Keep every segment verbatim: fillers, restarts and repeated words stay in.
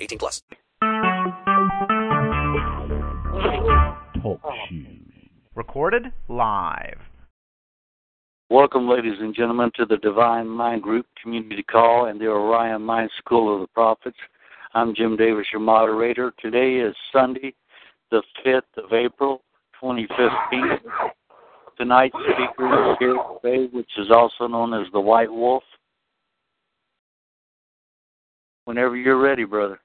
eighteen plus. Talk show. Recorded live. Welcome, ladies and gentlemen, to the Divine Mind Group Community Call and the Orion Mind School of the Prophets. I'm Jim Davis, your moderator. Today is Sunday, the fifth of April, twenty fifteen. Tonight's speaker is Garrett Bay, which is also known as the White Wolf. Whenever you're ready, brother.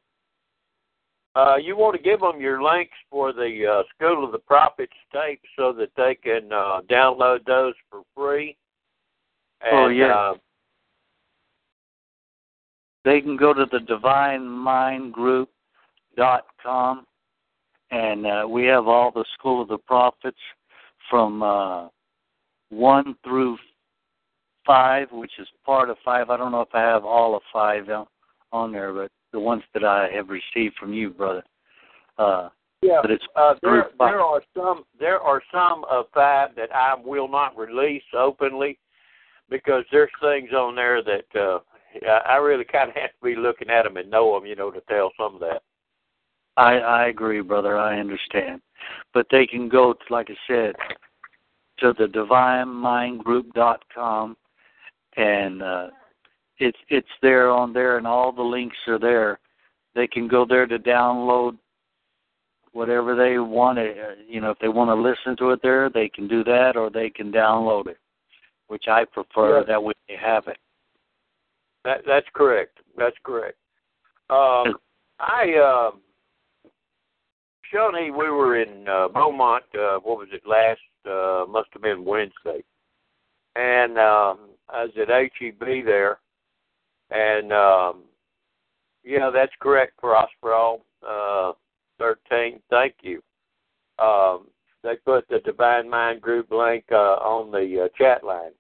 Uh, you want to give them your links for the uh, School of the Prophets tapes so that they can uh, download those for free. And, oh, yeah. Uh, they can go to the divine mind group dot com, and uh, we have all the School of the Prophets from uh, one through five, which is part of five. I don't know if I have all of five on, on there, but the ones that I have received from you, brother. Uh, yeah, but it's uh, there, there are some. There are some of five that I will not release openly because there's things on there that uh, I really kind of have to be looking at them and know them, you know, to tell some of that. I, I agree, brother. I understand, but they can go, like I said, to the divine mind group dot com and. Uh, It's it's there on there, and all the links are there. They can go there to download whatever they want. You know, if they want to listen to it there, they can do that, or they can download it, which I prefer. Yes. That way they have it. That that's correct. That's correct. Um, I, uh, Shawnee, we were in uh, Beaumont. Uh, what was it last? Uh, must have been Wednesday, and um, I was at H E B there. And, um, yeah, that's correct, Prospero, uh, thirteen, thank you. Um, they put the Divine Mind Group link uh, on the uh, chat line.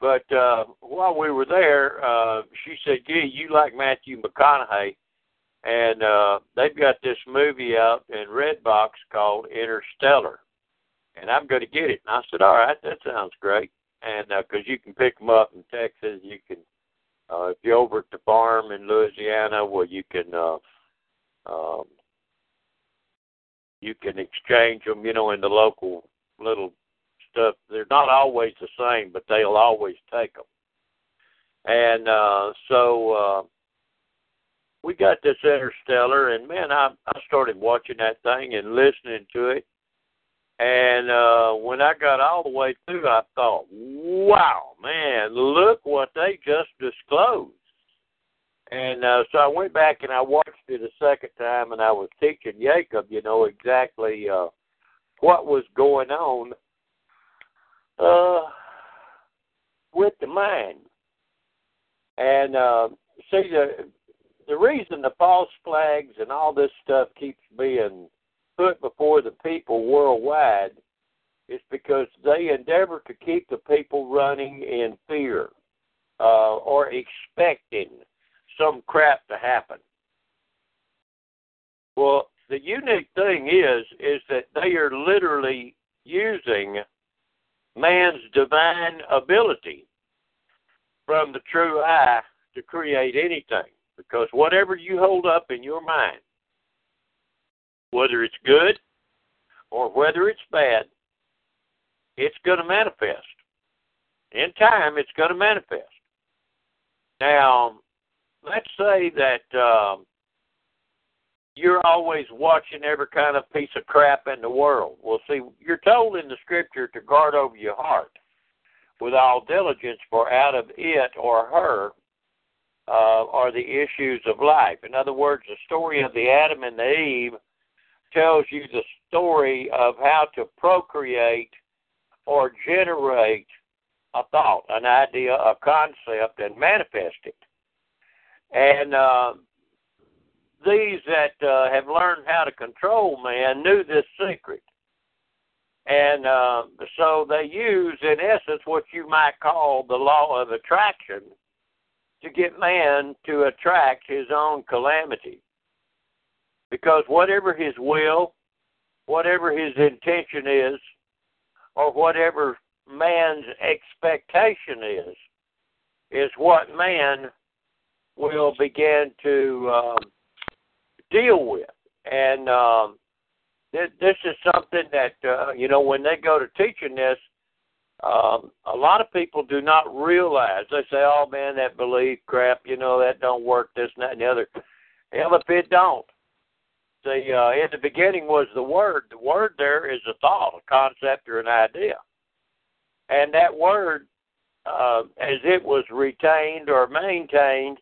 But uh, while we were there, uh, she said, yeah, you like Matthew McConaughey, and uh, they've got this movie out in Redbox called Interstellar, and I'm going to get it. And I said, all right, that sounds great, and because uh, you can pick them up in Texas, you can Uh, if you're over at the farm in Louisiana, well, you can uh, um, you can exchange them, you know, in the local little stuff. They're not always the same, but they'll always take them. And uh, so uh, we got this Interstellar, and, man, I, I started watching that thing and listening to it. And uh, when I got all the way through, I thought, wow, man, look what they just disclosed. And uh, so I went back and I watched it a second time, and I was teaching Jacob, you know, exactly uh, what was going on uh, with the mind. And uh, see, the, the reason the false flags and all this stuff keeps being put before the people worldwide is because they endeavor to keep the people running in fear uh, or expecting some crap to happen. Well, the unique thing is, is that they are literally using man's divine ability from the true eye to create anything, because whatever you hold up in your mind, whether it's good or whether it's bad, it's going to manifest. In time, it's going to manifest. Now, let's say that um, you're always watching every kind of piece of crap in the world. Well, see, you're told in the Scripture to guard over your heart with all diligence, for out of it or her uh, are the issues of life. In other words, the story of the Adam and the Eve tells you the story of how to procreate or generate a thought, an idea, a concept, and manifest it. And uh, these that uh, have learned how to control man knew this secret. And uh, so they use, in essence, what you might call the law of attraction to get man to attract his own calamity. Because whatever his will, whatever his intention is, or whatever man's expectation is, is what man will begin to um, deal with. And um, th- this is something that, uh, you know, when they go to teaching this, um, a lot of people do not realize. They say, oh, man, that belief crap, you know, that don't work, this and that and the other. Hell, if it don't. The, uh, in the beginning was the word. The word there is a thought, a concept, or an idea. And that word, uh, as it was retained or maintained,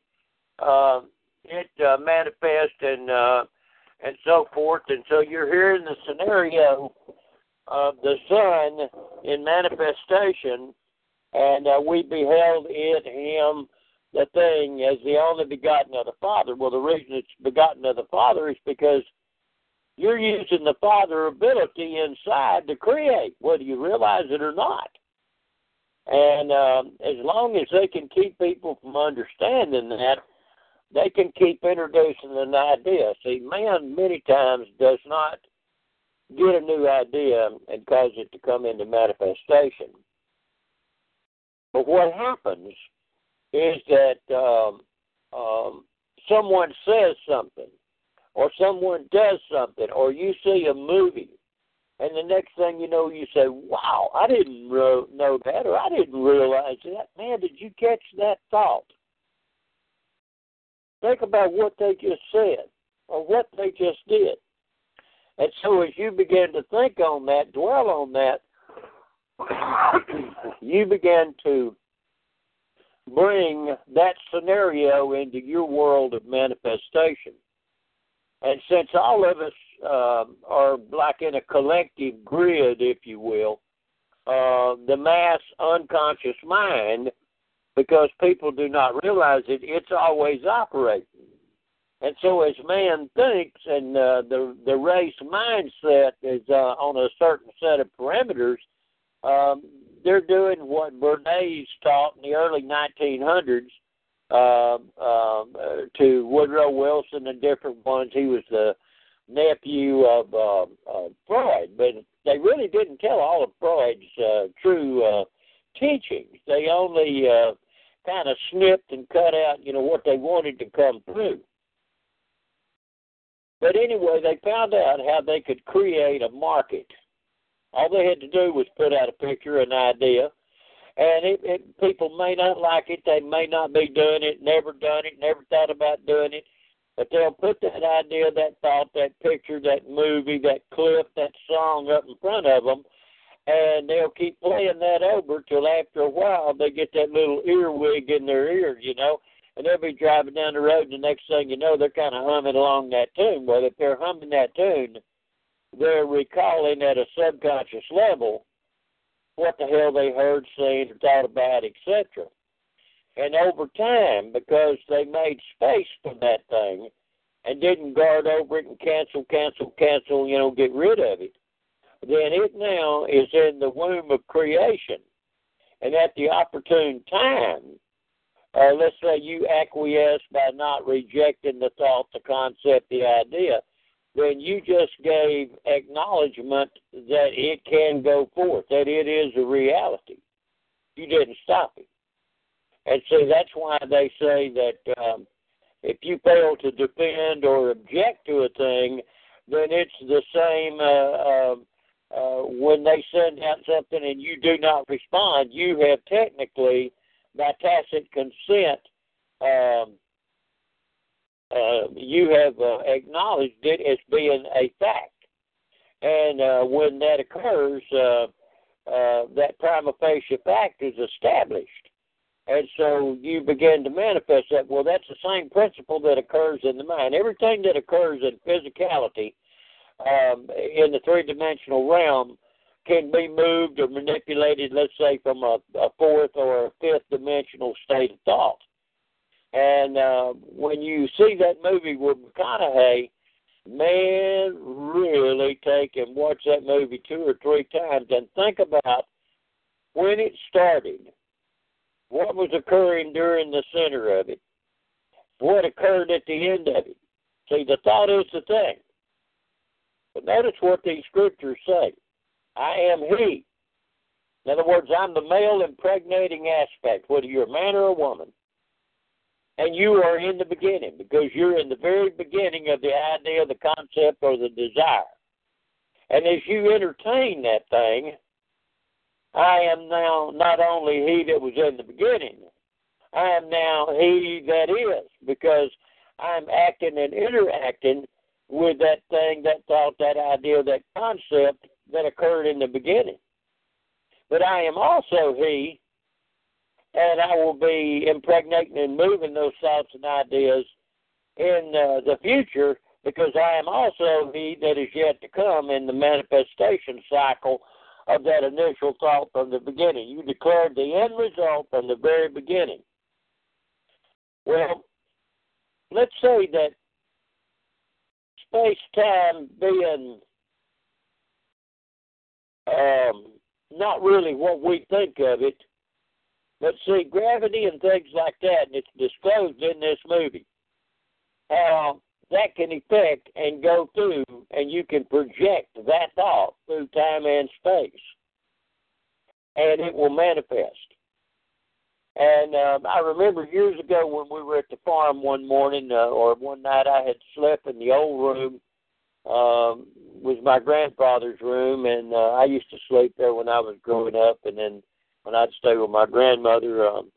uh, it uh, manifests and uh, and so forth. And so you're here in the scenario of the Son in manifestation, and uh, we beheld it, him, the thing, as the only begotten of the Father. Well, the reason it's begotten of the Father is because you're using the Father ability inside to create, whether you realize it or not. And um, as long as they can keep people from understanding that, they can keep introducing an idea. See, man many times does not get a new idea and cause it to come into manifestation. But what happens is that um, um, someone says something, or someone does something, or you see a movie, and the next thing you know, you say, wow, I didn't re- know that, or I didn't realize that. Man, did you catch that thought? Think about what they just said, or what they just did. And so as you begin to think on that, dwell on that, you begin to bring that scenario into your world of manifestation. And since all of us um, are like in a collective grid, if you will, uh, the mass unconscious mind, because people do not realize it, it's always operating. And so as man thinks and uh, the, the race mindset is uh, on a certain set of parameters, um, they're doing what Bernays taught in the early nineteen hundreds uh, uh, to Woodrow Wilson and different ones. He was the nephew of uh, uh, Freud, but they really didn't tell all of Freud's uh, true uh, teachings. They only uh, kind of snipped and cut out, you know, what they wanted to come through. But anyway, they found out how they could create a market. All they had to do was put out a picture, an idea, and it, it, people may not like it. They may not be doing it, never done it, never thought about doing it, but they'll put that idea, that thought, that picture, that movie, that clip, that song up in front of them, and they'll keep playing that over till after a while they get that little earwig in their ear, you know, and they'll be driving down the road, and the next thing you know, they're kind of humming along that tune. Well, if they're humming that tune, they're recalling at a subconscious level what the hell they heard, seen, or thought about, et cetera. And over time, because they made space for that thing and didn't guard over it and cancel, cancel, cancel, you know, get rid of it, then it now is in the womb of creation. And at the opportune time, uh, let's say you acquiesce by not rejecting the thought, the concept, the idea, then you just gave acknowledgement that it can go forth, that it is a reality. You didn't stop it. And so that's why they say that um, if you fail to defend or object to a thing, then it's the same uh, uh, uh, when they send out something and you do not respond, you have technically, by tacit consent, um, Uh, you have uh, acknowledged it as being a fact. And uh, when that occurs, uh, uh, that prima facie fact is established. And so you begin to manifest that. Well, that's the same principle that occurs in the mind. Everything that occurs in physicality um, in the three-dimensional realm can be moved or manipulated, let's say, from a, a fourth or a fifth dimensional state of thought. And uh, when you see that movie with McConaughey, man, really take and watch that movie two or three times and think about when it started, what was occurring during the center of it, what occurred at the end of it. See, the thought is the thing. But notice what these scriptures say. I am he. In other words, I'm the male impregnating aspect, whether you're a man or a woman. And you are in the beginning, because you're in the very beginning of the idea, the concept, or the desire. And as you entertain that thing, I am now not only he that was in the beginning, I am now he that is, because I'm acting and interacting with that thing, that thought, that idea, that concept that occurred in the beginning. But I am also he, and I will be impregnating and moving those thoughts and ideas in uh, the future, because I am also he that is yet to come in the manifestation cycle of that initial thought from the beginning. You declared the end result from the very beginning. Well, let's say that space-time being um, not really what we think of it, but see, gravity and things like that, and it's disclosed in this movie, how that can affect and go through, and you can project that thought through time and space, and it will manifest. And um, I remember years ago when we were at the farm one morning, uh, or one night I had slept in the old room, um, was my grandfather's room, and uh, I used to sleep there when I was growing up, and then when I'd stay with my grandmother, um,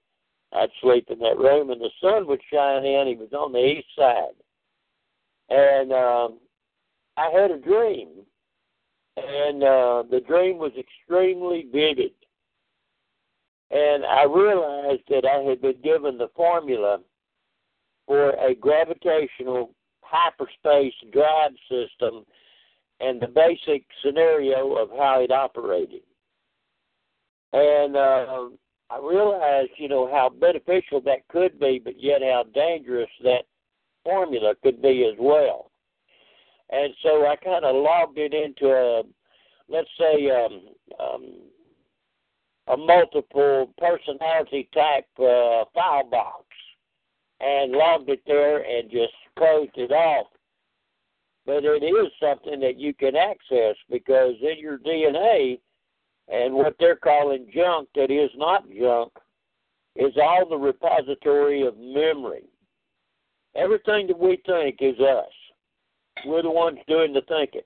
I'd sleep in that room, and the sun would shine in. He was on the east side. And um, I had a dream, and uh, the dream was extremely vivid. And I realized that I had been given the formula for a gravitational hyperspace drive system and the basic scenario of how it operated. And uh, I realized, you know, how beneficial that could be, but yet how dangerous that formula could be as well. And so I kind of logged it into a, let's say, um, um, a multiple personality type uh, file box, and logged it there and just closed it off. But it is something that you can access, because in your D N A, and what they're calling junk that is not junk is all the repository of memory. Everything that we think is us. We're the ones doing the thinking.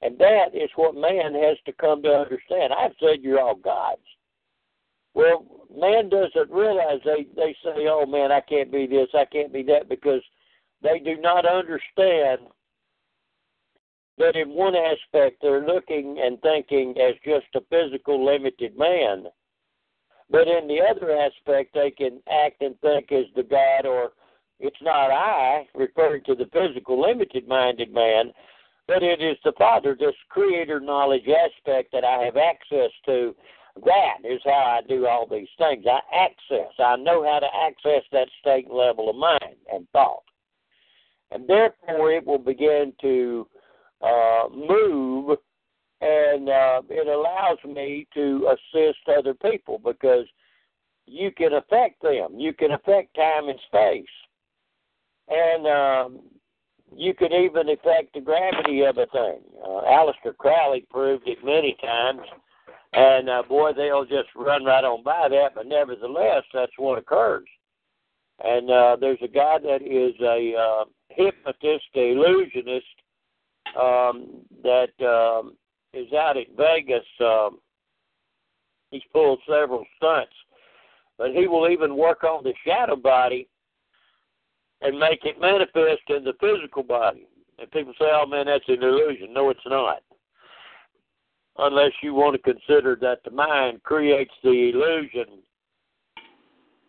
And that is what man has to come to understand. I've said you're all gods. Well, man doesn't realize, they, they say, oh, man, I can't be this, I can't be that, because they do not understand that in one aspect they're looking and thinking as just a physical limited man, but in the other aspect they can act and think as the God, or it's not I, referring to the physical limited-minded man, but it is the Father, this creator knowledge aspect that I have access to. That is how I do all these things. I access, I know how to access that state level of mind and thought. And therefore it will begin to Uh, move, and uh, it allows me to assist other people, because you can affect them. You can affect time and space. And um, you can even affect the gravity of a thing. Uh, Aleister Crowley proved it many times, and uh, boy, they'll just run right on by that, but nevertheless, that's what occurs. And uh, there's a guy that is a uh, hypnotist, illusionist, Um, that um, is out at Vegas. Um, he's pulled several stunts, but he will even work on the shadow body and make it manifest in the physical body. And people say, oh, man, that's an illusion. No, it's not. Unless you want to consider that the mind creates the illusion,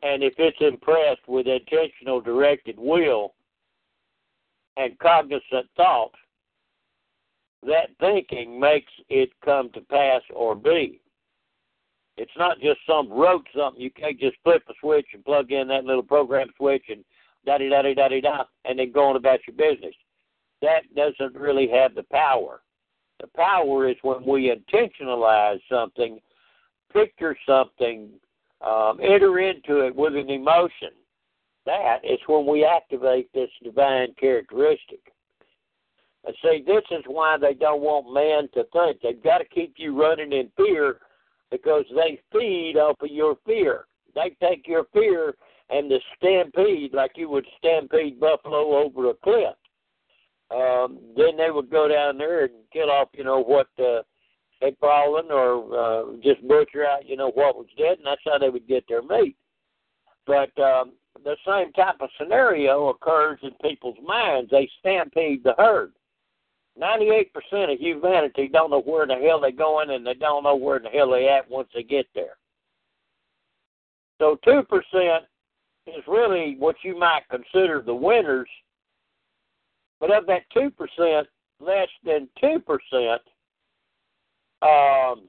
and if it's impressed with intentional directed will and cognizant thought, that thinking makes it come to pass or be. It's not just some rote something. You can't just flip a switch and plug in that little program switch and da-de-da-de-da-de-da and then go on about your business. That doesn't really have the power. The power is when we intentionalize something, picture something, um, enter into it with an emotion. That is when we activate this divine characteristic. And see, this is why they don't want man to think. They've got to keep you running in fear because they feed off of your fear. They take your fear and the stampede, like you would stampede buffalo over a cliff. Um, then they would go down there and kill off, you know, what uh, they'd fallen or uh, just butcher out, you know, what was dead, and that's how they would get their meat. But um, the same type of scenario occurs in people's minds. They stampede the herd. ninety-eight percent of humanity don't know where in the hell they're going, and they don't know where in the hell they're at once they get there. So two percent is really what you might consider the winners. But of that two percent, less than two percent um,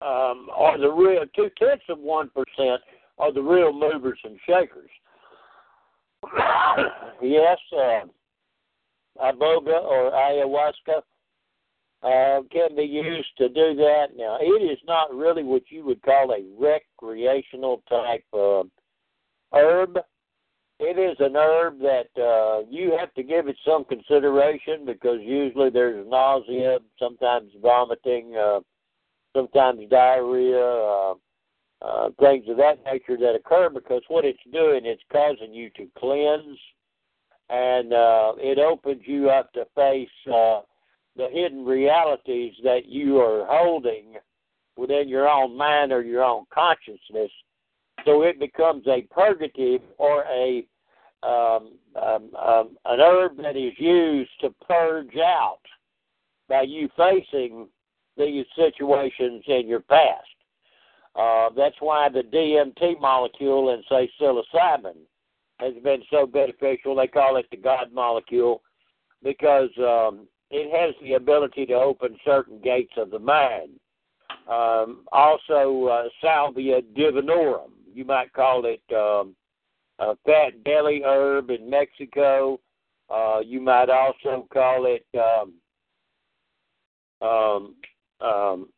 um, are the real, two-tenths of one percent are the real movers and shakers. Yes, uh, iboga or ayahuasca uh, can be used to do that. Now, it is not really what you would call a recreational type uh, herb. It is an herb that uh, you have to give it some consideration because usually there's nausea, sometimes vomiting, uh, sometimes diarrhea, uh, uh, things of that nature that occur because what it's doing, it's causing you to cleanse, and uh, it opens you up to face uh, the hidden realities that you are holding within your own mind or your own consciousness. So it becomes a purgative or a um, um, um, an herb that is used to purge out by you facing these situations in your past. Uh, that's why the D M T molecule in, say, psilocybin has been so beneficial. They call it the God molecule because um, it has the ability to open certain gates of the mind. Um, also, uh, Salvia divinorum. You might call it um, a fat belly herb in Mexico. Uh, you might also call it um, um, um,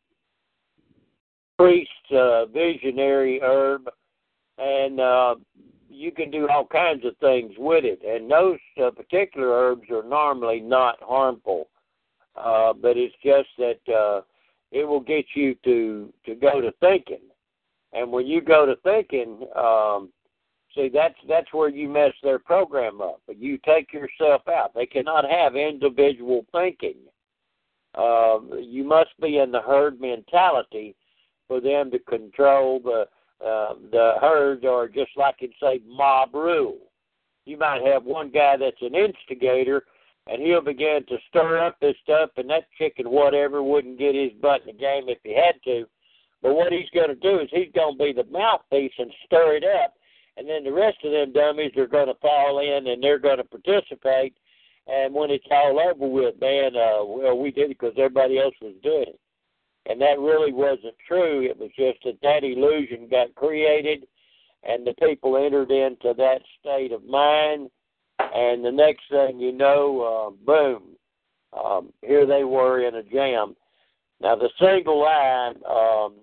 priest uh, visionary herb. And uh, you can do all kinds of things with it. And those uh, particular herbs are normally not harmful. Uh, but it's just that uh, it will get you to, to go to thinking. And when you go to thinking, um, see, that's that's where you mess their program up. You take yourself out. They cannot have individual thinking. Uh, you must be in the herd mentality for them to control the uh, the herd, or just like you'd say, mob rule. You might have one guy that's an instigator, and he'll begin to stir up this stuff, and that chicken whatever wouldn't get his butt in the game if he had to. But what he's going to do is he's going to be the mouthpiece and stir it up, and then the rest of them dummies are going to fall in, and they're going to participate. And when it's all over with, man, uh, well, we did it because everybody else was doing it. And that really wasn't true. It was just that that illusion got created, and the people entered into that state of mind. And the next thing you know, uh, boom, um, here they were in a jam. Now, the single line um,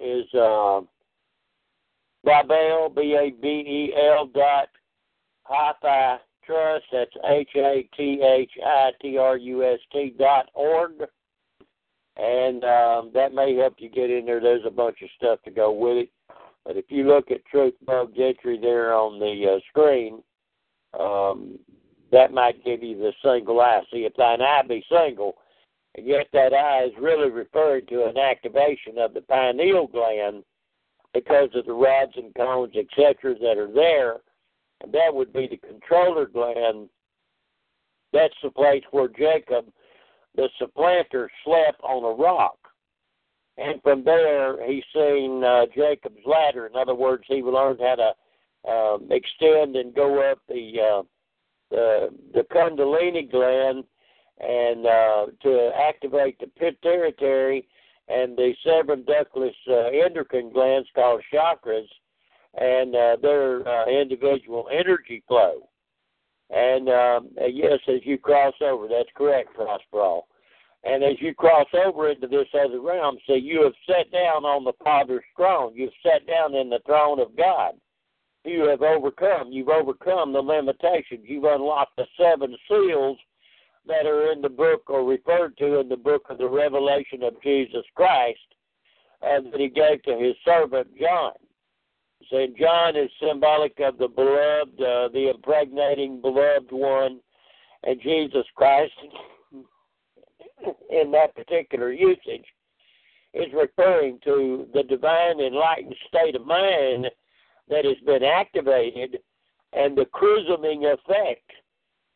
is uh, Babel, B A B E L dot Hi-Fi Trust, that's H A T H I T R U S T dot org, and um, that may help you get in there. There's a bunch of stuff to go with it, but if you look at Truth Bug Gentry there on the uh, screen, um, that might give you the single eye. See, if thine eye be single, and yet that eye is really referring to an activation of the pineal gland because of the rods and cones, et cetera, that are there. And that would be the controller gland. That's the place where Jacob, the supplanter, slept on a rock. And from there, he's seen uh, Jacob's ladder. In other words, he learned how to um, extend and go up the uh, the, the Kundalini gland, and uh, to activate the pituitary and the seven ductless uh, endocrine glands called chakras, and uh, their uh, individual energy flow. And um, yes, as you cross over, that's correct, Prosperall. And as you cross over into this other realm, see, you have sat down on the Father's throne. You've sat down in the throne of God. You have overcome. You've overcome the limitations. You've unlocked the seven seals that are in the book, or referred to in the book of the Revelation of Jesus Christ, uh, that he gave to his servant John. Saint John is symbolic of the beloved, uh, the impregnating beloved one, and Jesus Christ, in that particular usage, is referring to the divine enlightened state of mind that has been activated, and the cruising effect,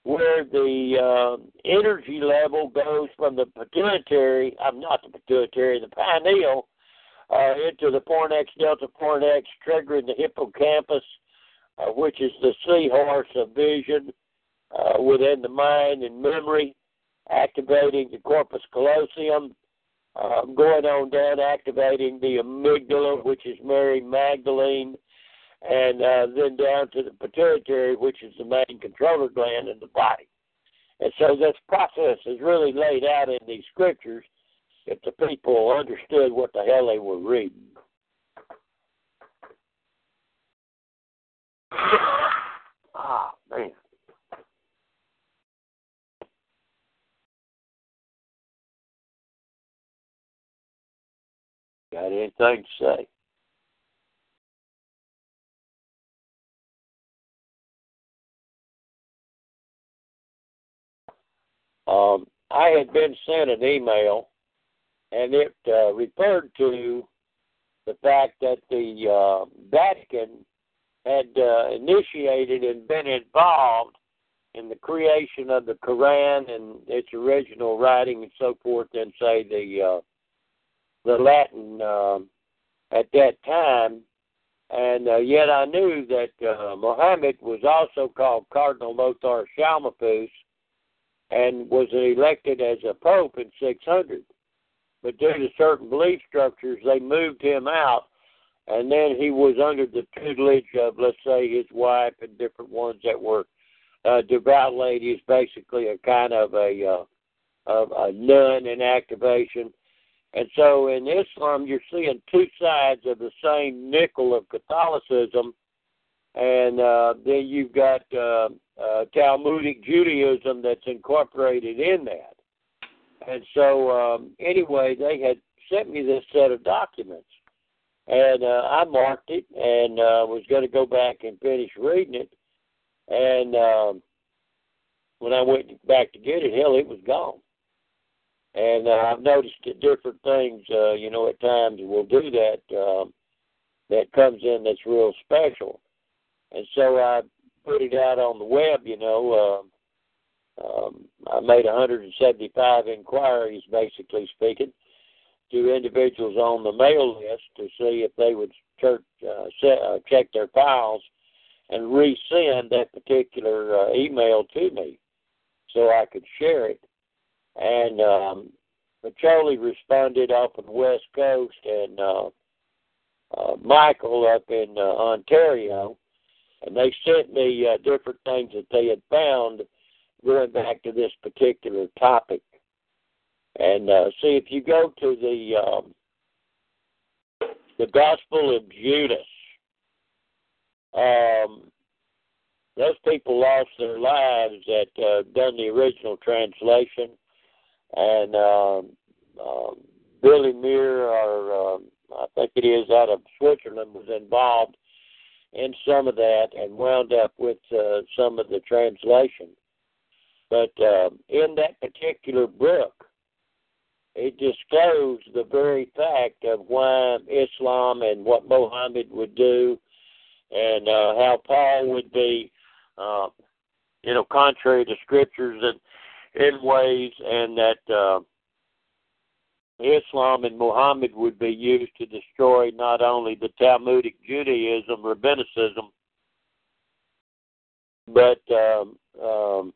where the uh, energy level goes from the pituitary, I'm not the pituitary, the pineal, Uh, into the fornix, delta fornix, triggering the hippocampus, uh, which is the seahorse of vision uh, within the mind and memory, activating the corpus callosum, uh, going on down, activating the amygdala, which is Mary Magdalene, and uh, then down to the pituitary, which is the main controller gland in the body. And so this process is really laid out in these scriptures, if the people understood what the hell they were reading. Ah, man. Got anything to say? Um, I had been sent an email, and it uh, referred to the fact that the uh, Vatican had uh, initiated and been involved in the creation of the Quran and its original writing and so forth, and say the uh, the Latin uh, at that time. And uh, yet I knew that uh, Mohammed was also called Cardinal Lothar Chalmafous and was elected as a pope in six hundred. But due to certain belief structures, they moved him out, and then he was under the tutelage of, let's say, his wife and different ones that were uh, devout ladies, basically a kind of a, uh, of a nun in activation. And so in Islam, you're seeing two sides of the same nickel of Catholicism, and uh, then you've got uh, uh, Talmudic Judaism that's incorporated in that. And so, um, anyway, they had sent me this set of documents, and uh, I marked it and uh, was going to go back and finish reading it. And um, when I went back to get it, hell, it was gone. And uh, I've noticed that different things, uh, you know, at times will do that, um, that comes in that's real special. And so I put it out on the web, you know, uh, Um, I made one hundred seventy-five inquiries, basically speaking, to individuals on the mail list to see if they would church, uh, set, uh, check their files and resend that particular uh, email to me so I could share it. And um, Pacholi responded up on the West Coast, and uh, uh, Michael up in uh, Ontario, and they sent me uh, different things that they had found going back to this particular topic. And uh, see, if you go to the um, the Gospel of Judas, um, those people lost their lives that uh, done the original translation, and um, um, Billy Muir, or um, I think it is, out of Switzerland, was involved in some of that and wound up with uh, some of the translation. But uh, in that particular book, it disclosed the very fact of why Islam and what Mohammed would do, and uh, how Paul would be, uh, you know, contrary to scriptures and in ways, and that uh, Islam and Mohammed would be used to destroy not only the Talmudic Judaism, Rabbinicism, but um, um,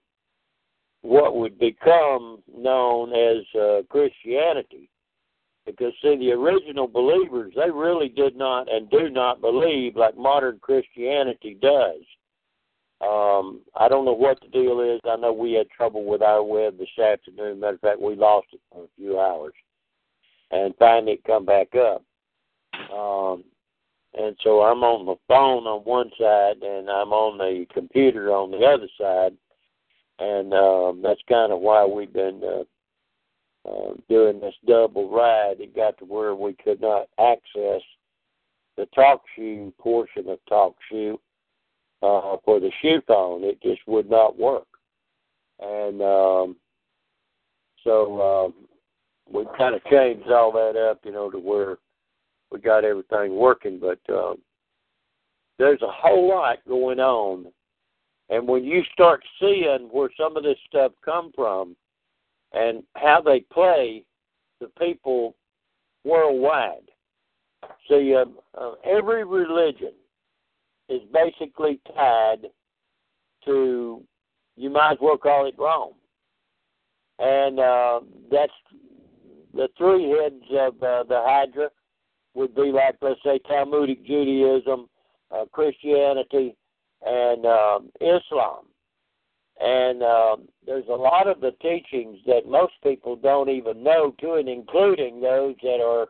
what would become known as uh, Christianity. Because, see, the original believers, they really did not and do not believe like modern Christianity does. Um, I don't know what the deal is. I know we had trouble with our web this afternoon. Matter of fact, we lost it for a few hours. And finally it come back up. Um, and so I'm on the phone on one side, and I'm on the computer on the other side. And um, that's kind of why we've been... Uh, Uh, doing this double ride, it got to where we could not access the talk shoe portion of talk shoe uh, for the shoe phone. It just would not work. And um, so um, we kind of changed all that up, you know, to where we got everything working. But um, there's a whole lot going on. And when you start seeing where some of this stuff come from, and how they play the people worldwide. See, uh, uh, every religion is basically tied to, you might as well call it Rome. And uh, that's the three heads of uh, the Hydra would be like, let's say, Talmudic Judaism, uh, Christianity, and um, Islam. And um, there's a lot of the teachings that most people don't even know to, and including those that are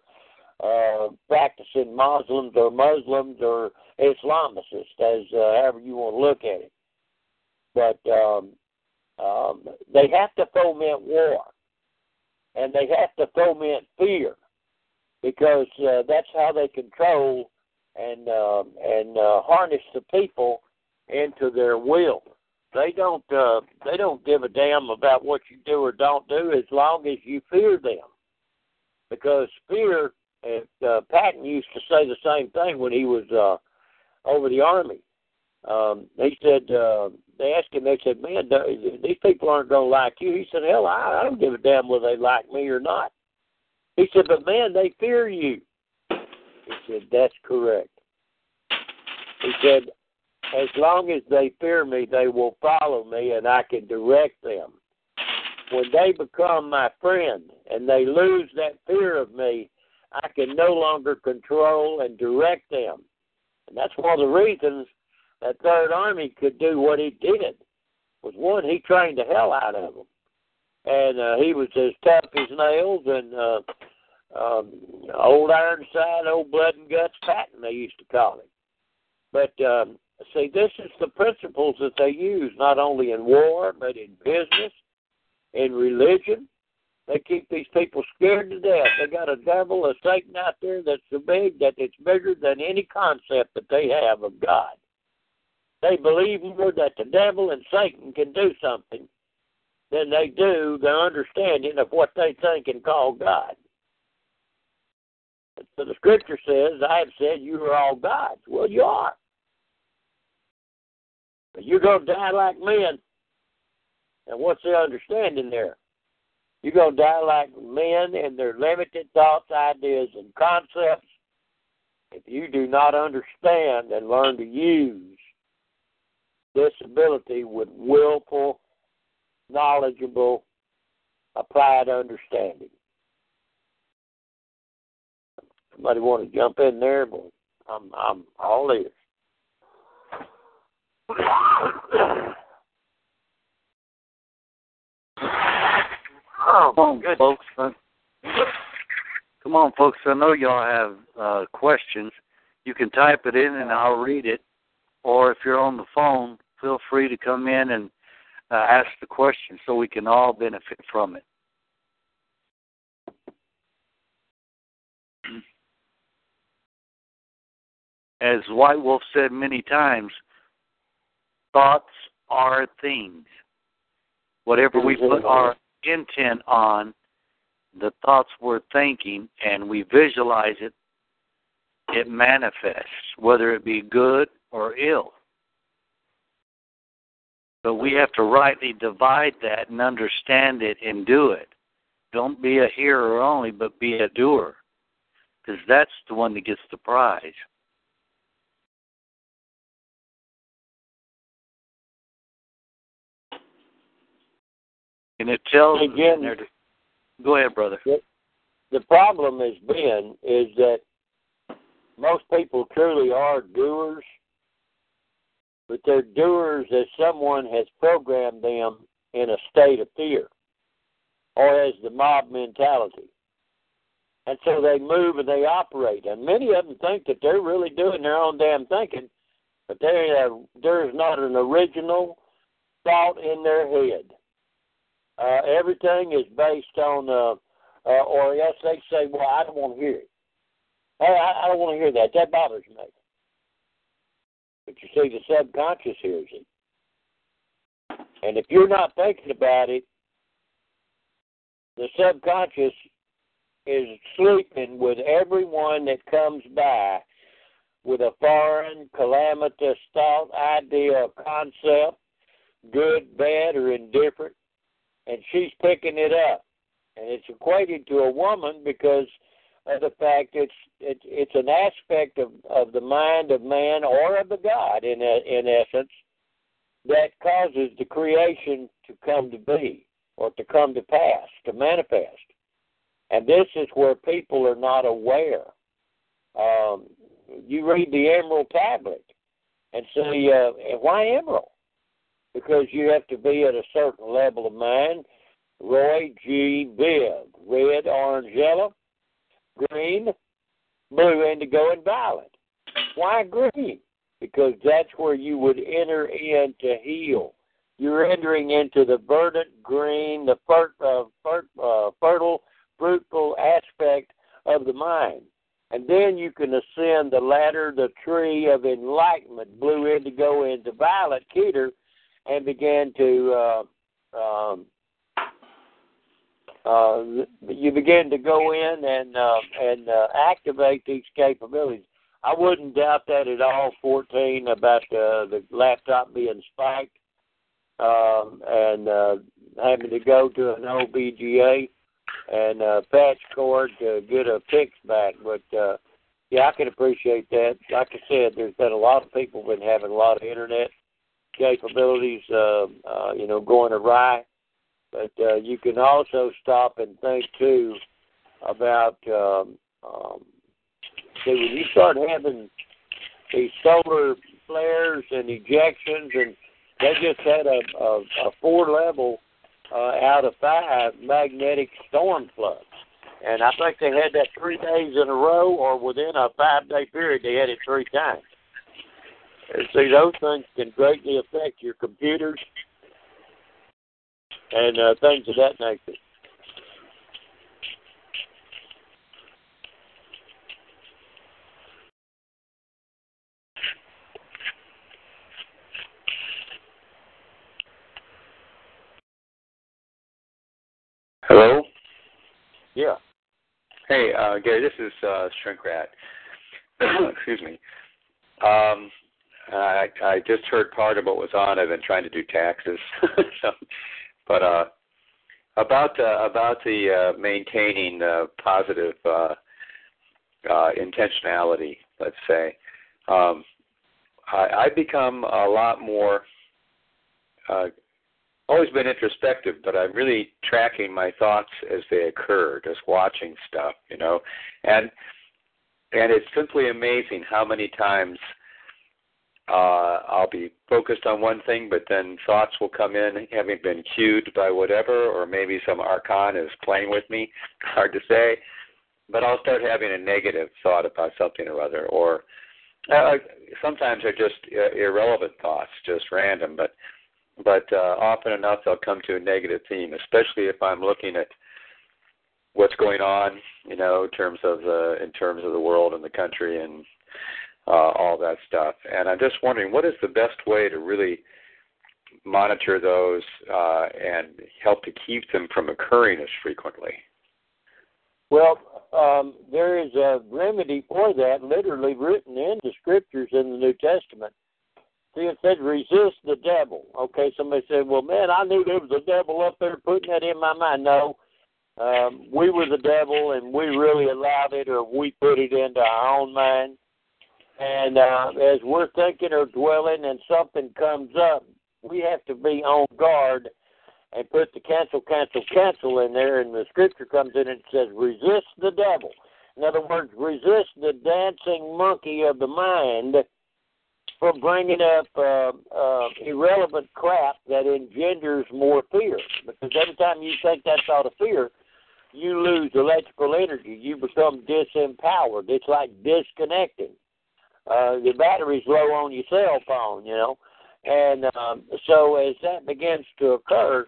uh, practicing Muslims or Muslims or Islamicists, as uh, however you want to look at it. But um, um, they have to foment war, and they have to foment fear, because uh, that's how they control and uh, and uh, harness the people into their will. They don't uh, they don't give a damn about what you do or don't do as long as you fear them. Because fear, and, uh, Patton used to say the same thing when he was uh, over the Army. Um, he said, uh, they asked him, they said, man, these people aren't going to like you. He said, hell, I, I don't give a damn whether they like me or not. He said, but, man, they fear you. He said, that's correct. He said, as long as they fear me, they will follow me, and I can direct them. When they become my friend and they lose that fear of me, I can no longer control and direct them. And that's one of the reasons that Third Army could do what he did was, one, he trained the hell out of them. And uh, he was as tough as nails, and uh, um, old Ironside, old blood and guts Patton, they used to call him. But... Um, See, this is the principles that they use, not only in war, but in business, in religion. They keep these people scared to death. They got a devil, a Satan out there that's so big that it's bigger than any concept that they have of God. They believe more that the devil and Satan can do something than they do the understanding of what they think and call God. So the scripture says, I have said you are all gods. Well, you are. You're going to die like men. And what's the understanding there? You're going to die like men in their limited thoughts, ideas, and concepts if you do not understand and learn to use this ability with willful, knowledgeable, applied understanding. Somebody want to jump in there? But I'm, I'm all ears. Oh, come on, good. folks. Uh, come on, folks. I know y'all have uh, questions. You can type it in, and I'll read it. Or if you're on the phone, feel free to come in and uh, ask the question so we can all benefit from it. As White Wolf said many times, thoughts are things. Whatever we put our intent on, the thoughts we're thinking, and we visualize it, it manifests, whether it be good or ill. But we have to rightly divide that and understand it and do it. Don't be a hearer only, but be a doer, because that's the one that gets the prize. And it tells them. Go ahead, brother. the problem has been is that most people truly are doers, but they're doers as someone has programmed them in a state of fear or as the mob mentality. And so they move and they operate. And many of them think that they're really doing their own damn thinking, but there's not an original thought in their head. Uh, everything is based on, uh, uh, or else they say, well, I don't want to hear it. Hey, I, I don't want to hear that. That bothers me. But you see, the subconscious hears it. And if you're not thinking about it, the subconscious is sleeping with everyone that comes by with a foreign, calamitous thought, idea, or concept, good, bad, or indifferent, and she's picking it up. And it's equated to a woman because of the fact it's it, it's an aspect of, of the mind of man or of the God, in, in essence, that causes the creation to come to be or to come to pass, to manifest. And this is where people are not aware. Um, you read the Emerald Tablet and see, uh, why Emerald? Because you have to be at a certain level of mind. Roy G. Biv, red, orange, yellow, green, blue, indigo, and violet. Why green? Because that's where you would enter in to heal. You're entering into the verdant green, the fer- uh, fer- uh, fertile, fruitful aspect of the mind. And then you can ascend the ladder, the tree of enlightenment, blue, indigo, into violet, Keter, and began to, uh, um, uh, you begin to go in and uh, and uh, activate these capabilities. I wouldn't doubt that at all, fourteen, about uh, the laptop being spiked um, and uh, having to go to an O B G A and a patch cord to get a fix back. But, uh, yeah, I can appreciate that. Like I said, there's been a lot of people been having a lot of internet capabilities, uh, uh, you know, going awry. But uh, you can also stop and think, too, about, um, um, see, when you start having these solar flares and ejections, and they just had a, a, a four-level uh, out of five magnetic storm flux. And I think they had that three days in a row, or within a five-day period, they had it three times. See, those things can greatly affect your computers and uh, things of that nature. Hello? Yeah. Hey, uh, Gary, this is uh, Shrink Rat. Excuse me. Um... I, I just heard part of what was on. I've been trying to do taxes, so, but uh, about uh, about the uh, maintaining uh, positive uh, uh, intentionality. Let's say um, I, I've become a lot more. Uh, always been introspective, but I'm really tracking my thoughts as they occur, just watching stuff, you know, and and it's simply amazing how many times. Uh, I'll be focused on one thing, but then thoughts will come in having been cued by whatever, or maybe some archon is playing with me. Hard to say. But I'll start having a negative thought about something or other. Or uh, sometimes they're just uh, irrelevant thoughts, just random. But but uh, often enough they'll come to a negative theme, especially if I'm looking at what's going on, you know, in terms of the in terms of the world and the country and. Uh, all that stuff. And I'm just wondering, what is the best way to really monitor those uh, and help to keep them from occurring as frequently? Well, um, there is a remedy for that literally written in the Scriptures in the New Testament. See, it said, resist the devil. Okay, somebody said, well, man, I knew there was a devil up there putting that in my mind. No, um, we were the devil and we really allowed it or we put it into our own mind. And uh, as we're thinking or dwelling and something comes up, we have to be on guard and put the cancel, cancel, cancel in there, and the scripture comes in and says, resist the devil. In other words, resist the dancing monkey of the mind from bringing up uh, uh, irrelevant crap that engenders more fear. Because every time you think that thought of fear, you lose electrical energy. You become disempowered. It's like disconnecting. Uh, your battery's low on your cell phone, you know. And um, so as that begins to occur,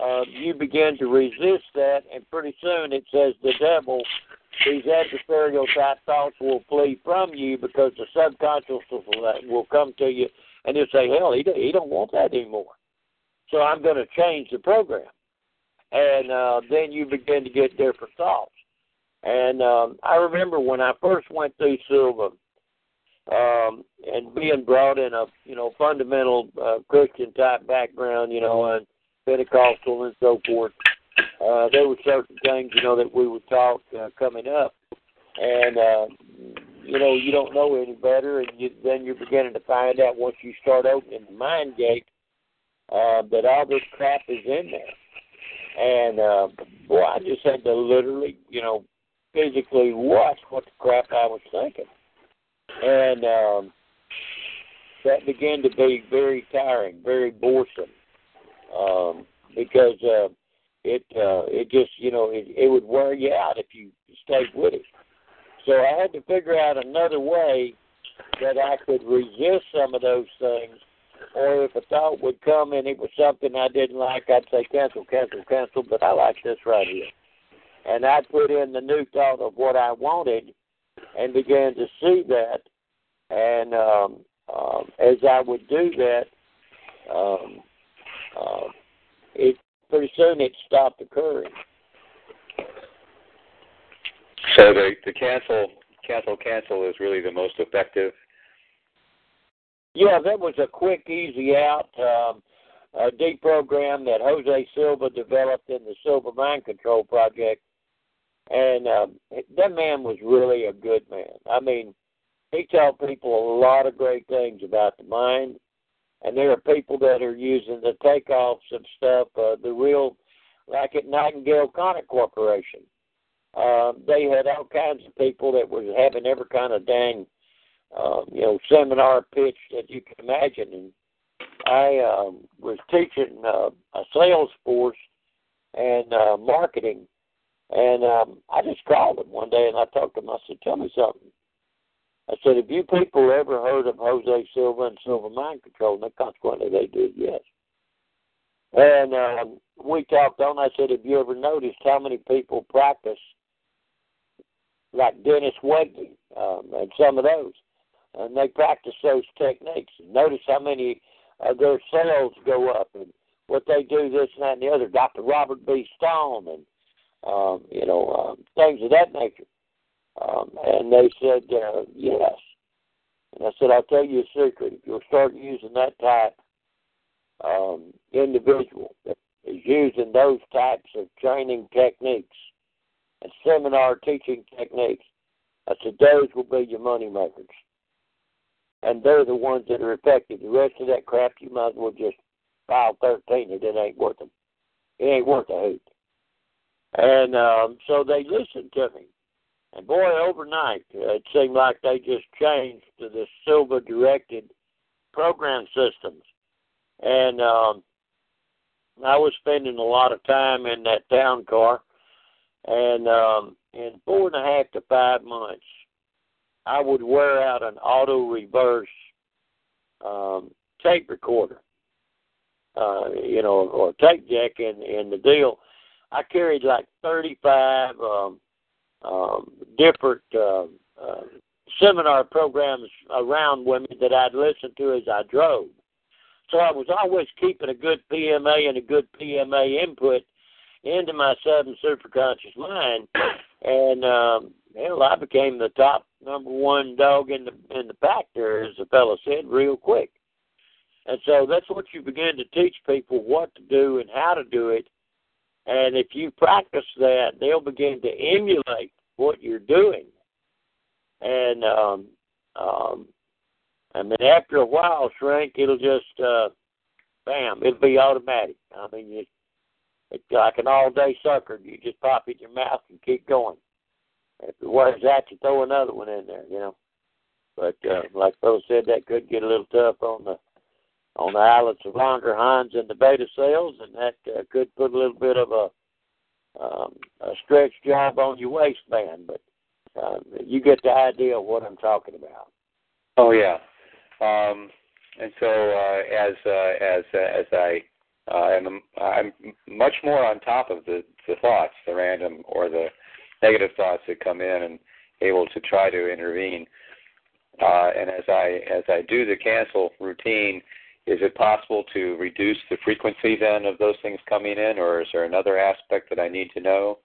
uh, you begin to resist that, and pretty soon it says the devil, these adversarial type thoughts will flee from you because the subconscious will come to you, and they'll say, hell, he, he don't want that anymore. So I'm going to change the program. And uh, then you begin to get different thoughts. And um, I remember when I first went through Silva, Um, and being brought in a, you know, fundamental uh, Christian-type background, you know, and Pentecostal and so forth, uh, there were certain things, you know, that we were taught uh, coming up. And, uh, you know, you don't know any better, and you, then you're beginning to find out once you start opening the mind gate uh, that all this crap is in there. And, uh, boy, I just had to literally, you know, physically watch what the crap I was thinking. And um, that began to be very tiring, very boresome, um, because uh, it uh, it just, you know, it, it would wear you out if you stayed with it. So I had to figure out another way that I could resist some of those things, or if a thought would come and it was something I didn't like, I'd say cancel, cancel, cancel, but I like this right here. And I put in the new thought of what I wanted, and began to see that, and um, uh, as I would do that, um, uh, it pretty soon it stopped occurring. So the, the cancel, cancel, cancel is really the most effective? Yeah, that was a quick, easy out um, a deprogram that Jose Silva developed in the Silva Mind Control Project. And um, that man was really a good man. I mean, he taught people a lot of great things about the mind, and there are people that are using the takeoffs of stuff, uh, the real, like at Nightingale Conic Corporation. Uh, they had all kinds of people that was having every kind of dang, uh, you know, seminar pitch that you can imagine. And I um, was teaching uh, a sales force and uh, marketing. And um, I just called him one day, and I talked to him. I said, tell me something. I said, have you people ever heard of Jose Silva and Silva Mind Control? And consequently, they did, yes. And um, we talked on. I said, have you ever noticed how many people practice, like Dennis Wegman um, and some of those? And they practice those techniques. Notice how many of their sales go up and what they do, this and that and the other. Doctor Robert B. Stone and Um, you know, um, things of that nature. Um, and they said, uh, yes. And I said, I'll tell you a secret. If you'll start using that type um, individual that is using those types of training techniques and seminar teaching techniques, I said, those will be your money makers. And they're the ones that are effective. The rest of that crap, you might as well just file thirteen. It ain't worth them. It ain't worth a hoot. And um, so they listened to me. And, boy, overnight, it seemed like they just changed to the Silva-directed program systems. And um, I was spending a lot of time in that town car. And um, in four and a half to five months, I would wear out an auto-reverse um, tape recorder, uh, you know, or tape deck in, in the deal. I carried like thirty-five um, um, different uh, uh, seminar programs around women that I'd listen to as I drove. So I was always keeping a good P M A and a good P M A input into my sub and superconscious mind. And, um, hell, I became the top number one dog in the, in the pack there, as the fella said, real quick. And so that's what you begin to teach people what to do and how to do it. And if you practice that, they'll begin to emulate what you're doing. And um, um, I mean, after a while, shrink, it'll just, uh, bam, it'll be automatic. I mean, you, It's like an all-day sucker. You just pop it in your mouth and keep going. If it wears out, you throw another one in there, you know. But uh, like Phil said, that could get a little tough on the on the islets of Langerhans and the beta cells, and that uh, could put a little bit of a, um, a stretch job on your waistband. But uh, you get the idea of what I'm talking about. Oh yeah. Um, and so uh, as uh, as uh, as I. Uh, and I'm, I'm much more on top of the, the thoughts, the random or the negative thoughts that come in, and able to try to intervene. Uh, and as I as I do the cancel routine, is it possible to reduce the frequency then of those things coming in, or is there another aspect that I need to know?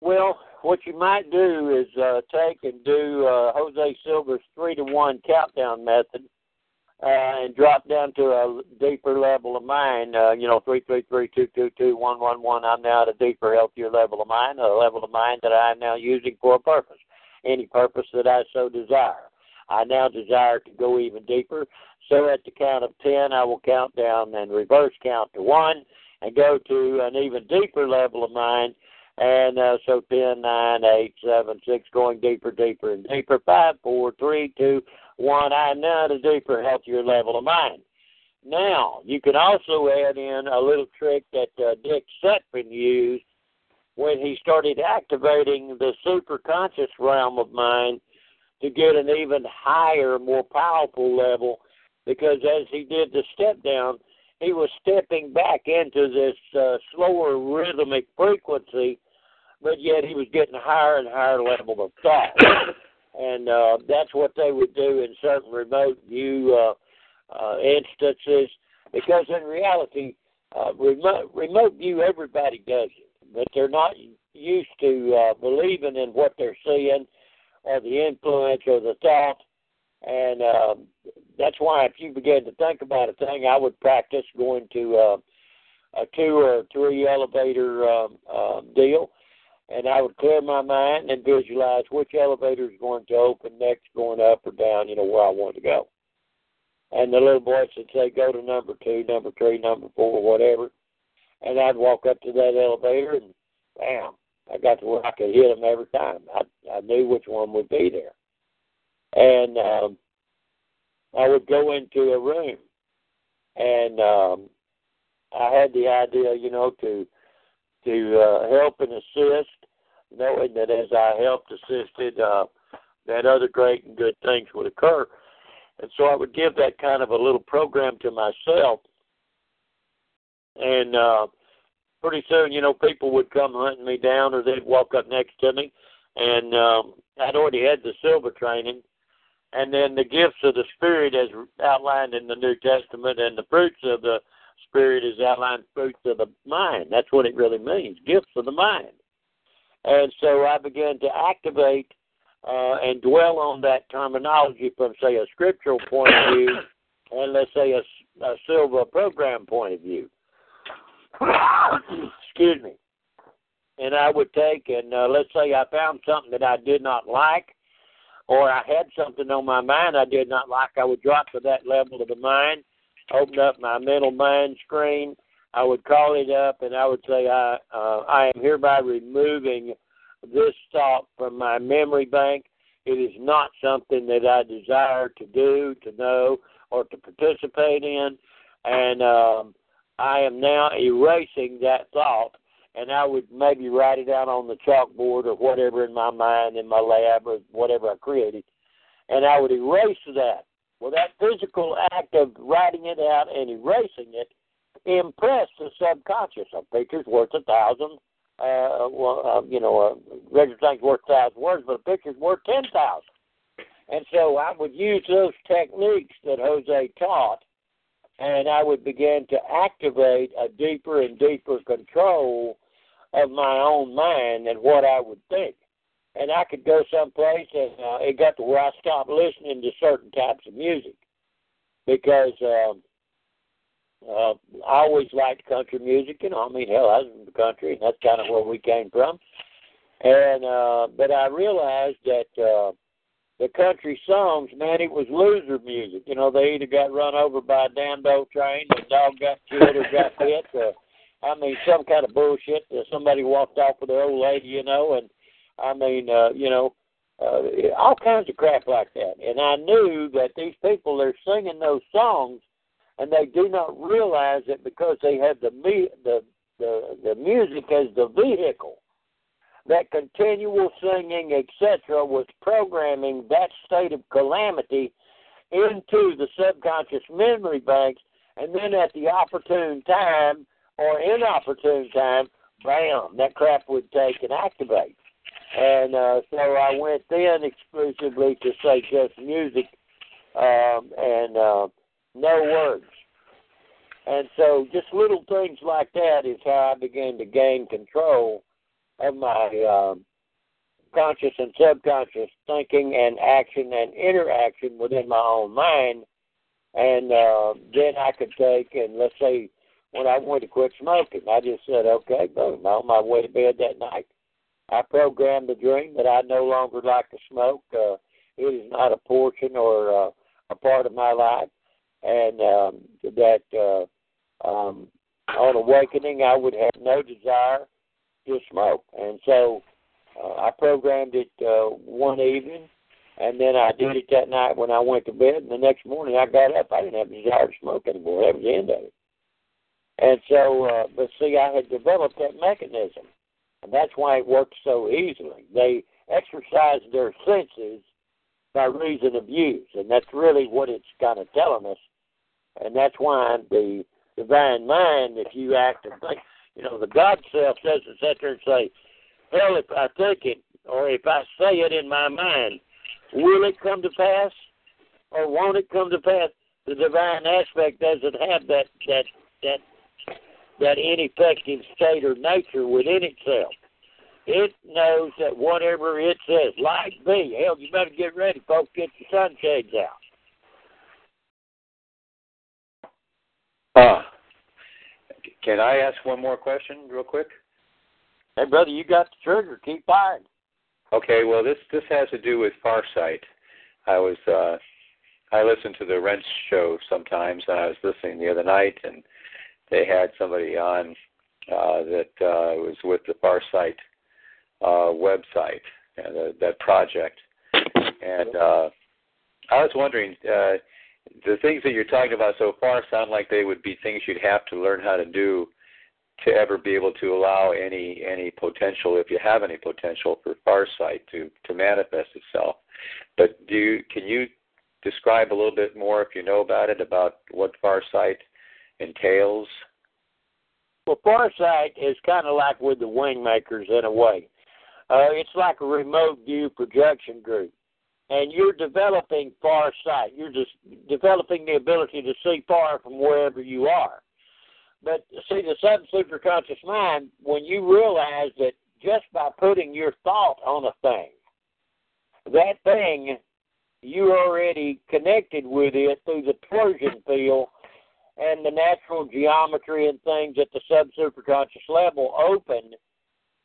Well, what you might do is uh, take and do uh, Jose Silver's three to one countdown method. Uh, and drop down to a deeper level of mind, uh, you know, three three three, two two two, one one one. I'm now at a deeper, healthier level of mind, a level of mind that I am now using for a purpose, any purpose that I so desire. I now desire to go even deeper. So at the count of ten, I will count down and reverse count to one and go to an even deeper level of mind. And uh, so ten, nine, eight, seven, six, going deeper, deeper, and deeper, five, four, three, two, one, I am now at a deeper, healthier level of mind. Now, you can also add in a little trick that uh, Dick Sutphin used when he started activating the superconscious realm of mind to get an even higher, more powerful level, because as he did the step down, he was stepping back into this uh, slower rhythmic frequency, but yet he was getting higher and higher level of thought. And uh, that's what they would do in certain remote view uh, uh, instances, because in reality, uh, remote, remote view, everybody does it, but they're not used to uh, believing in what they're seeing or the influence or the thought. And uh, that's why if you begin to think about a thing, I would practice going to uh, a two or three elevator um, uh, deal. And I would clear my mind and visualize which elevator is going to open next, going up or down, you know, where I want to go. And the little voice would say, go to number two, number three, number four, whatever. And I'd walk up to that elevator, and bam, I got to where I could hit them every time. I, I knew which one would be there. And um, I would go into a room, and um, I had the idea, you know, to to uh, help and assist, knowing that as I helped, assisted, uh, that other great and good things would occur. And so I would give that kind of a little program to myself. And uh, pretty soon, you know, people would come hunting me down, or they'd walk up next to me. And um, I'd already had the silver training. And then the gifts of the Spirit as outlined in the New Testament, and the fruits of the Spirit is outlined, fruits of the mind. That's what it really means, gifts of the mind. And so I began to activate uh, and dwell on that terminology from, say, a scriptural point of view and, let's say, a, a silver program point of view. Excuse me. And I would take and, uh, let's say, I found something that I did not like, or I had something on my mind I did not like. I would drop to that level of the mind, open up my mental mind screen. I would call it up, and I would say, I uh, I am hereby removing this thought from my memory bank. It is not something that I desire to do, to know, or to participate in. And um, I am now erasing that thought, and I would maybe write it out on the chalkboard or whatever in my mind, in my lab, or whatever I created. And I would erase that. Well, that physical act of writing it out and erasing it impressed the subconscious. A picture's worth a thousand, uh, well, uh, you know, a regular thing's worth a thousand words, but a picture's worth ten thousand. And so I would use those techniques that Jose taught, and I would begin to activate a deeper and deeper control of my own mind and what I would think. And I could go someplace, and uh, it got to where I stopped listening to certain types of music, because um, uh, I always liked country music. You know, I mean, hell, I was in the country, and that's kind of where we came from. And uh, but I realized that uh, the country songs, man, it was loser music. You know, they either got run over by a damn old train, the dog got killed or got hit, or I mean, some kind of bullshit. Uh, somebody walked off with their old lady, you know, and I mean, uh, you know, uh, all kinds of crap like that. And I knew that these people, they're singing those songs, and they do not realize that because they have the me- the, the the music as the vehicle, that continual singing, et cetera, was programming that state of calamity into the subconscious memory banks, and then at the opportune time or inopportune time, bam, that crap would take and activate. And uh, so I went then exclusively to, say, just music um, and uh, no words. And so just little things like that is how I began to gain control of my um, conscious and subconscious thinking and action and interaction within my own mind. And uh, then I could take, and let's say, when I went to quit smoking, I just said, okay, boom, on my way to bed that night, I programmed the dream that I no longer like to smoke. Uh, it is not a portion or uh, a part of my life. And um, that uh, um, on awakening, I would have no desire to smoke. And so uh, I programmed it uh, one evening, and then I did it that night when I went to bed. And the next morning I got up, I didn't have a desire to smoke anymore. That was the end of it. And so, uh, but see, I had developed that mechanism, and that's why it worked so easily. They exercise their senses by reason of use, and that's really what it's kind of telling us. And that's why the divine mind, if you act and think, you know, the God self says, et cetera, and say, hell, if I think it, or if I say it in my mind, will it come to pass, or won't it come to pass? The divine aspect doesn't have that that that. that ineffective state or nature within itself. It knows that whatever it says, like me, hell, you better get ready, folks, get your sunshades out. Uh, can I ask one more question real quick? Hey, brother, you got the trigger. Keep firing. Okay, well, this, this has to do with Farsight. I was, uh, I listened to the Wrench show sometimes, and I was listening the other night, and they had somebody on uh, that uh, was with the Farsight uh, website, and uh, that project. And uh, I was wondering, uh, the things that you're talking about so far sound like they would be things you'd have to learn how to do to ever be able to allow any any potential, if you have any potential, for Farsight to, to manifest itself. But do you, can you describe a little bit more, if you know about it, about what Farsight entails? Well, Farsight is kind of like with the Wingmakers in a way. Uh, it's like a remote view projection group. And you're developing Farsight. You're just developing the ability to see far from wherever you are. But see, the sudden superconscious mind, when you realize that just by putting your thought on a thing, that thing, you already connected with it through the Persian field and the natural geometry and things at the sub-superconscious level open,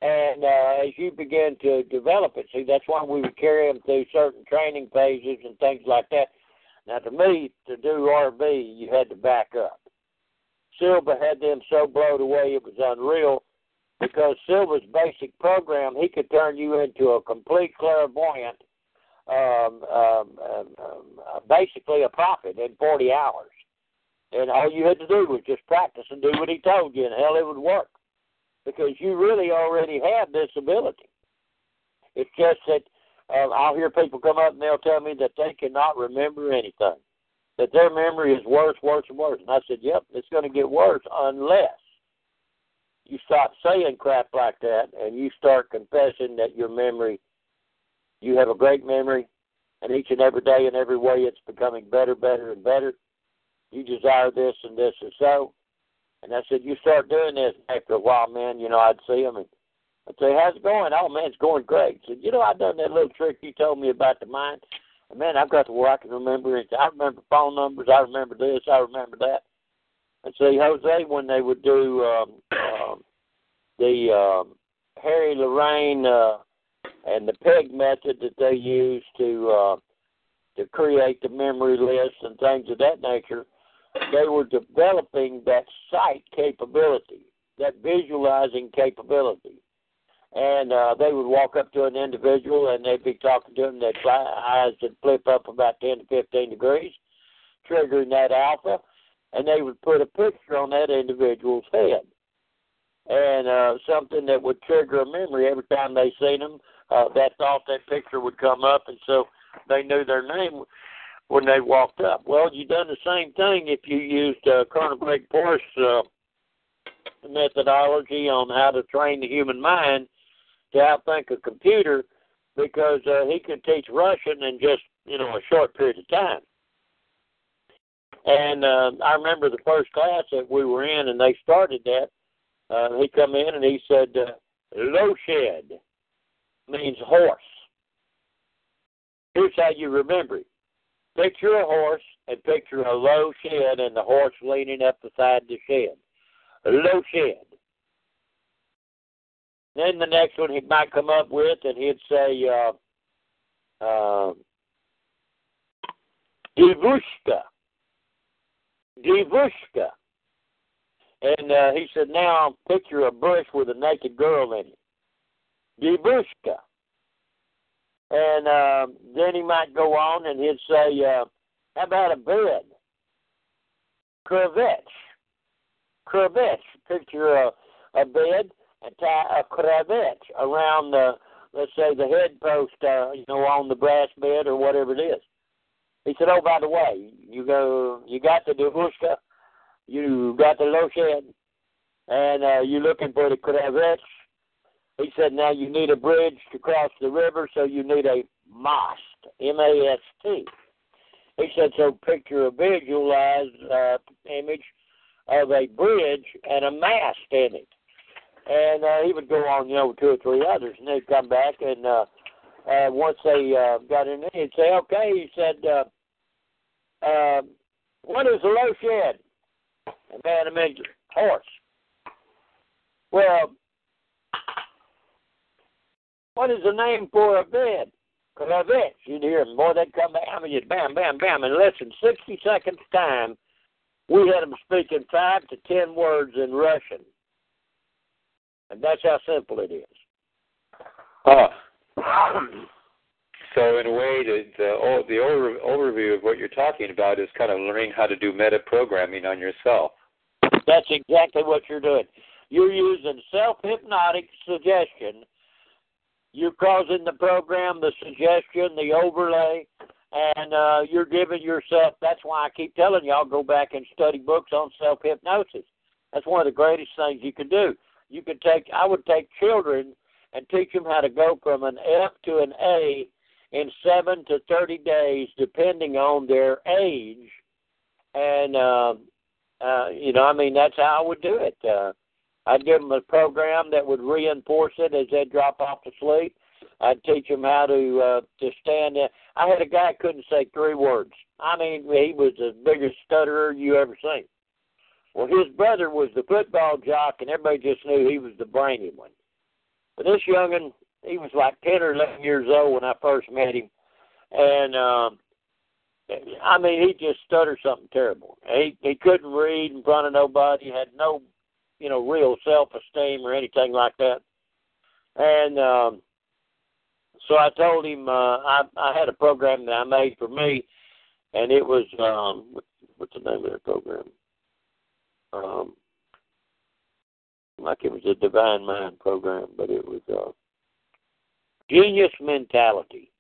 and uh, as you begin to develop it. See, that's why we would carry them through certain training phases and things like that. Now, to me, to do R V, you had to back up. Silva had them so blown away it was unreal, because Silva's basic program, he could turn you into a complete clairvoyant, um, um, um, um, basically a prophet in forty hours. And all you had to do was just practice and do what he told you, and hell, it would work. Because you really already have this ability. It's just that uh, I'll hear people come up and they'll tell me that they cannot remember anything, that their memory is worse, worse, and worse. And I said, yep, it's going to get worse unless you stop saying crap like that and you start confessing that your memory, you have a great memory, and each and every day and every way it's becoming better, better, and better. You desire this and this and so. And I said, you start doing this. After a while, man, you know, I'd see them and I'd say, how's it going? Oh, man, it's going great. I said, you know, I've done that little trick you told me about the mind. And, man, I've got to where I can remember it. I remember phone numbers. I remember this. I remember that. And see, Jose, when they would do um, um, the um, Harry Lorraine uh, and the PEG method that they use to uh, to create the memory list and things of that nature, they were developing that sight capability. that visualizing capability. And uh, they would walk up to an individual, and they'd be talking to them. Their eyes would flip up about ten to fifteen degrees, triggering that alpha, and they would put a picture on that individual's head, and uh, something that would trigger a memory. Every time they seen them, uh, that thought, that picture would come up, and so they knew their name when they walked up. Well, you done the same thing if you used uh, Colonel Greg Forrest's uh, methodology on how to train the human mind to outthink a computer, because uh, he could teach Russian in just, you know, a short period of time. And uh, I remember the first class that we were in, and they started that. Uh, he come in and he said, uh, "Loshed means horse. Here's how you remember it. Picture a horse and picture a low shed and the horse leaning up beside the shed. Low shed." Then the next one he might come up with, and he'd say, uh, uh, "Divushka, Divushka." And uh, he said, "Now picture a bush with a naked girl in it. Divushka." And uh, then he might go on and he'd say, uh, "How about a bed? Kravets. Kravets." Picture a, a bed and tie a kravets around the, let's say, the head post, uh, you know, on the brass bed or whatever it is. He said, "Oh, by the way, you go, you got the divushka, you got the loshed, and uh, you're looking for the kravets." He said, "Now you need a bridge to cross the river, so you need a mast, M A S T. He said, "So picture a visualized uh, image of a bridge and a mast in it." And uh, he would go on, you know, two or three others, and they'd come back, and uh, uh, once they uh, got in there, he'd say, "Okay," he said, uh, uh, "What is a low shed?" And man, I mean, horse. "Well, what is the name for a bed?" "Kravets." You'd hear them. Boy, they'd come back. I mean, you'd bam, bam, bam. In less than sixty seconds' time, we had them speaking five to ten words in Russian. And that's how simple it is. Uh, so in a way, the, the, the over, overview of what you're talking about is kind of learning how to do meta-programming on yourself. That's exactly what you're doing. You're using self-hypnotic suggestion. You're causing the program, the suggestion, the overlay, and uh, you're giving yourself. That's why I keep telling y'all, go back and study books on self-hypnosis. That's one of the greatest things you can do. You can take, I would take children and teach them how to go from an F to an A in seven to thirty days, depending on their age. And, uh, uh, you know, I mean, that's how I would do it. Uh, I'd give them a program that would reinforce it as they drop off to sleep. I'd teach them how to uh, to stand there. I had a guy couldn't say three words. I mean, he was the biggest stutterer you ever seen. Well, his brother was the football jock, and everybody just knew he was the brainy one. But this young'un, he was like ten or eleven years old when I first met him. And, um, I mean, he just stuttered something terrible. He, he couldn't read in front of nobody, he had no you know, real self-esteem or anything like that. And um, so I told him uh, I, I had a program that I made for me, and it was, um, what, what's the name of that program? Um, like it was a Divine Mind program, but it was uh, Genius Mentality.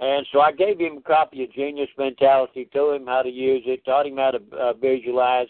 And so I gave him a copy of Genius Mentality, told him how to use it, taught him how to uh, visualize,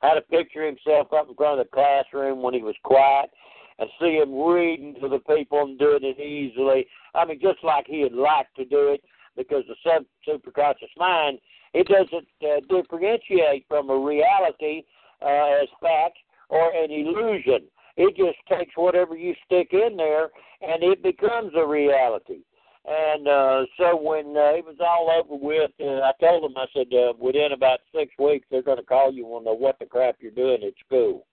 how to picture himself up in front of the classroom when he was quiet and see him reading to the people and doing it easily. I mean, just like he had liked to do it, because the sub- superconscious mind, it doesn't uh, differentiate from a reality uh, as fact or an illusion. It just takes whatever you stick in there, and it becomes a reality. And uh, so when uh, it was all over with, uh, I told them, I said, uh, within about six weeks, they're going to call you and know what the crap you're doing at school.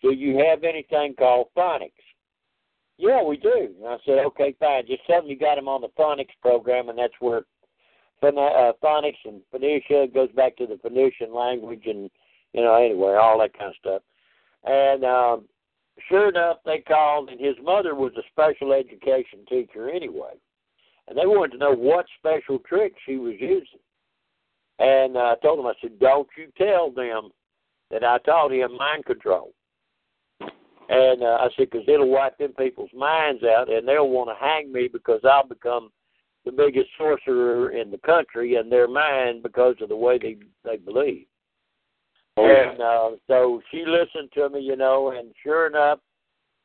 Do you have anything called phonics? Yeah, we do. And I said, okay, fine. Just tell them you got them on the phonics program, and that's where pho- uh, phonics and Phoenicia goes back to the Phoenician language and, you know, anyway, all that kind of stuff. And um, sure enough, they called, and his mother was a special education teacher anyway. And they wanted to know what special trick she was using. And uh, I told them, I said, don't you tell them that I taught him mind control. And uh, I said, because it'll wipe them people's minds out, and they'll want to hang me because I'll become the biggest sorcerer in the country in their mind because of the way they, they believe. Oh, yeah. And uh, so she listened to me, you know, and sure enough,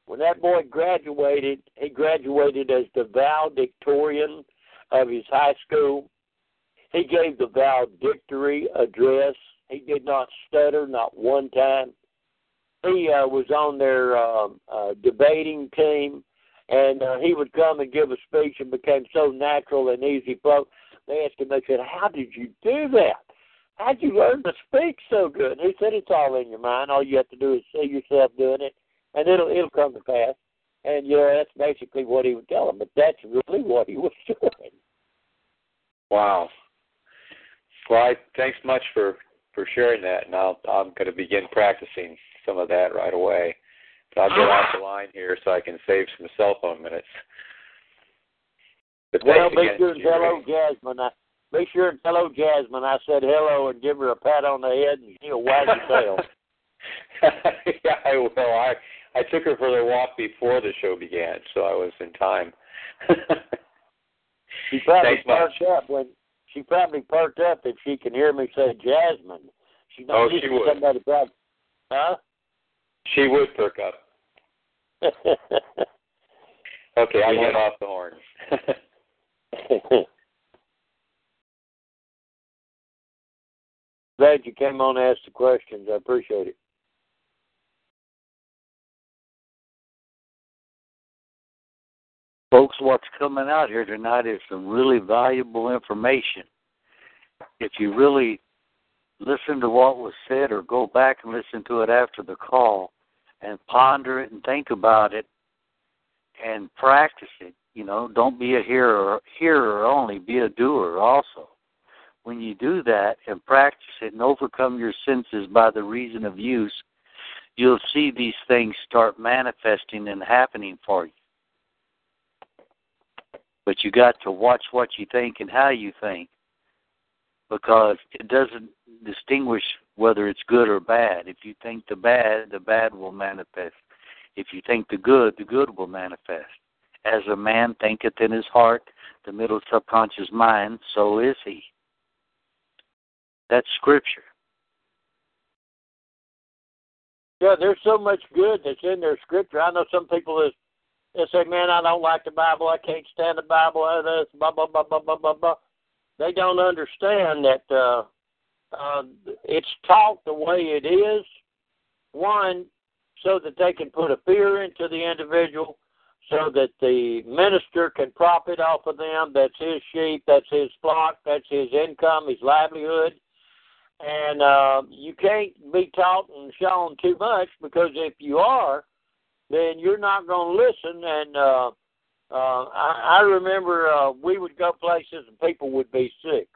when that boy graduated, he graduated as the valedictorian of his high school. He gave the valedictory address. He did not stutter, not one time. He uh, was on their uh, uh, debating team, and uh, he would come and give a speech and became so natural and easy flow. They asked him, they said, how did you do that? How'd you learn to speak so good? He said, it's all in your mind. All you have to do is see yourself doing it, and it'll it'll come to pass. And, you know, that's basically what he would tell them, but that's really what he was doing. Wow. Clyde, thanks much for, for sharing that, and I'll, I'm going to begin practicing some of that right away. So I'll get off the line here so I can save some cell phone minutes. But well, be again, sure and hello, Jasmine. I, be sure and hello, Jasmine. I said hello and give her a pat on the head, and she'll wag her tail. Yeah, I will. I, I took her for the walk before the show began, so I was in time. She probably Thanks perked much. up when she probably perked up if she can hear me say Jasmine. She knows oh, she would. Somebody probably, huh? She would perk up. Okay, I get off the horn. Glad you came on to ask the questions. I appreciate it. Folks, what's coming out here tonight is some really valuable information. If you really listen to what was said or go back and listen to it after the call and ponder it and think about it and practice it, you know, don't be a hearer, hearer only, be a doer also. When you do that and practice it and overcome your senses by the reason of use, you'll see these things start manifesting and happening for you. But you got to watch what you think and how you think, because it doesn't distinguish whether it's good or bad. If you think the bad, the bad will manifest. If you think the good, the good will manifest. As a man thinketh in his heart, the middle subconscious mind, so is he. That's Scripture. Yeah, there's so much good that's in their Scripture. I know some people is. They say, man, I don't like the Bible. I can't stand the Bible. Blah, blah, blah, blah, blah, blah, blah. They don't understand that uh, uh, it's taught the way it is, one, so that they can put a fear into the individual, so that the minister can profit off of them. That's his sheep. That's his flock. That's his income, his livelihood. And uh, you can't be taught and shown too much, because if you are, then you're not going to listen. And uh, uh, I, I remember uh, we would go places and people would be sick.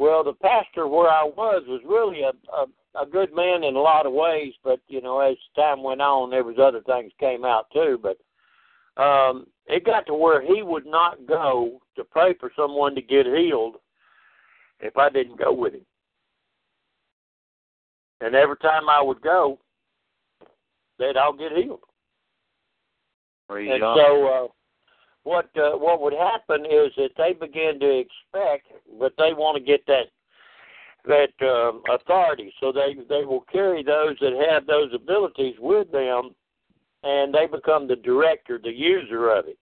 Well, the pastor where I was was really a, a, a good man in a lot of ways, but, you know, as time went on, there was other things came out too. But um, it got to where he would not go to pray for someone to get healed if I didn't go with him. And every time I would go, they'd all get healed. And on. so uh, what uh, what would happen is that they begin to expect, but they want to get that that um, authority. So they, they will carry those that have those abilities with them, and they become the director, the user of it.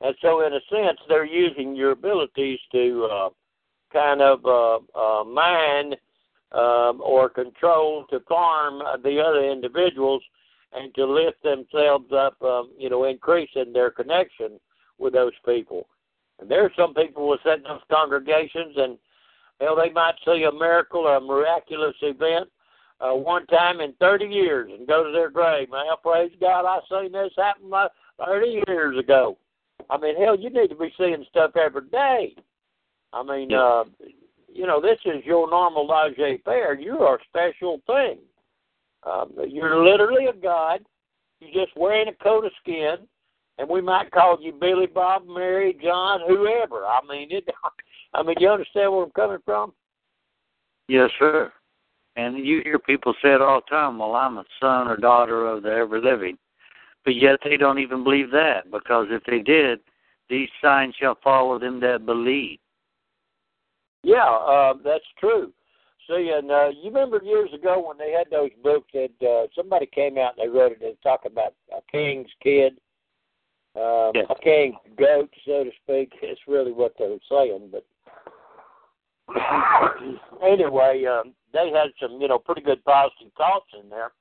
And so in a sense, they're using your abilities to uh, kind of uh, uh, mind um, or control to farm the other individuals, and to lift themselves up, um, you know, increasing their connection with those people. And there are some people who sit in those congregations, and, hell, they might see a miracle or a miraculous event uh, one time in thirty years and go to their grave. Now, praise God, I seen this happen thirty years ago. I mean, hell, you need to be seeing stuff every day. I mean, uh, you know, this is your normal laissez-faire. You're a special thing. Um, you're literally a god. You're just wearing a coat of skin, and we might call you Billy, Bob, Mary, John, whoever. I mean, it. I mean, you understand where I'm coming from? Yes, sir. And you hear people say it all the time, well, I'm a son or daughter of the ever-living. But yet they don't even believe that, because if they did, these signs shall follow them that believe. Yeah, uh, that's true. See, and uh, you remember years ago when they had those books that uh, somebody came out and they wrote it and talk about a king's kid, um, yeah. a king's goat, so to speak. It's really what they were saying, but... anyway, um, they had some, you know, pretty good positive thoughts in there.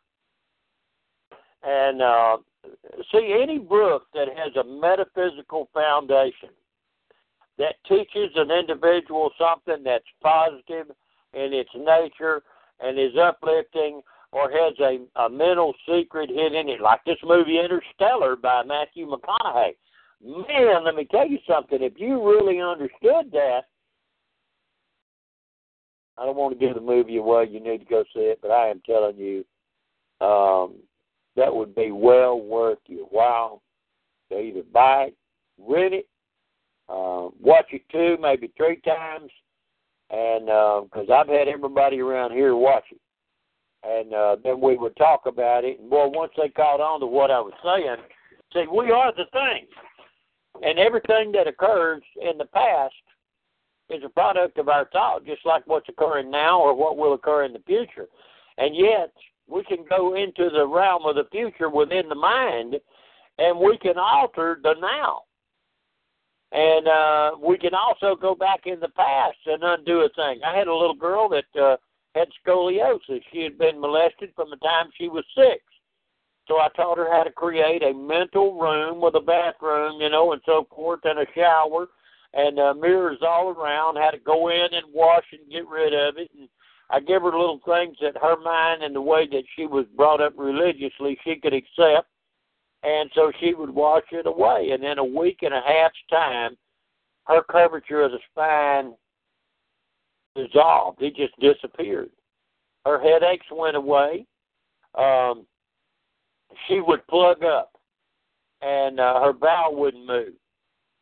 And uh, see, any book that has a metaphysical foundation that teaches an individual something that's positive in its nature and is uplifting, or has a, a mental secret hidden in it, like this movie Interstellar by Matthew McConaughey. Man, let me tell you something. If you really understood that, I don't want to give the movie away. You need to go see it, but I am telling you, um, that would be well worth your while. So either buy it, rent it, uh, watch it two, maybe three times, and because uh, I've had everybody around here watch it, and uh, then we would talk about it. And boy, once they caught on to what I was saying, see, we are the thing, and everything that occurs in the past is a product of our thought, just like what's occurring now or what will occur in the future. And yet, we can go into the realm of the future within the mind, and we can alter the now. And uh, we can also go back in the past and undo a thing. I had a little girl that uh, had scoliosis. She had been molested from the time she was six. So I taught her how to create a mental room with a bathroom, you know, and so forth, and a shower, and uh, mirrors all around, had to go in and wash and get rid of it. And I give her little things that her mind and the way that she was brought up religiously, she could accept. And so she would wash it away. And in a week and a half's time, her curvature of the spine dissolved. It just disappeared. Her headaches went away. Um, she would plug up, and uh, her bowel wouldn't move.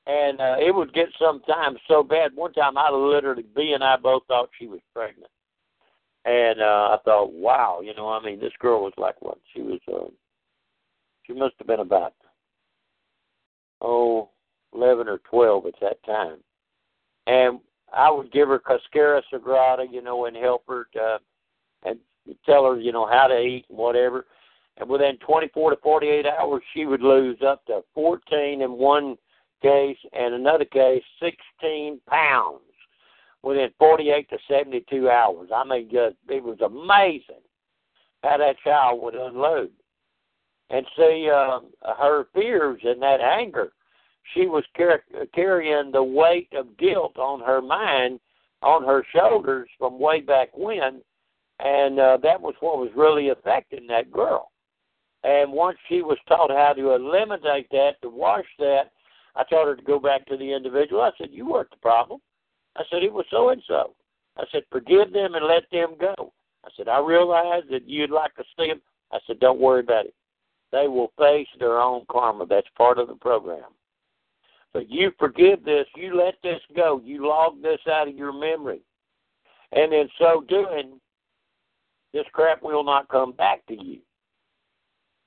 And uh, it would get sometimes so bad. One time I literally, B and I both thought she was pregnant. And uh, I thought, wow, you know, I mean, this girl was like what? She was, uh, she must have been about, oh, eleven or twelve at that time. And I would give her cascara sagrada, you know, and help her to, uh, and tell her, you know, how to eat and whatever. And within twenty-four to forty-eight hours, she would lose up to fourteen in one case, and another case, sixteen pounds within forty-eight to seventy-two hours. I mean, just, it was amazing how that child would unload. And see, uh, her fears and that anger, she was car- carrying the weight of guilt on her mind, on her shoulders from way back when, and uh, that was what was really affecting that girl. And once she was taught how to eliminate that, to wash that, I told her to go back to the individual. I said, you weren't the problem. I said, it was so-and-so. I said, forgive them and let them go. I said, I realize that you'd like to see them. I said, don't worry about it. They will face their own karma. That's part of the program. But you forgive this. You let this go. You log this out of your memory. And in so doing, this crap will not come back to you.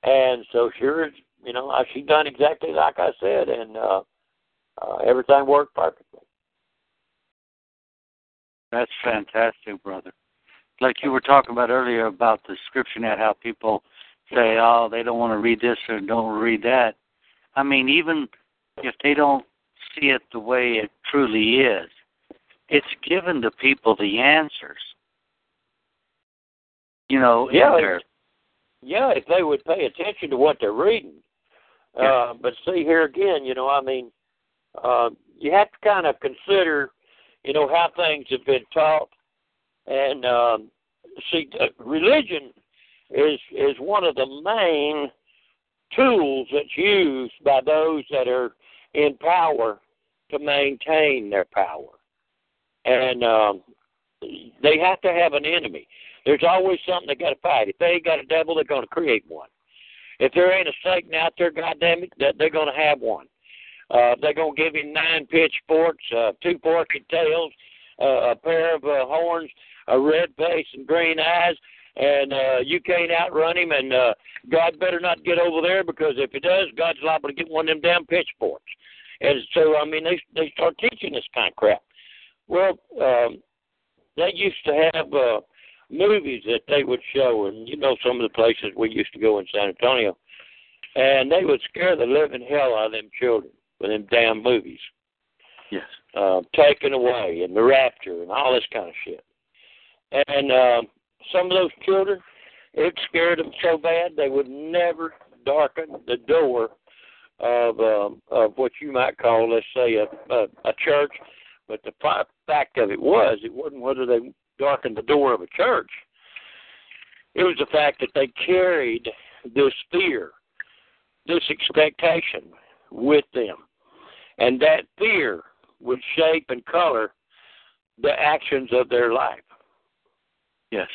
And so sure as you know, she done exactly like I said, and uh, uh, everything worked perfectly. That's fantastic, brother. Like you were talking about earlier about the scripture and how people say, oh, they don't want to read this or don't read that. I mean, even if they don't see it the way it truly is, it's given the people the answers. You know, yeah, in their... Yeah, if they would pay attention to what they're reading. Uh, but see, here again, you know, I mean, uh, you have to kind of consider, you know, how things have been taught. And um, see, uh, religion is is one of the main tools that's used by those that are in power to maintain their power. And um, they have to have an enemy. There's always something they got to fight. If they ain't got a devil, they're going to create one. If there ain't a Satan out there, goddamn it, they're going to have one. Uh, they're going to give him nine pitchforks, uh, two forked tails, uh, a pair of uh, horns, a red face and green eyes, and uh, you can't outrun him, and uh, God better not get over there, because if he does, God's liable to get one of them damn pitchforks. And so, I mean, they they start teaching this kind of crap. Well, um, they used to have uh, movies that they would show, and you know some of the places we used to go in San Antonio, and they would scare the living hell out of them children with them damn movies. Yes. Uh, Taken Away and The Rapture and all this kind of shit. And uh, some of those children, it scared them so bad they would never darken the door of um, of what you might call, let's say, a, a, a church. But the fact of it was, it wasn't whether they darkened the door of a church. It was the fact that they carried this fear, this expectation with them. And that fear would shape and color the actions of their life. Yes.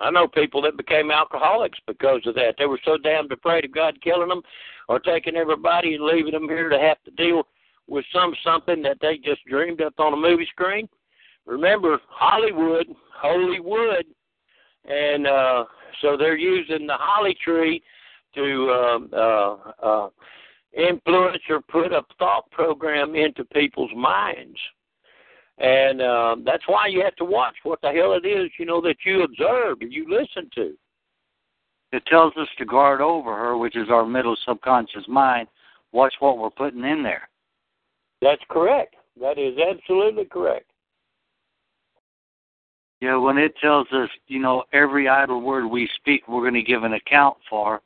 I know people that became alcoholics because of that. They were so damned afraid of God killing them or taking everybody and leaving them here to have to deal with some something that they just dreamed up on a movie screen. Remember, Hollywood, holy wood, and uh, so they're using the holly tree to um, uh, uh, influence or put a thought program into people's minds. And um, that's why you have to watch what the hell it is, you know, that you observe and you listen to. It tells us to guard over her, which is our middle subconscious mind. Watch what we're putting in there. That's correct. That is absolutely correct. Yeah, when it tells us, you know, every idle word we speak, we're going to give an account for.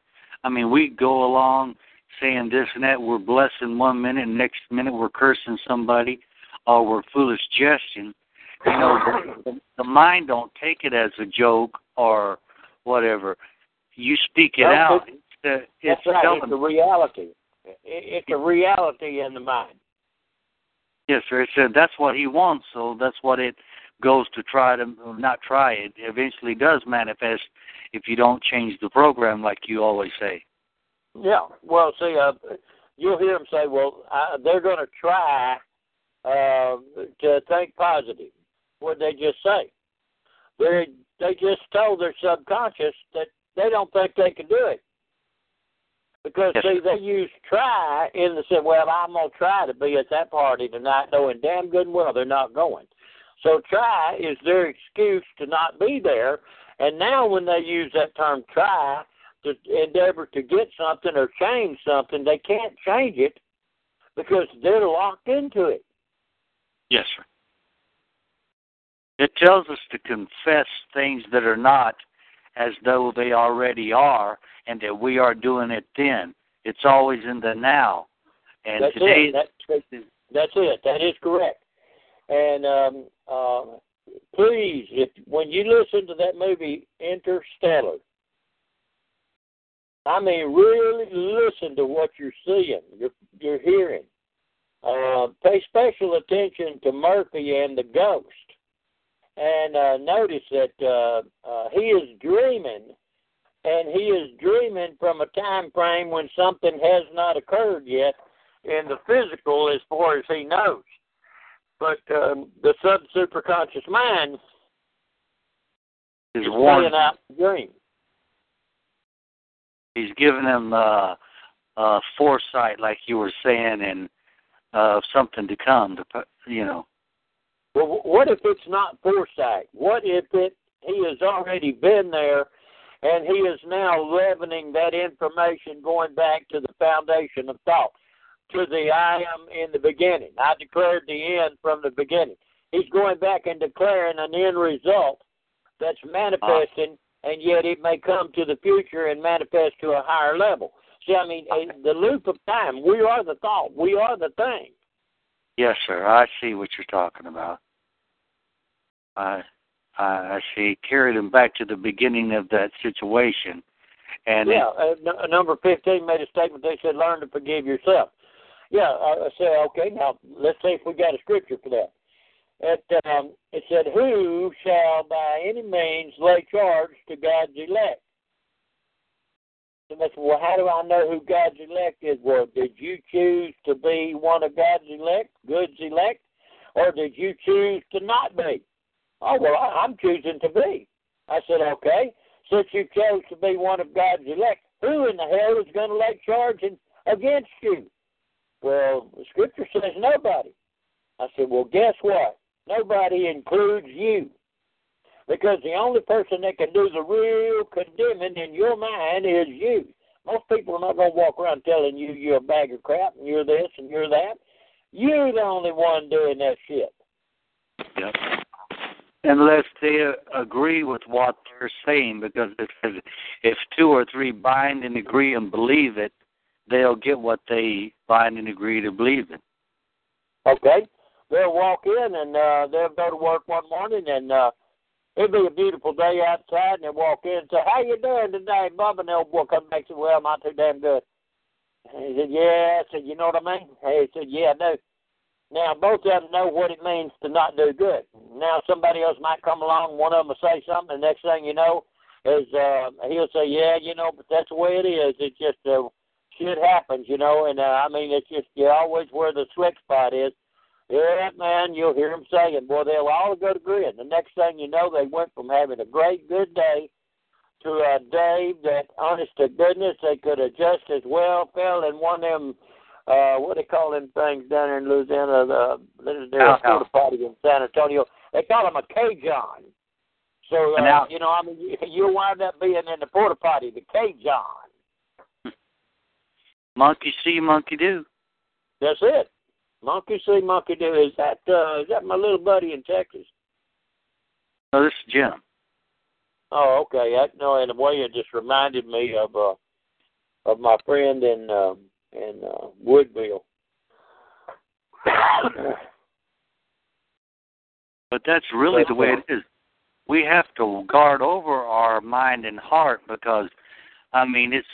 I mean, we go along saying this and that. We're blessing one minute, and next minute we're cursing somebody. Oh, we're foolish jesting. You know, the, the mind don't take it as a joke or whatever. You speak it that's out. It's, the, it's, that's right. It's a reality. It, it's a reality in the mind. Yes, sir. It said that's what he wants, so that's what it goes to try to not try. It eventually does manifest if you don't change the program, like you always say. Yeah. Well, see, uh, you'll hear them say, well, I, they're going to try Uh, to think positive. What they just say? They they just told their subconscious that they don't think they can do it because yes. see they use try in the sense. Well, I'm gonna try to be at that party tonight, knowing damn good and well they're not going. So try is their excuse to not be there. And now when they use that term try to endeavor to get something or change something, they can't change it because they're locked into it. Yes, sir. It tells us to confess things that are not as though they already are and that we are doing it then. It's always in the now. And that's today, it. That's, that's it. That is correct. And um, uh, please, if when you listen to that movie, Interstellar, I mean, really listen to what you're seeing, you're, you're hearing. Uh, pay special attention to Murphy and the ghost, and uh, notice that uh, uh, he is dreaming, and he is dreaming from a time frame when something has not occurred yet in the physical as far as he knows. But um, the sub-superconscious mind is, is playing out the dream. He's giving him uh, uh, foresight, like you were saying, and of uh, something to come, to, you know. Well, what if it's not foresight? What if it he has already been there, and he is now leavening that information going back to the foundation of thought, to the I am in the beginning. I declared the end from the beginning. He's going back and declaring an end result that's manifesting, uh, and yet it may come to the future and manifest to a higher level. See, I mean, the loop of time, we are the thought. We are the thing. Yes, sir. I see what you're talking about. I, I, I see. Carried him back to the beginning of that situation. And yeah, it, uh, n- number fifteen made a statement. They said, learn to forgive yourself. Yeah, I, I said, okay, now let's see if we got a scripture for that. It, um, it said, who shall by any means lay charge to God's elect? Somebody said, well, how do I know who God's elect is? Well, did you choose to be one of God's elect, good's elect, or did you choose to not be? Oh, well, I, I'm choosing to be. I said, okay, since you chose to be one of God's elect, who in the hell is going to lay charge against you? Well, the Scripture says nobody. I said, well, guess what? Nobody includes you, because the only person that can do the real condemning in your mind is you. Most people are not going to walk around telling you you're a bag of crap and you're this and you're that. You're the only one doing that shit. Yep. Unless they agree with what they're saying, because it says if two or three bind and agree and believe it, they'll get what they bind and agree to believe in. Okay. They'll walk in and uh, they'll go to work one morning, and uh, it'll be a beautiful day outside, and they'll walk in and say, how you doing today, Bubba? And the old boy comes back and says, well, I'm not too damn good. And he said, yeah. I said, you know what I mean? He said, yeah, I do. Now, both of them know what it means to not do good. Now, somebody else might come along, one of them will say something, and the next thing you know is uh, he'll say, yeah, you know, but that's the way it is. It's just uh, shit happens, you know, and uh, I mean, it's just you always where the sweat spot is. Yeah, man, you'll hear them saying, boy, they'll all go to grid. The next thing you know, they went from having a great, good day to a day that, honest to goodness, they could have just as well fell in one of them. Uh, what do they call them things down there in Louisiana? The legendary porta potty in San Antonio. They call them a K-John. So, uh, you know, I mean, you, you wind up being in the porta potty, the K-John. Monkey see, monkey do. That's it. Monkey see, monkey do. Is that uh, is that my little buddy in Texas? No, this is Jim. Oh, okay. I, no, in a way, it just reminded me of uh, of my friend in. Um, And uh, Woodville. But that's really that's the way it is. We have to guard over our mind and heart, because, I mean, it's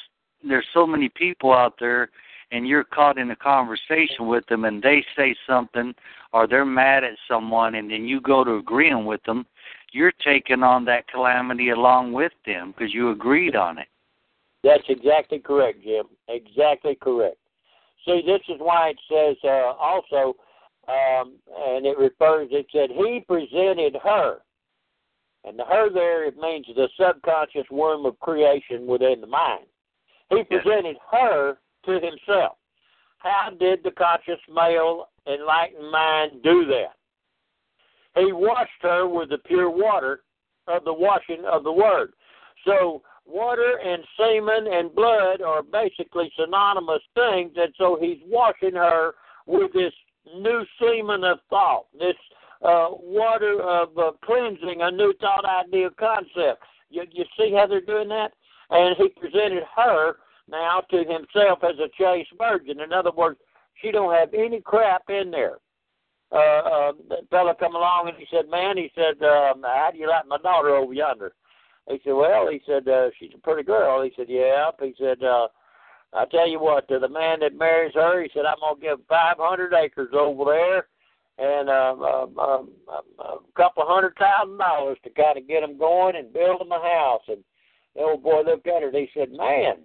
there's so many people out there, and you're caught in a conversation with them, and they say something, or they're mad at someone, and then you go to agreeing with them. You're taking on that calamity along with them because you agreed on it. That's exactly correct, Jim. Exactly correct. See, this is why it says uh, also, um, and it refers, it said, he presented her. And the her there, it means the subconscious womb of creation within the mind. He presented her to himself. How did the conscious male enlightened mind do that? He washed her with the pure water of the washing of the Word. So, water and semen and blood are basically synonymous things, and so he's washing her with this new semen of thought, this uh, water of uh, cleansing, a new thought, idea, concept. You, you see how they're doing that? And he presented her now to himself as a chaste virgin. In other words, she don't have any crap in there. Uh, uh, that fella come along and he said, man, he said, um, how do you like my daughter over yonder? He said, well, he said, uh, she's a pretty girl. He said, yeah. He said, uh, I tell you what, to the man that marries her, he said, I'm going to give five hundred acres over there and uh, um, um, a couple hundred thousand dollars to kind of get them going and build them a house. And the old boy looked at her and he said, man,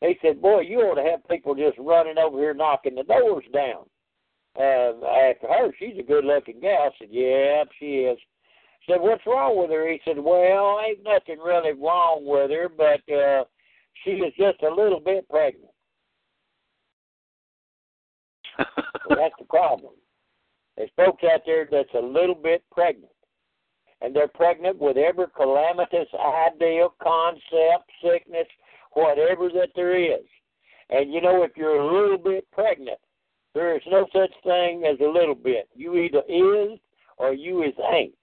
he said, boy, you ought to have people just running over here knocking the doors down. Uh, after her, she's a good-looking gal. I said, yeah, she is. Said, what's wrong with her? He said, well, ain't nothing really wrong with her, but uh, she is just a little bit pregnant. Well, that's the problem. There's folks out there that's a little bit pregnant, and they're pregnant with every calamitous idea, concept, sickness, whatever that there is. And, you know, if you're a little bit pregnant, there is no such thing as a little bit. You either is or you is ain't.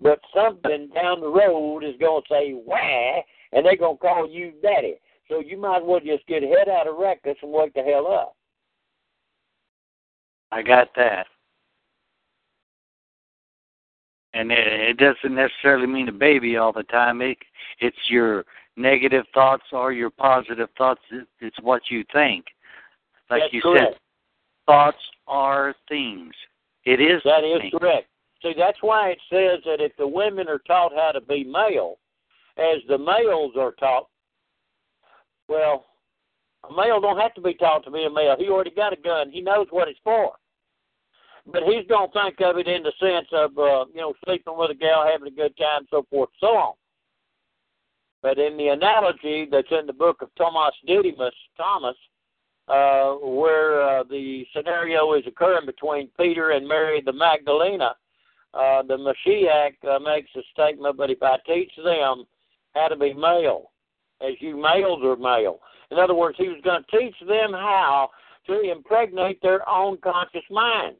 But something down the road is going to say, why, and they're going to call you daddy. So you might as well just get head out of records and wake the hell up. I got that. And it doesn't necessarily mean a baby all the time. It, it's your negative thoughts or your positive thoughts. It's what you think. Like That's you correct. said, thoughts are things. It is That is things. correct. See, that's why it says that if the women are taught how to be male, as the males are taught, well, a male don't have to be taught to be a male. He already got a gun. He knows what it's for. But he's going to think of it in the sense of, uh, you know, sleeping with a gal, having a good time, so forth, so on. But in the analogy that's in the book of Thomas Didymus, Thomas, uh, where uh, the scenario is occurring between Peter and Mary the Magdalena, uh, the Mashiach uh, makes a statement, but if I teach them how to be male, as you males are male. In other words, he was going to teach them how to impregnate their own conscious mind.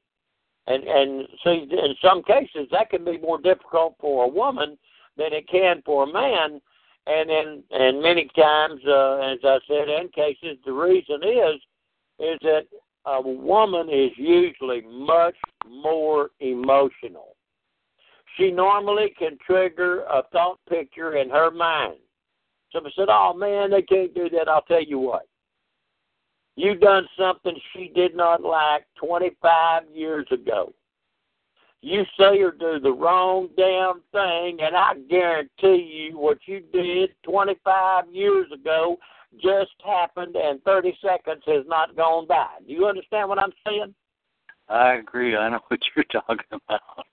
And, and see, in some cases, that can be more difficult for a woman than it can for a man. And in, and many times, uh, as I said, in cases, the reason is, is that a woman is usually much more emotional. She normally can trigger a thought picture in her mind. Somebody said, oh, man, they can't do that. I'll tell you what. You done something she did not like twenty-five years ago. You say or do the wrong damn thing, and I guarantee you what you did twenty-five years ago just happened, and thirty seconds has not gone by. Do you understand what I'm saying? I agree. I know what you're talking about.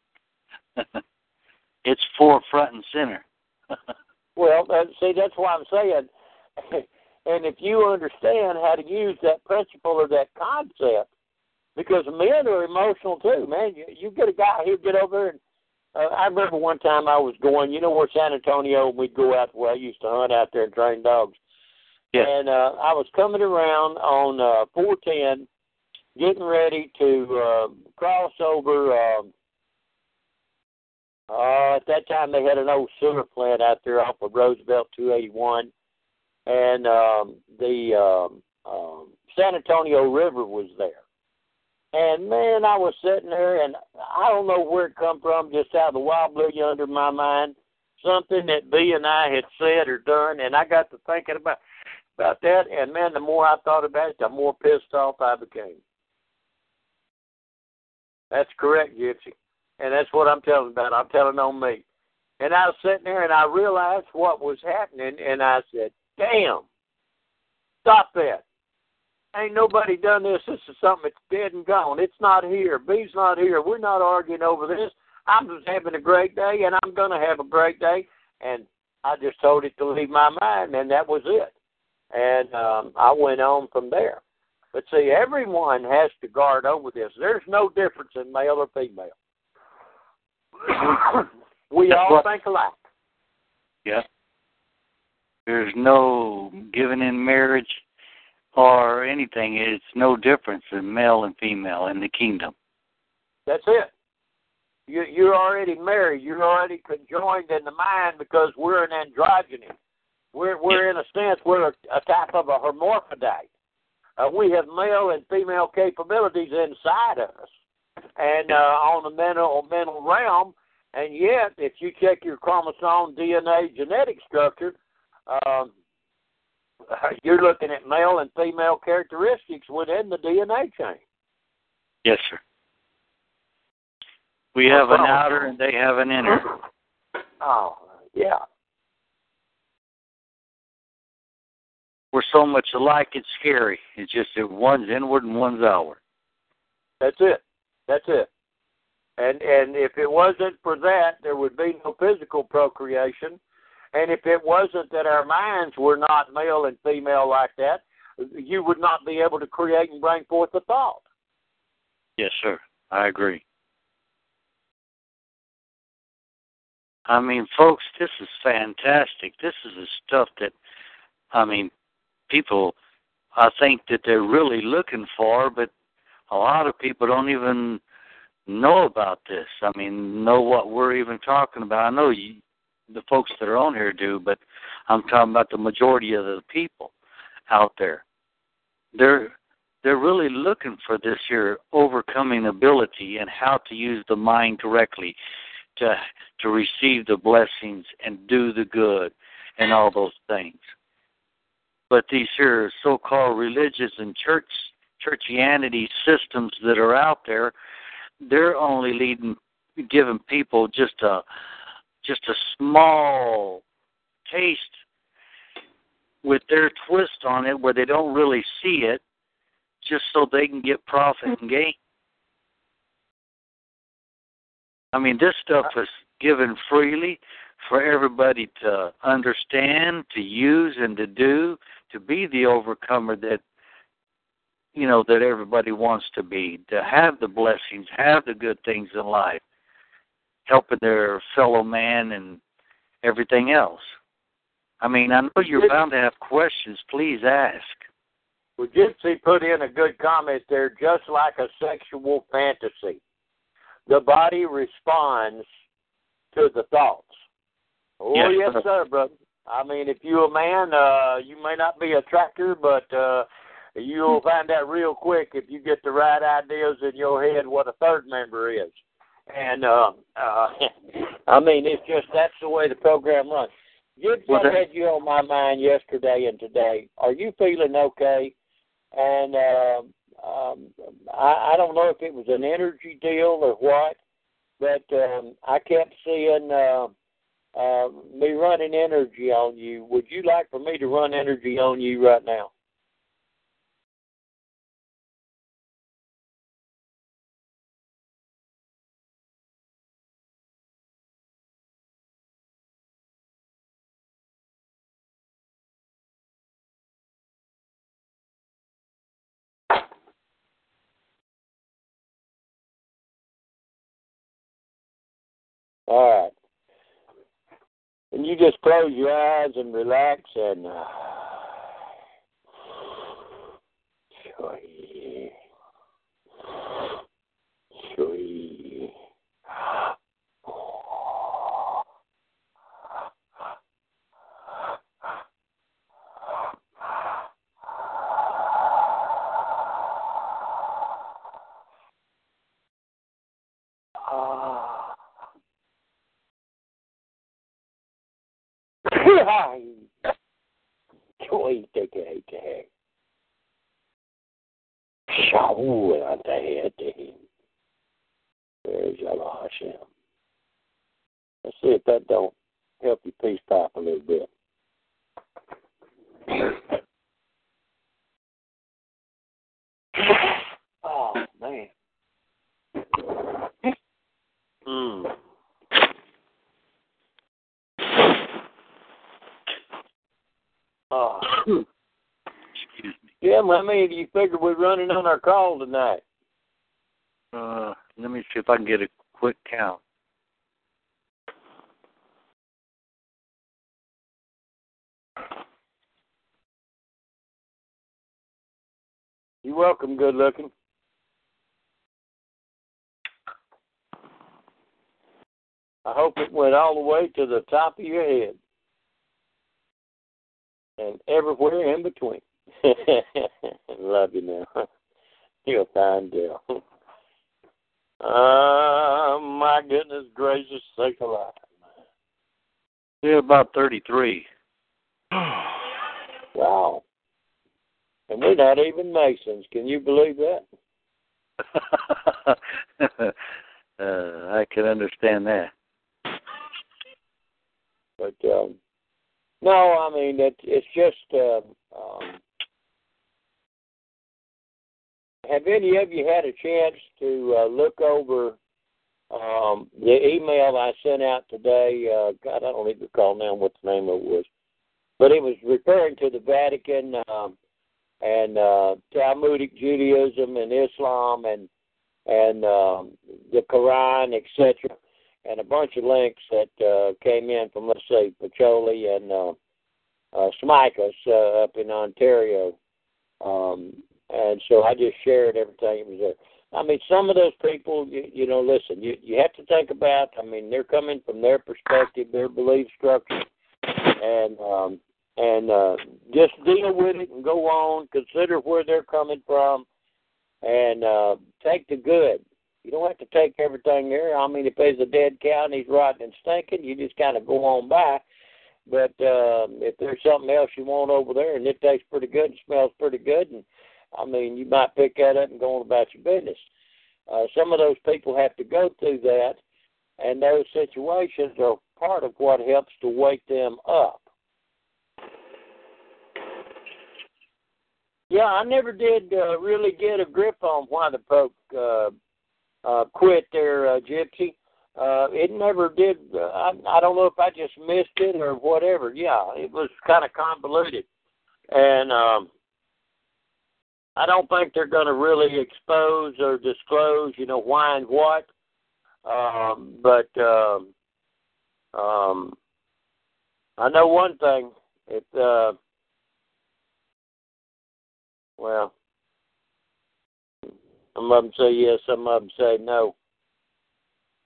It's forefront and center. Well, see, that's why I'm saying... And if you understand how to use that principle or that concept, because men are emotional too, man. You, you get a guy, he'll get over. And, uh, I remember one time I was going, you know where San Antonio, we'd go out where I used to hunt out there and train dogs. Yeah. And uh, I was coming around on uh, four ten, getting ready to uh, cross over. Uh, uh, at that time they had an old sewer plant out there off of Roosevelt two eighty-one. And um, the um, um, San Antonio River was there. And, man, I was sitting there, and I don't know where it come from, just out of the wild blue yonder my mind, something that B and I had said or done, and I got to thinking about about that. And, man, the more I thought about it, the more pissed off I became. That's correct, Gypsy. And that's what I'm telling about. I'm telling on me. And I was sitting there, and I realized what was happening, and I said, damn, stop that. Ain't nobody done this. This is something that's dead and gone. It's not here. B's not here. We're not arguing over this. I'm just having a great day, and I'm going to have a great day. And I just told it to leave my mind, and that was it. And um, I went on from there. But, see, everyone has to guard over this. There's no difference in male or female. We all think alike. Yeah. There's no giving in marriage or anything. It's no difference in male and female in the kingdom. That's it. You, you're already married. You're already conjoined in the mind because we're an androgyny. We're, we're in a sense, we're a, a type of a hermaphrodite. Uh, we have male and female capabilities inside of us and uh, on the mental, mental realm. And yet, if you check your chromosome D N A genetic structure, Um, you're looking at male and female characteristics within the D N A chain. Yes, sir. We have an outer and they have an inner. Oh, yeah. We're so much alike, it's scary. It's just that one's inward and one's outward. That's it. That's it. And and if it wasn't for that, there would be no physical procreation. And if it wasn't that our minds were not male and female like that, you would not be able to create and bring forth the thought. Yes, sir. I agree. I mean, folks, this is fantastic. This is the stuff that, I mean, people, I think that they're really looking for, but a lot of people don't even know about this. I mean, know what we're even talking about. I know you. The folks that are on here do, but I'm talking about the majority of the people out there. They're they're really looking for this here overcoming ability and how to use the mind correctly to to receive the blessings and do the good and all those things. But these here so-called religious and church churchianity systems that are out there, they're only leading giving people just a just a small taste with their twist on it where they don't really see it just so they can get profit and gain. I mean, this stuff is given freely for everybody to understand, to use, and to do, to be the overcomer that, you know, that everybody wants to be, to have the blessings, have the good things in life, helping their fellow man and everything else. I mean, I know you're bound to have questions. Please ask. Well, Gypsy put in a good comment there, just like a sexual fantasy. The body responds to the thoughts. Oh, yes, yes sir. sir, brother. I mean, if you're a man, uh, you may not be a tractor, but uh, you'll find out real quick if you get the right ideas in your head what a third member is. And, uh, uh, I mean, it's just that's the way the program runs. Gibson, well, had you on my mind yesterday and today. Are you feeling okay? And uh, um, I, I don't know if it was an energy deal or what, but um, I kept seeing uh, uh, me running energy on you. Would you like for me to run energy on you right now? All right. And you just close your eyes and relax and uh, shui, shui. Let's see if that don't help you peace pipe a little bit. Oh, man. Mm. Oh. Excuse me. Jim, how many of you figure we're running on our call tonight? Uh, let me see if I can get a quick count. You're welcome, good looking. I hope it went all the way to the top of your head and everywhere in between. Love you now. You're a fine girl. Oh, uh, my goodness gracious, sake alive. You're about thirty-three. Wow. And we're not even Masons. Can you believe that? uh, I can understand that. But, um, no, I mean, it, it's just... Uh, um, have any of you had a chance to uh, look over um, the email I sent out today? Uh, God, I don't even recall now what the name of it was. But it was referring to the Vatican um, and uh, Talmudic Judaism and Islam and and um, the Quran, et cetera, and a bunch of links that uh, came in from, let's say, Pacioli and uh, uh, Smikas uh, up in Ontario. Um And so I just shared everything that was there. I mean, some of those people, you, you know, listen, you, you have to think about, I mean, they're coming from their perspective, their belief structure, and um, and uh, just deal with it and go on, consider where they're coming from, and uh, take the good. You don't have to take everything there. I mean, if there's a dead cow and he's rotten and stinking, you just kind of go on by. But uh, if there's something else you want over there, and it tastes pretty good and smells pretty good, and I mean, you might pick that up and go on about your business. Uh, some of those people have to go through that and those situations are part of what helps to wake them up. Yeah, I never did uh, really get a grip on why the folk uh, uh, quit their uh, gypsy. Uh, it never did. Uh, I, I don't know if I just missed it or whatever. Yeah, it was kind of convoluted. And um, I don't think they're going to really expose or disclose, you know, why and what. Um, but um, um, I know one thing. It, uh, well, some of them say yes, some of them say no.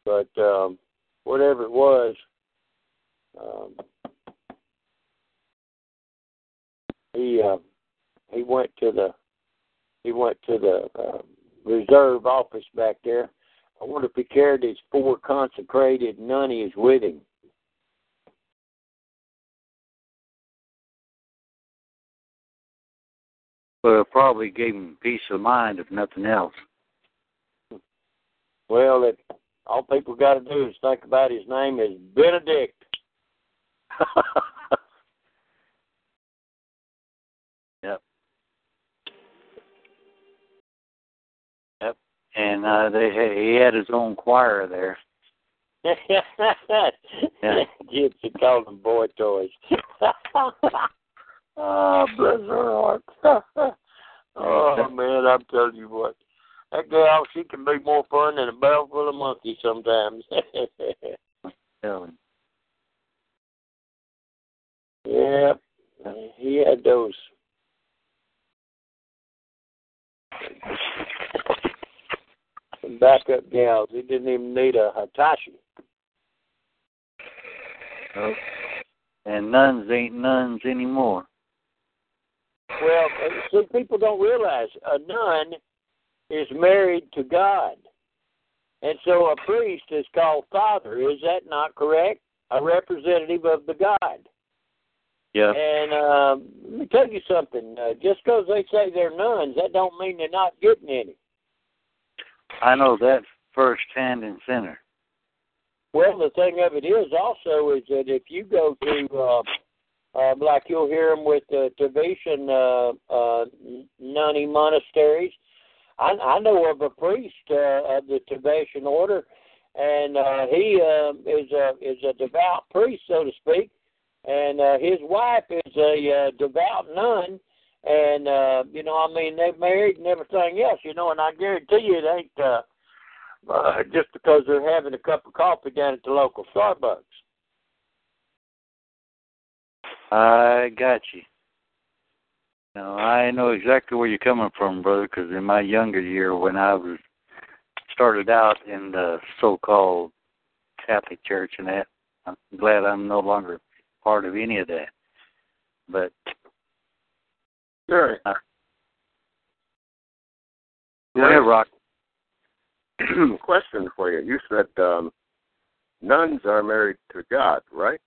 But um, whatever it was, um, he uh, he went to the he went to the uh, reserve office back there. I wonder if he carried his four consecrated nunnies with him. Well, it probably gave him peace of mind, if nothing else. Well, it, all people got to do is think about his name is Benedict. Yep. Yep. And uh, they, he had his own choir there. Yeah. Gypsy called them boy toys. Oh, bless her heart. Oh, man, I'm telling you what. That girl, she can be more fun than a barrel full of monkeys sometimes. Yeah, he had those. Some backup gals. He didn't even need a Hitachi. Oh. And nuns ain't nuns anymore. Well, see, people don't realize a nun is married to God. And so a priest is called father. Is that not correct? A representative of the God. Yeah. And um, let me tell you something. Uh, just because they say they're nuns, that don't mean they're not getting any. I know that firsthand in center. Well, the thing of it is also is that if you go to... Uh, Uh, like you'll hear them with the uh, Tibetan uh, uh, nunny monasteries. I, I know of a priest uh, of the Tibetan order, and uh, he uh, is a is a devout priest, so to speak, and uh, his wife is a uh, devout nun, and uh, you know, I mean, they're married and everything else, you know, and I guarantee you it ain't uh, uh, just because they're having a cup of coffee down at the local Starbucks. I got you. Now, I know exactly where you're coming from, brother, because in my younger year when I was started out in the so-called Catholic Church and that, I'm glad I'm no longer part of any of that. But sure. Uh, go ahead, Rock. Question for you. You said um, nuns are married to God, right?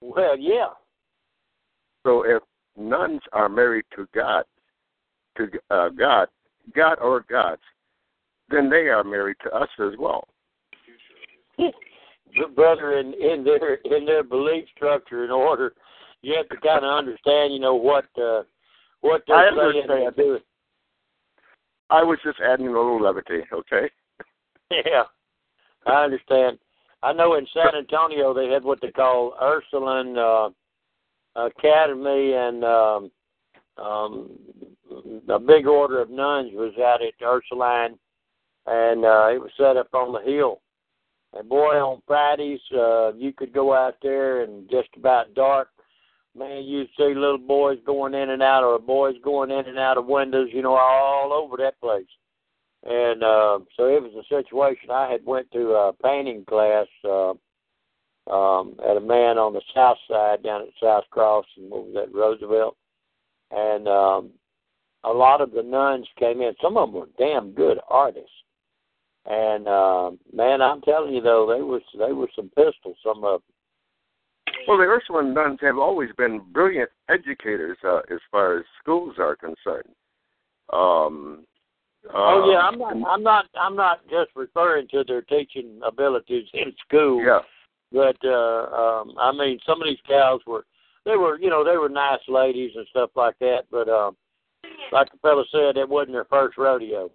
Well, yeah. So if nuns are married to God, to uh, God, God or gods, then they are married to us as well. Brother, in, in their in their belief structure and order, you have to kind of understand, you know, what uh, what they're saying and doing. I was just adding a little levity, okay? Yeah, I understand. I know in San Antonio they had what they call Ursuline uh, Academy, and um, um, a big order of nuns was out at Ursuline, and uh, it was set up on the hill. And boy, on Fridays uh, you could go out there and just about dark, man, you'd see little boys going in and out, or boys going in and out of windows, you know, all over that place. And uh, so it was a situation. I had went to a painting class uh, um, at a man on the south side down at South Cross and what was that, Roosevelt. And um, a lot of the nuns came in. Some of them were damn good artists. And uh, man, I'm telling you though, they were they were some pistols. Some of them. Well, the Ursuline nuns have always been brilliant educators uh, as far as schools are concerned. Um, Oh yeah, I'm not. I'm not. I'm not just referring to their teaching abilities in school. Yeah. But uh, um, I mean, some of these gals were. They were, you know, they were nice ladies and stuff like that. But um, like the fellow said, it wasn't their first rodeo.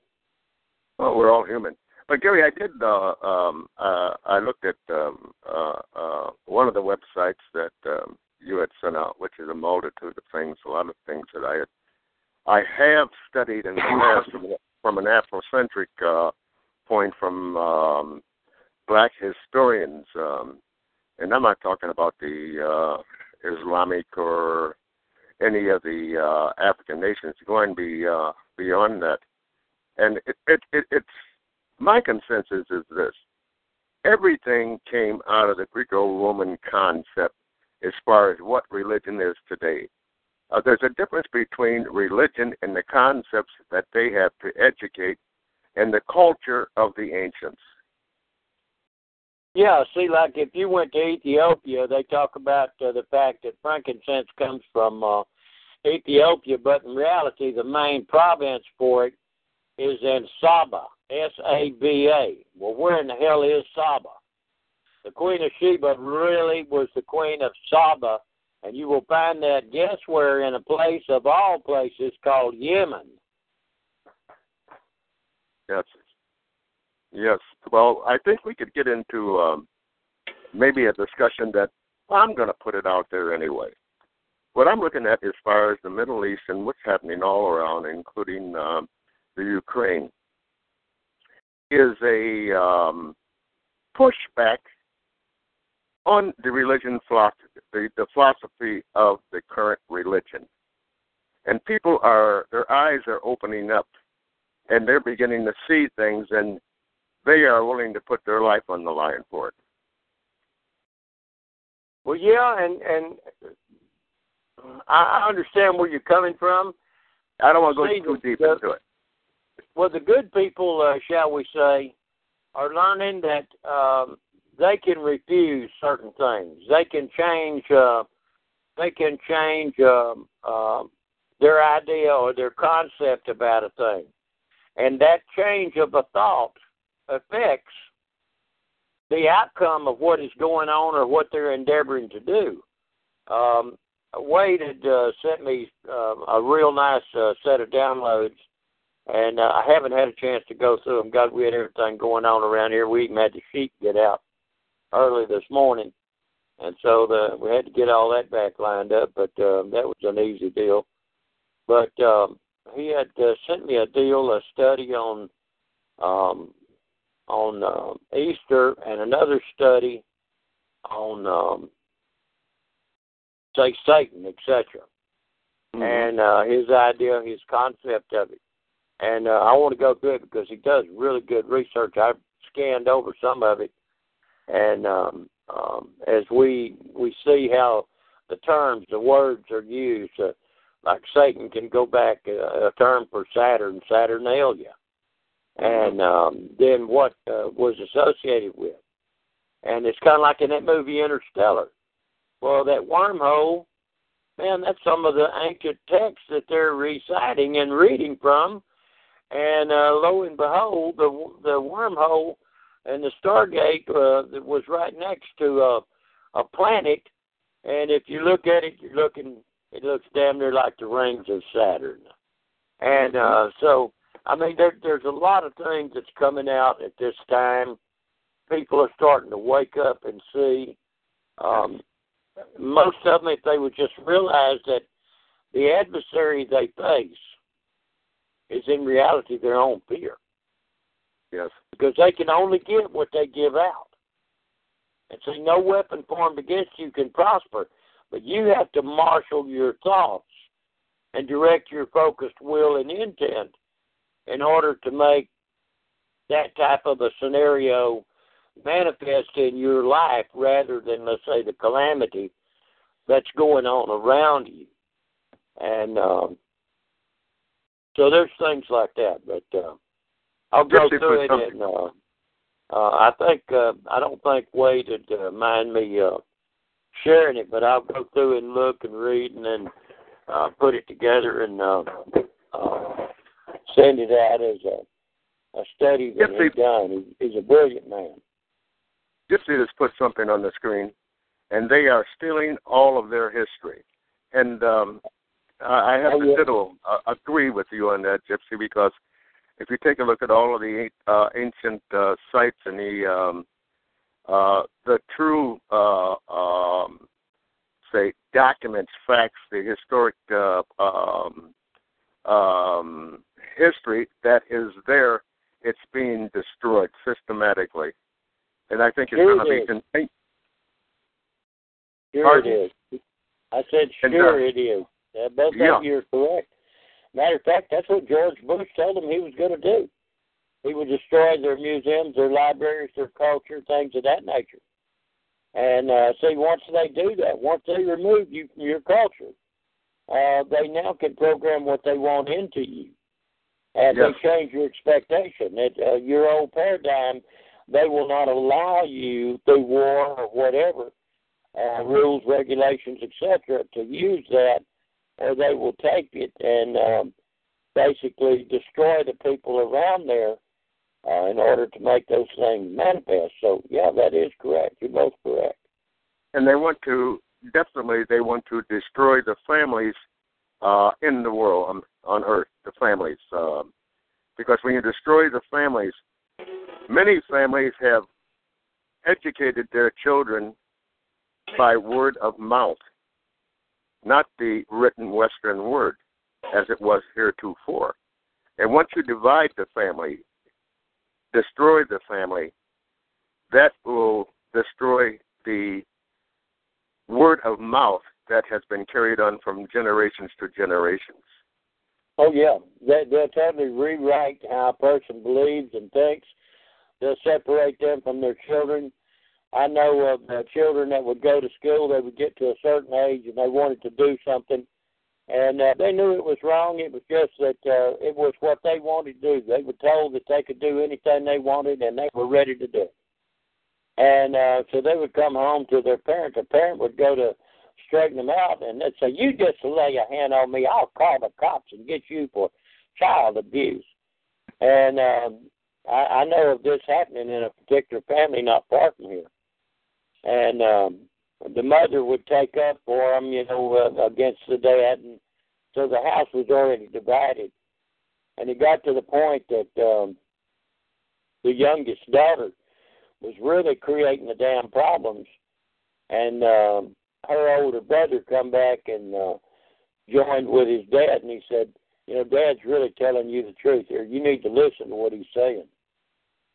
Well, we're all human. But Gary, I did. Uh, um, uh, I looked at um, uh, uh, one of the websites that um, you had sent out, which is a multitude of things, a lot of things that I had. I have studied in the past from an Afrocentric uh, point from um, black historians, um, and I'm not talking about the uh, Islamic or any of the uh, African nations, going be, uh, beyond that. And it, it, it, it's my consensus is this. Everything came out of the Greco-Roman concept as far as what religion is today. Uh, there's a difference between religion and the concepts that they have to educate and the culture of the ancients. Yeah, see, like if you went to Ethiopia, they talk about uh, the fact that frankincense comes from uh, Ethiopia, but in reality, the main province for it is in Saba, S A B A. Well, where in the hell is Saba? The Queen of Sheba really was the Queen of Saba, and you will find that, guess where, in a place of all places called Yemen. Yes. Yes. Well, I think we could get into um, maybe a discussion that I'm going to put it out there anyway. What I'm looking at as far as the Middle East and what's happening all around, including um, the Ukraine, is a um, pushback on the religion philosophy, the, the philosophy of the current religion. And people are, their eyes are opening up, and they're beginning to see things, and they are willing to put their life on the line for it. Well, yeah, and, and I understand where you're coming from. I don't want to go too deep the, into it. Well, the good people, uh, shall we say, are learning that um, they can refuse certain things. They can change. Uh, they can change um, uh, their idea or their concept about a thing, and that change of a thought affects the outcome of what is going on or what they're endeavoring to do. Um, Wade had uh, sent me uh, a real nice uh, set of downloads, and uh, I haven't had a chance to go through them. God, we had everything going on around here. We even had the sheep get out early this morning, and so the, we had to get all that back lined up, but um, that was an easy deal. But um, he had uh, sent me a deal, a study on um, on uh, Easter, and another study on, um, say, Satan, et cetera, mm-hmm. and uh, his idea, his concept of it. And uh, I want to go through it because he does really good research. I've scanned over some of it. And um, um, as we we see how the terms, the words are used, uh, like Satan can go back uh, a term for Saturn, Saturnalia, and um, then what uh, was associated with. And it's kind of like in that movie Interstellar. Well, that wormhole, man, that's some of the ancient texts that they're reciting and reading from. And uh, lo and behold, the the wormhole and the Stargate uh, was right next to uh, a planet, and if you look at it, you're looking. It looks damn near like the rings of Saturn. And uh, so, I mean, there, there's a lot of things that's coming out at this time. People are starting to wake up and see. Um, most of them, if they would just realize that the adversary they face is in reality their own fear. Yes. Because they can only give what they give out. And so no weapon formed against you can prosper, but you have to marshal your thoughts and direct your focused will and intent in order to make that type of a scenario manifest in your life rather than, let's say, the calamity that's going on around you. And um, so there's things like that, but uh, I'll go through it and... Uh, Uh, I think uh, I don't think Wade would uh, mind me uh, sharing it, but I'll go through and look and read and then uh, put it together and uh, uh, send it out as a, a study that he's done. He, he's a brilliant man. Gypsy just put something on the screen, and they are stealing all of their history. And um, I have to little, uh, agree with you on that, Gypsy, because if you take a look at all of the uh, ancient uh, sites and the um, uh, the true, uh, um, say, documents, facts, the historic uh, um, um, history that is there, it's being destroyed systematically. And I think it's sure going it to be... Con- sure Pardon? It is. I said, sure and, uh, it is. Uh, both yeah. of you are correct. Matter of fact, that's what George Bush told them he was going to do. He would destroy their museums, their libraries, their culture, things of that nature. And uh, see, once they do that, once they remove you from your culture, uh, they now can program what they want into you. And yes. they change your expectation. It, uh, your old paradigm, they will not allow you through war or whatever, uh, rules, regulations, et cetera, to use that, or they will take it and um, basically destroy the people around there uh, in order to make those things manifest. So, yeah, that is correct. You're both correct. And they want to, definitely, they want to destroy the families uh, in the world, on, on Earth, the families. Um, because when you destroy the families, many families have educated their children by word of mouth, not the written Western word, as it was heretofore. And once you divide the family, destroy the family, that will destroy the word of mouth that has been carried on from generations to generations. Oh, yeah. They, they'll totally rewrite how a person believes and thinks. They'll separate them from their children. I know of uh, children that would go to school, they would get to a certain age and they wanted to do something, and uh, they knew it was wrong. It was just that uh, it was what they wanted to do. They were told that they could do anything they wanted, and they were ready to do it. And uh, so they would come home to their parent. The parent would go to straighten them out, and they'd say, "You just lay a hand on me, I'll call the cops and get you for child abuse." And uh, I, I know of this happening in a particular family not far from here. And um, the mother would take up for them, you know, uh, against the dad. And so the house was already divided. And it got to the point that um, the youngest daughter was really creating the damn problems. And um, her older brother come back and uh, joined with his dad. And he said, "You know, Dad's really telling you the truth here. You need to listen to what he's saying.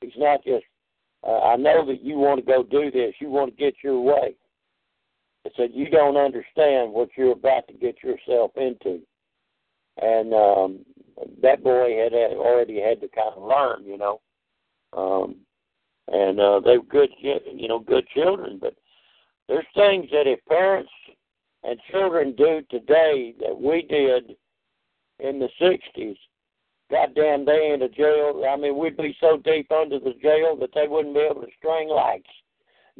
He's not just, Uh, I know that you want to go do this. You want to get your way." I said, "You don't understand what you're about to get yourself into." And um, that boy had already had to kind of learn, you know. Um, and uh, they were good, you know, good children. But there's things that if parents and children do today that we did in the sixties, goddamn, they into jail. I mean, we'd be so deep under the jail that they wouldn't be able to string lights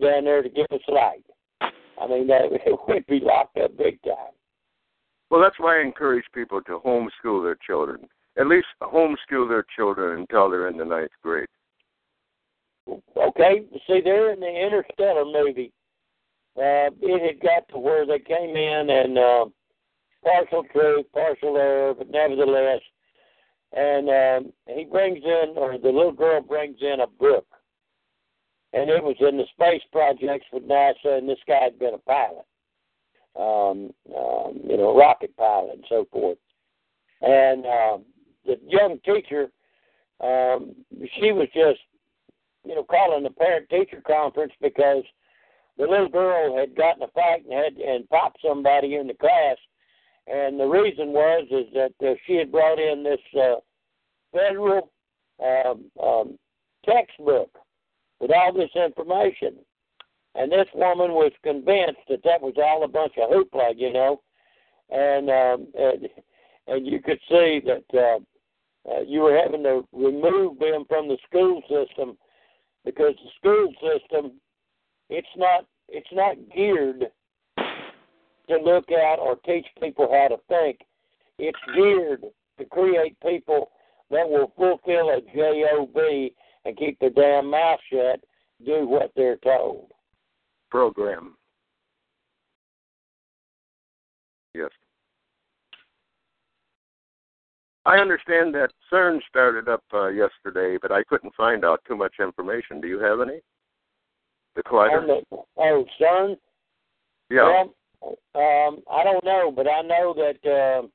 down there to give us light. I mean, that, we'd be locked up big time. Well, that's why I encourage people to homeschool their children. At least homeschool their children until they're in the ninth grade. Okay. See, they're in the Interstellar movie. Uh, it had got to where they came in and uh, partial truth, partial error, but nevertheless, and um, he brings in, or the little girl brings in a book. And it was in the space projects with NASA, and this guy had been a pilot, um, um, you know, a rocket pilot and so forth. And um, the young teacher, um, she was just, you know, calling the parent-teacher conference because the little girl had gotten a fight and had and popped somebody in the class. And the reason was is that uh, she had brought in this uh, federal um, um, textbook with all this information. And this woman was convinced that that was all a bunch of hoopla, you know. And um, and, and you could see that uh, uh, you were having to remove them from the school system because the school system, it's not it's not geared to look at or teach people how to think. It's geared to create people that will fulfill a J O B and keep the damn mouth shut, do what they're told. Program. Yes. I understand that CERN started up uh, yesterday, but I couldn't find out too much information. Do you have any? The collider? The, oh, CERN? Yeah. Well, um, I don't know, but I know that uh,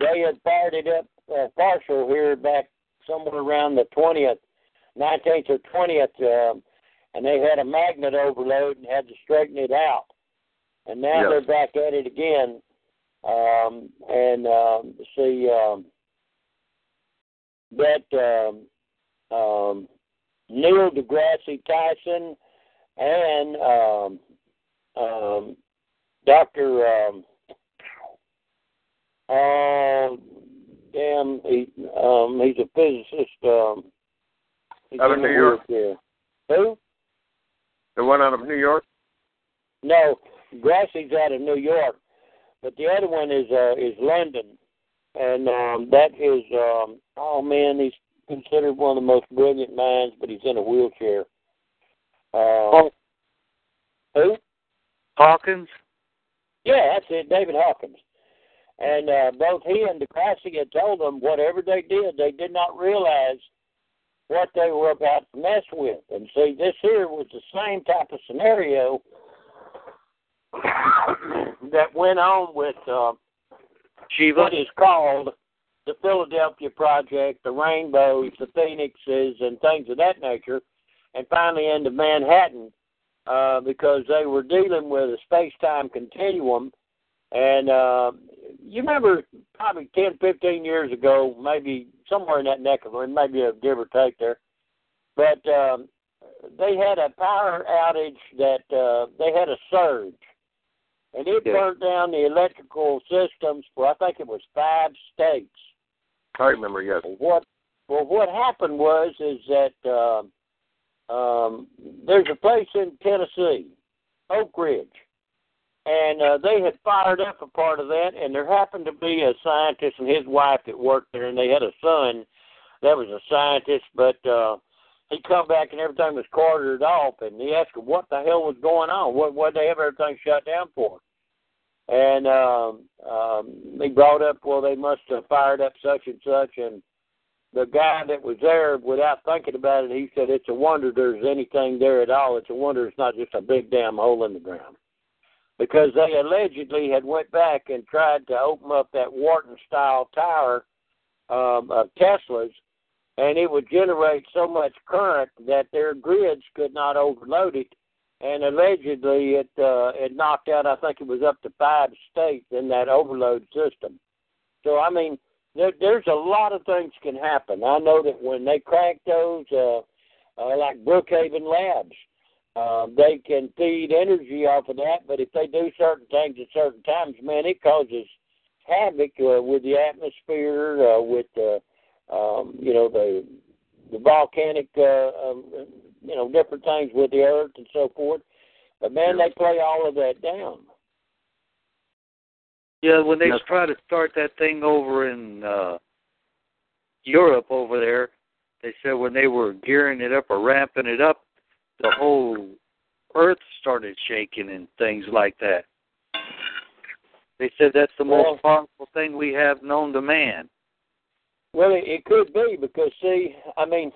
they had fired it up uh, partial here back somewhere around the twentieth, nineteenth or twentieth, um, and they had a magnet overload and had to straighten it out. And now yes. they're back at it again. Um, and um, see... Um, That um, um, Neil deGrasse Tyson and um, um, Doctor Um, oh, damn, he, um, he's a physicist. Um, he's out of New York? Here. Who? The one out of New York? No, Grasse's out of New York, but the other one is uh, is London. And um, that is, um, oh, man, he's considered one of the most brilliant minds, but he's in a wheelchair. Uh, who? Hawkins? Yeah, that's it, David Hawkins. And uh, both he and DeGrasse had told them whatever they did, they did not realize what they were about to mess with. And see, this here was the same type of scenario that went on with... Uh, Shiva. What is called the Philadelphia Project, the Rainbows, the Phoenixes, and things of that nature, and finally into Manhattan uh, because they were dealing with a space-time continuum. And uh, you remember probably ten, fifteen years ago, maybe somewhere in that neck of it, maybe a give or take there, but um, they had a power outage that uh, they had a surge. And it yeah. burnt down the electrical systems for, I think it was five states. I remember, yes. What, well, what happened was is that uh, um, there's a place in Tennessee, Oak Ridge, and uh, they had fired up a part of that, and there happened to be a scientist and his wife that worked there, and they had a son that was a scientist, but uh, he'd come back and everything was quartered off, and he asked him what the hell was going on. What what'd they have everything shut down for? And um, um, he brought up, well, they must have fired up such and such, and the guy that was there, without thinking about it, he said, it's a wonder there's anything there at all. It's a wonder it's not just a big damn hole in the ground. Because they allegedly had went back and tried to open up that Wharton-style tower um, of Teslas, and it would generate so much current that their grids could not overload it. And allegedly it uh, it knocked out, I think it was up to five states in that overload system. So, I mean, there, there's a lot of things can happen. I know that when they crack those, uh, uh, like Brookhaven Labs, uh, they can feed energy off of that. But if they do certain things at certain times, man, it causes havoc uh, with the atmosphere, uh, with the... Uh, Um, you know, the the volcanic, uh, um, you know, different things with the earth and so forth. But, man, yes. they play all of that down. Yeah, when they yes. try to start that thing over in uh, Europe over there, they said when they were gearing it up or ramping it up, the whole earth started shaking and things like that. They said that's the well, most powerful thing we have known to man. Well, it, it could be because, see, I mean,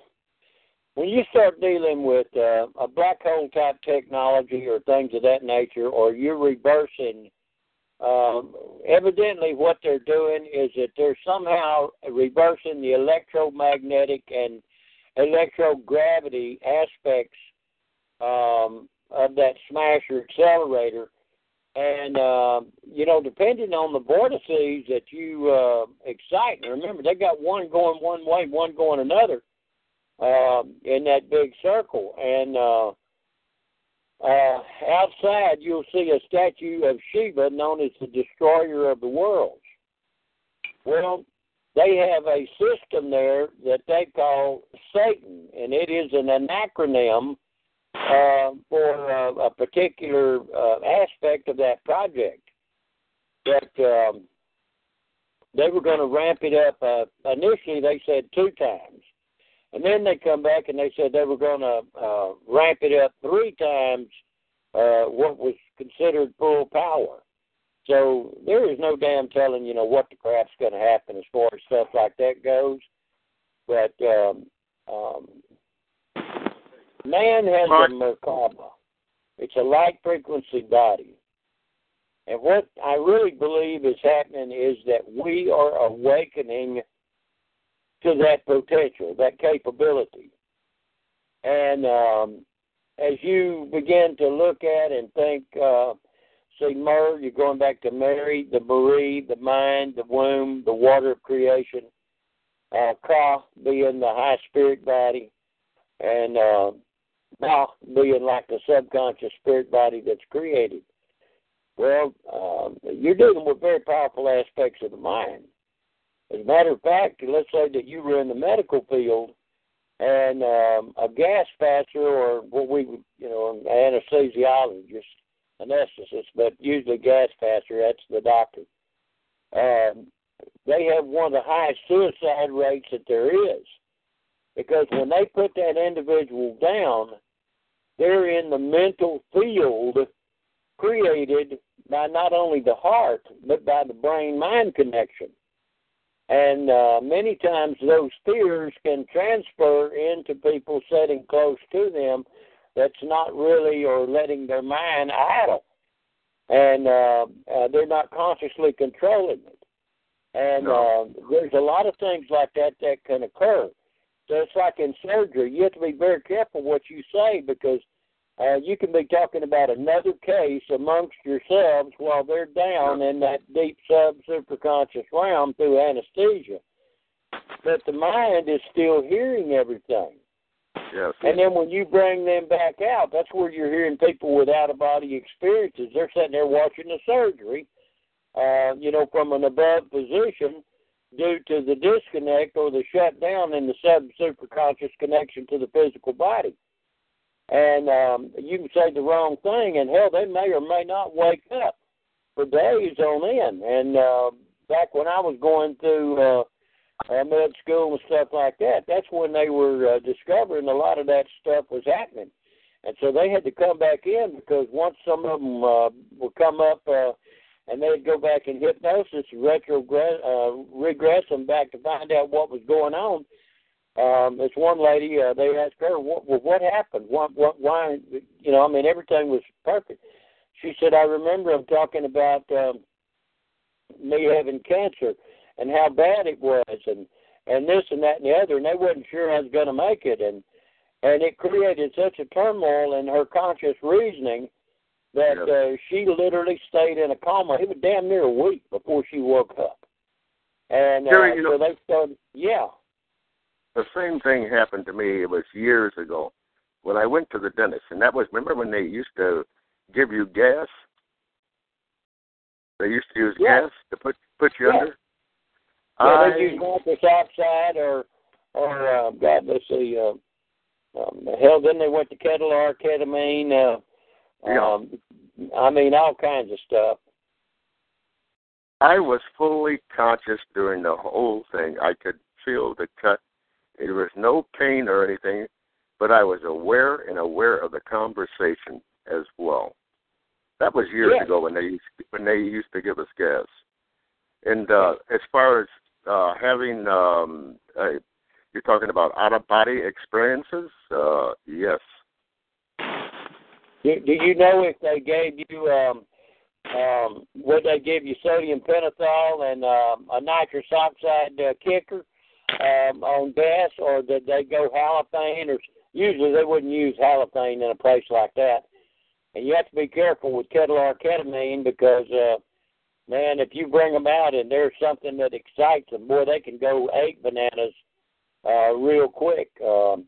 when you start dealing with uh, a black hole type technology or things of that nature, or you're reversing, um, evidently what they're doing is that they're somehow reversing the electromagnetic and electrogravity aspects um, of that smasher accelerator. And, uh, you know, depending on the vortices that you uh, excite, and remember, they got one going one way, one going another uh, in that big circle. And uh, uh, outside, you'll see a statue of Shiva known as the Destroyer of the Worlds. Well, they have a system there that they call Satan, and it is an acronym Uh, for uh, a particular uh, aspect of that project. But um, they were going to ramp it up. Uh, initially, they said two times. And then they come back and they said they were going to uh, ramp it up three times uh, what was considered full power. So there is no damn telling, you know, what the crap's going to happen as far as stuff like that goes. But um, um, man has Mark. a Merkaba. It's a light frequency body. And what I really believe is happening is that we are awakening to that potential, that capability. And um, as you begin to look at and think, uh, see, Mer, you're going back to Mary, the bereaved, the mind, the womb, the water of creation, uh, Ka being the high spirit body, and uh, Ba being like the subconscious spirit body that's created. Well, um, you're dealing with very powerful aspects of the mind. As a matter of fact, let's say that you were in the medical field and um, a gas passer or what we would, you know, an anesthesiologist, anesthetist, but usually gas passer, that's the doctor. Um, they have one of the highest suicide rates that there is because when they put that individual down, they're in the mental field created by not only the heart, but by the brain-mind connection. And uh, many times those fears can transfer into people sitting close to them that's not really or letting their mind idle. And uh, uh, they're not consciously controlling it. And no. uh, there's a lot of things like that that can occur. So it's like in surgery, you have to be very careful what you say because Uh, you can be talking about another case amongst yourselves while they're down in that deep sub-superconscious realm through anesthesia. But the mind is still hearing everything. Yes. And then when you bring them back out, that's where you're hearing people with out-of-body experiences. They're sitting there watching the surgery, uh, you know, from an above position due to the disconnect or the shutdown in the sub-superconscious connection to the physical body. And um, you can say the wrong thing, and, hell, they may or may not wake up for days on end. And uh, back when I was going through uh, med school and stuff like that, that's when they were uh, discovering a lot of that stuff was happening. And so they had to come back in because once some of them uh, would come up uh, and they'd go back in hypnosis, retrogress, uh, regress them back to find out what was going on. Um, this one lady, uh, they asked her, what, well, what happened? What, what, why? You know, I mean, everything was perfect. She said, I remember him talking about um, me having cancer and how bad it was and, and this and that and the other, and they wasn't sure I was going to make it. And, and it created such a turmoil in her conscious reasoning that yep. uh, she literally stayed in a coma. It was damn near a week before she woke up. And uh, Jerry, you know- so they started, yeah. The same thing happened to me. It was years ago when I went to the dentist, and that was, remember when they used to give you gas? They used to use yes. gas to put put you yes. under? Yeah, they use nitrous oxide or, or uh, God, let's see, uh, um, hell, then they went to Ketalar, ketamine, uh, yeah. um, I mean, all kinds of stuff. I was fully conscious during the whole thing. I could feel the cut. There was no pain or anything, but I was aware and aware of the conversation as well. That was years yeah. ago when they used, when they used to give us gas. And uh, as far as uh, having, um, uh, you're talking about out-of-body experiences? Uh, yes. Do, do you know if they gave you, um, um, would they give you sodium pentothal and um, a nitrous oxide uh, kicker? Um, on gas, or did they go halothane? Or usually they wouldn't use halothane in a place like that. And you have to be careful with Ketalar ketamine because, uh, man, if you bring them out and there's something that excites them, boy, they can go eight bananas uh, real quick um,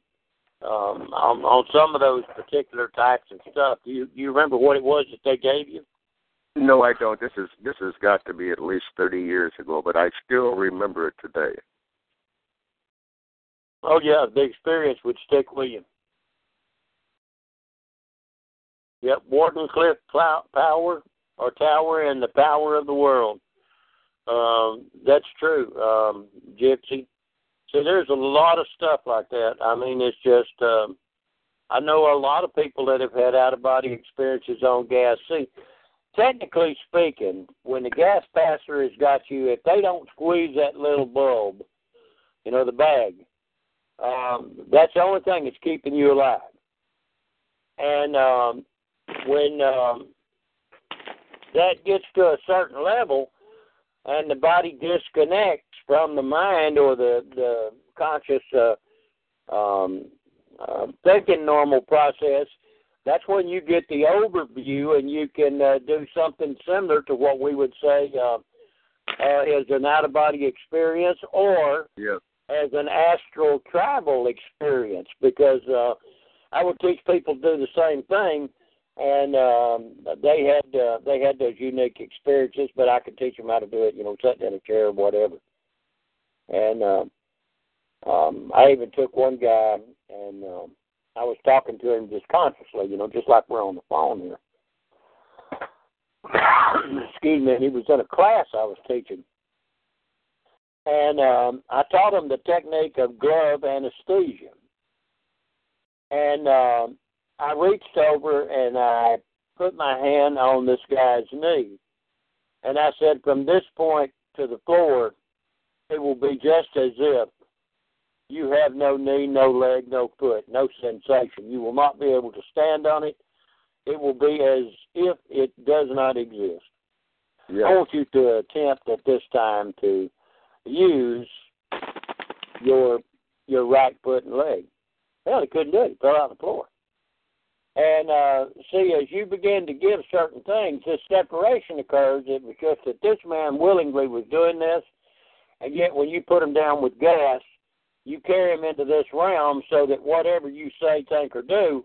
um, on, on some of those particular types of stuff. Do you, you remember what it was that they gave you? No, I don't. This is this has got to be at least thirty years ago, but I still remember it today. Oh, yeah, the experience would stick with you. Yep, Wharton Cliff Power or Tower and the Power of the World. Um, that's true, um, Gypsy. So there's a lot of stuff like that. I mean, it's just, um, I know a lot of people that have had out-of-body experiences on gas. See, technically speaking, when the gas passer has got you, if they don't squeeze that little bulb, you know, the bag, um, that's the only thing that's keeping you alive. And um, when um, that gets to a certain level and the body disconnects from the mind or the, the conscious uh, um, uh, thinking normal process, that's when you get the overview and you can uh, do something similar to what we would say uh, uh, is an out-of-body experience or yes. as an astral tribal experience, because uh, I would teach people to do the same thing, and um, they had uh, they had those unique experiences, but I could teach them how to do it, you know, sitting in a chair or whatever. And uh, um, I even took one guy, and um, I was talking to him just consciously, you know, just like we're on the phone here. Excuse me. He was in a class I was teaching. And um, I taught him the technique of glove anesthesia. And um, I reached over and I put my hand on this guy's knee. And I said, from this point to the floor, it will be just as if you have no knee, no leg, no foot, no sensation. You will not be able to stand on it. It will be as if it does not exist. Yeah. I want you to attempt at this time to use your your right foot and leg. Well, he couldn't do it. He fell out on the floor. And uh, see, as you begin to give certain things, this separation occurs. It was just that this man willingly was doing this. And yet when you put him down with gas, you carry him into this realm so that whatever you say, think, or do,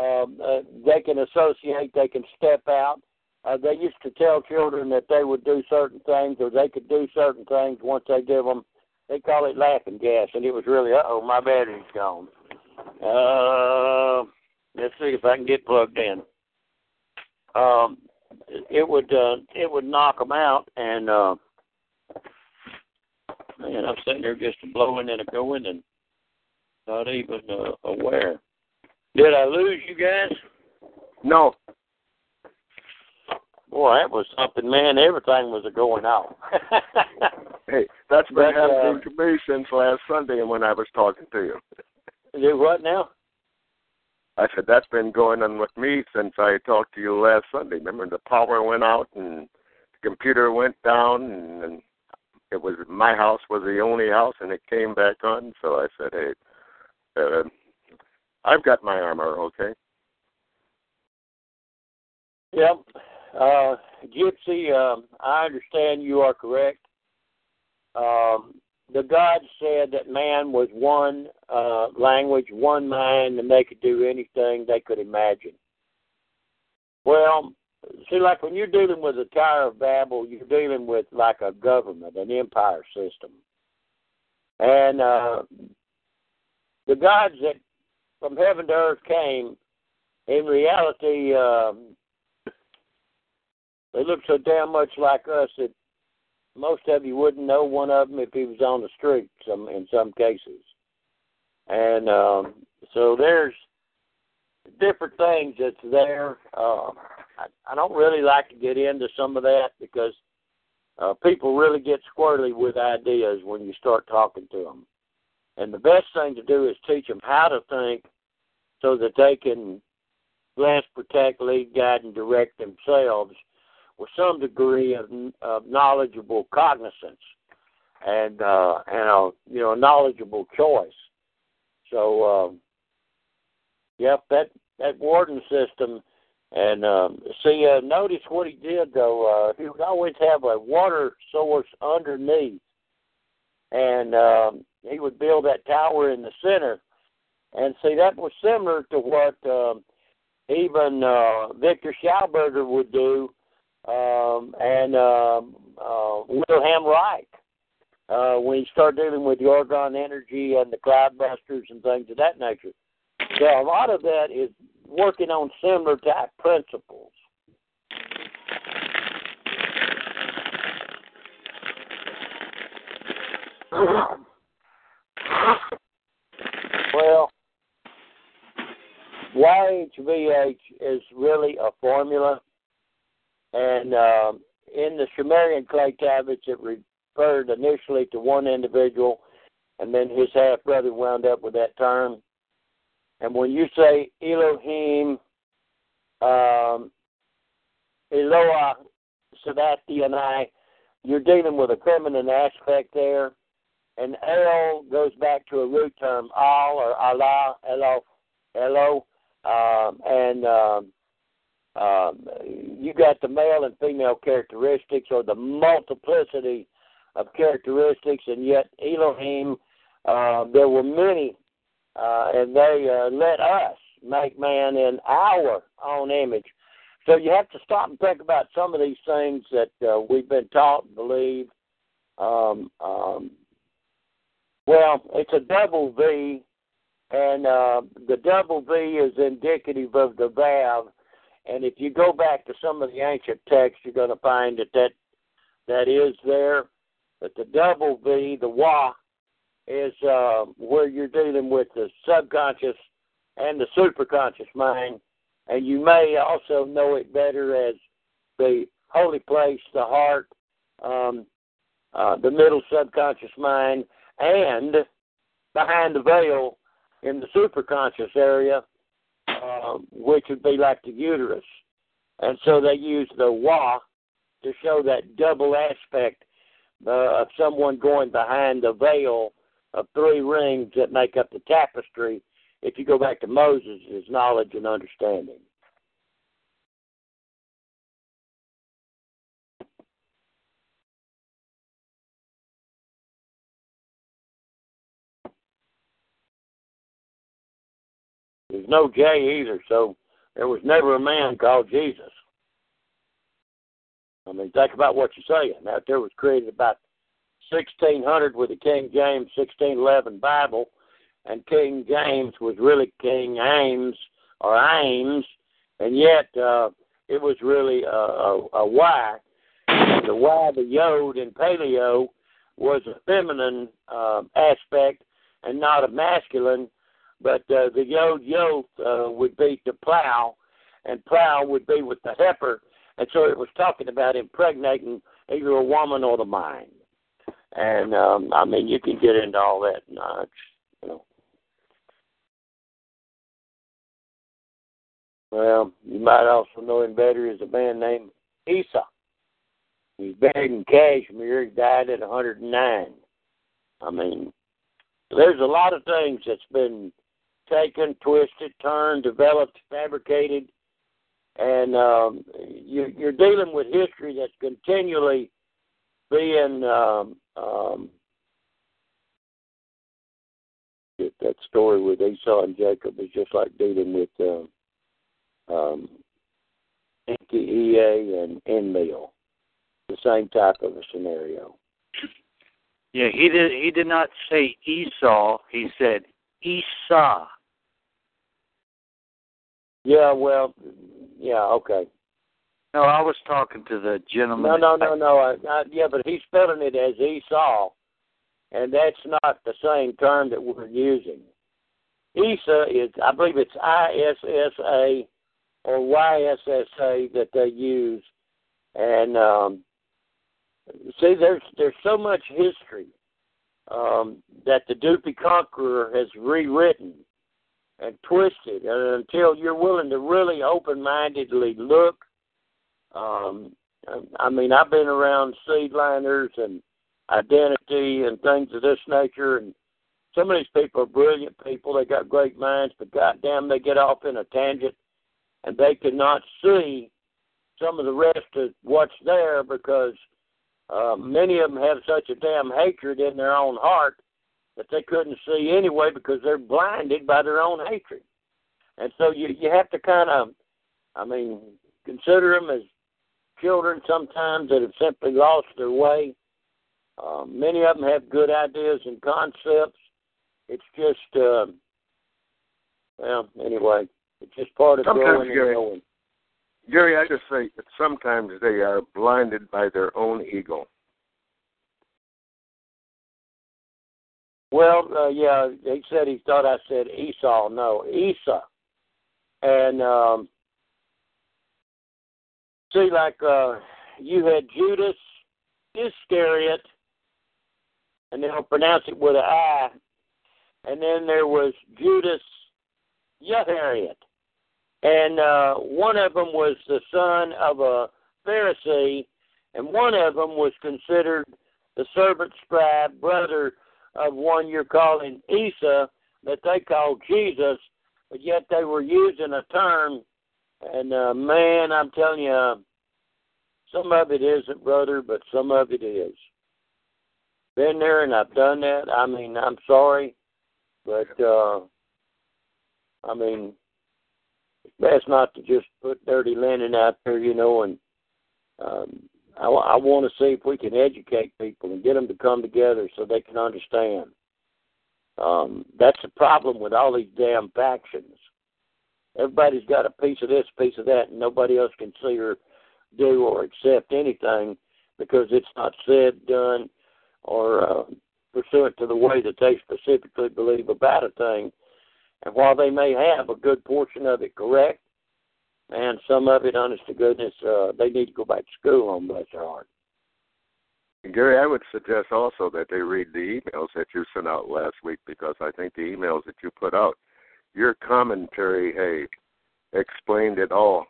um, uh, they can associate, they can step out. Uh, they used to tell children that they would do certain things or they could do certain things once they give them. They call it laughing gas, and it was really, uh-oh, my battery's gone. Uh, let's see if I can get plugged in. Um, it would uh, it would knock them out, and... Uh, Man, I'm sitting there just blowing and going and not even uh, aware. Did I lose you guys? No. Boy, that was something, man. Everything was going on. Hey, that's been but, happening uh, to me since last Sunday when I was talking to you. Did what now? I said, that's been going on with me since I talked to you last Sunday. Remember, the power went out and the computer went down and... and It was my house was the only house, and it came back on. So I said, "Hey, uh, I've got my armor, okay." Yep, uh, Gypsy. Um, I understand you are correct. Um, the gods said that man was one uh, language, one mind, and they could do anything they could imagine. Well. See, like when you're dealing with the Tower of Babel, you're dealing with like a government, an empire system. And uh, the gods that from heaven to earth came, in reality, um, they look so damn much like us that most of you wouldn't know one of them if he was on the street some, in some cases. And um, so there's different things that's there. Uh, I don't really like to get into some of that because uh, people really get squirrely with ideas when you start talking to them. And the best thing to do is teach them how to think so that they can bless, protect, lead, guide, and direct themselves with some degree of, of knowledgeable cognizance and uh, and a you know a knowledgeable choice. So, um, yep, that that warden system. And um, see, uh, notice what he did, though. Uh, he would always have a water source underneath. And um, he would build that tower in the center. And see, that was similar to what um, even uh, Victor Schauberger would do um, and uh, uh, Wilhelm Reich uh, when he started dealing with the Orgon energy and the cloudbusters and things of that nature. So a lot of that is working on similar type principles. Well, Y H V H is really a formula, and uh, in the Sumerian clay tablets, it referred initially to one individual, and then his half-brother wound up with that term. And when you say Elohim, um, Eloah, Sadati, and I, you're dealing with a feminine aspect there. And El goes back to a root term, Al or Allah, Elo, Elo. Um, and um, um, you got the male and female characteristics, or the multiplicity of characteristics, and yet Elohim, uh, there were many, uh, and they uh, let us make man in our own image. So you have to stop and think about some of these things that uh, we've been taught and believe. Um, um, well, it's a double V, and uh, the double V is indicative of the valve. And if you go back to some of the ancient texts, you're going to find that that, that is there. But the double V, the Wa, is uh, where you're dealing with the subconscious and the superconscious mind. And you may also know it better as the holy place, the heart, um, uh, the middle subconscious mind, and behind the veil in the superconscious area, uh, which would be like the uterus. And so they use the Wa to show that double aspect uh, of someone going behind the veil of three rings that make up the tapestry, if you go back to Moses' knowledge and understanding. There's no J either, so there was never a man called Jesus. I mean, think about what you're saying. Now, there was created about sixteen hundred with the King James sixteen eleven Bible, and King James was really King Ames or Ames, and yet uh, it was really a, a, a Y. The Y, the Yod in Paleo, was a feminine uh, aspect and not a masculine, but uh, the Yod Yod uh, would be to plow, and plow would be with the heifer, and so it was talking about impregnating either a woman or the mind. And, um, I mean, you can get into all that knowledge, you know. Well, you might also know him better as a man named Esau. He's buried in Kashmir. He died at one hundred nine. I mean, there's a lot of things that's been taken, twisted, turned, developed, fabricated, and um, you're, you're dealing with history that's continually being um, um, that story with Esau and Jacob is just like dealing with Um, Um, N T E A and Enlil, the same type of a scenario. Yeah, he did. He did not say Esau. He said Esau. Yeah. Well. Yeah. Okay. No, I was talking to the gentleman. No, no, no, no. I, I, yeah, but he's spelling it as Esau, and that's not the same term that we're using. Esau is, I believe, it's I S S A. Or Y S S A that they use, and um, see, there's there's so much history um, that the Doopie Conqueror has rewritten and twisted, and until you're willing to really open-mindedly look, um, I mean, I've been around seedliners and identity and things of this nature, and some of these people are brilliant people. They got great minds, but goddamn, they get off in a tangent. And they cannot see some of the rest of what's there because uh, many of them have such a damn hatred in their own heart that they couldn't see anyway because they're blinded by their own hatred. And so you, you have to kind of, I mean, consider them as children sometimes that have simply lost their way. Uh, many of them have good ideas and concepts. It's just, uh, well, anyway. It's just part of growing and knowing. Gary, I just think that sometimes they are blinded by their own ego. Well, uh, yeah, they said he thought I said Esau. No, Esau. And um, see, like uh, you had Judas Iscariot, and they'll pronounce it with an I. And then there was Judas Iscariot. And uh, one of them was the son of a Pharisee, and one of them was considered the servant scribe, brother of one you're calling Esau, that they called Jesus, but yet they were using a term, and uh, man, I'm telling you, some of it isn't, brother, but some of it is. Been there and I've done that. I mean, I'm sorry, but, uh, I mean, it's best not to just put dirty linen out there, you know, and um, I, I want to see if we can educate people and get them to come together so they can understand. Um, that's the problem with all these damn factions. Everybody's got a piece of this, piece of that, and nobody else can see or do or accept anything because it's not said, done, or uh, pursuant to the way that they specifically believe about a thing. And while they may have a good portion of it correct, and some of it, honest to goodness, uh, they need to go back to school on, bless their heart. And Gary, I would suggest also that they read the emails that you sent out last week, because I think the emails that you put out, your commentary, hey, explained it all.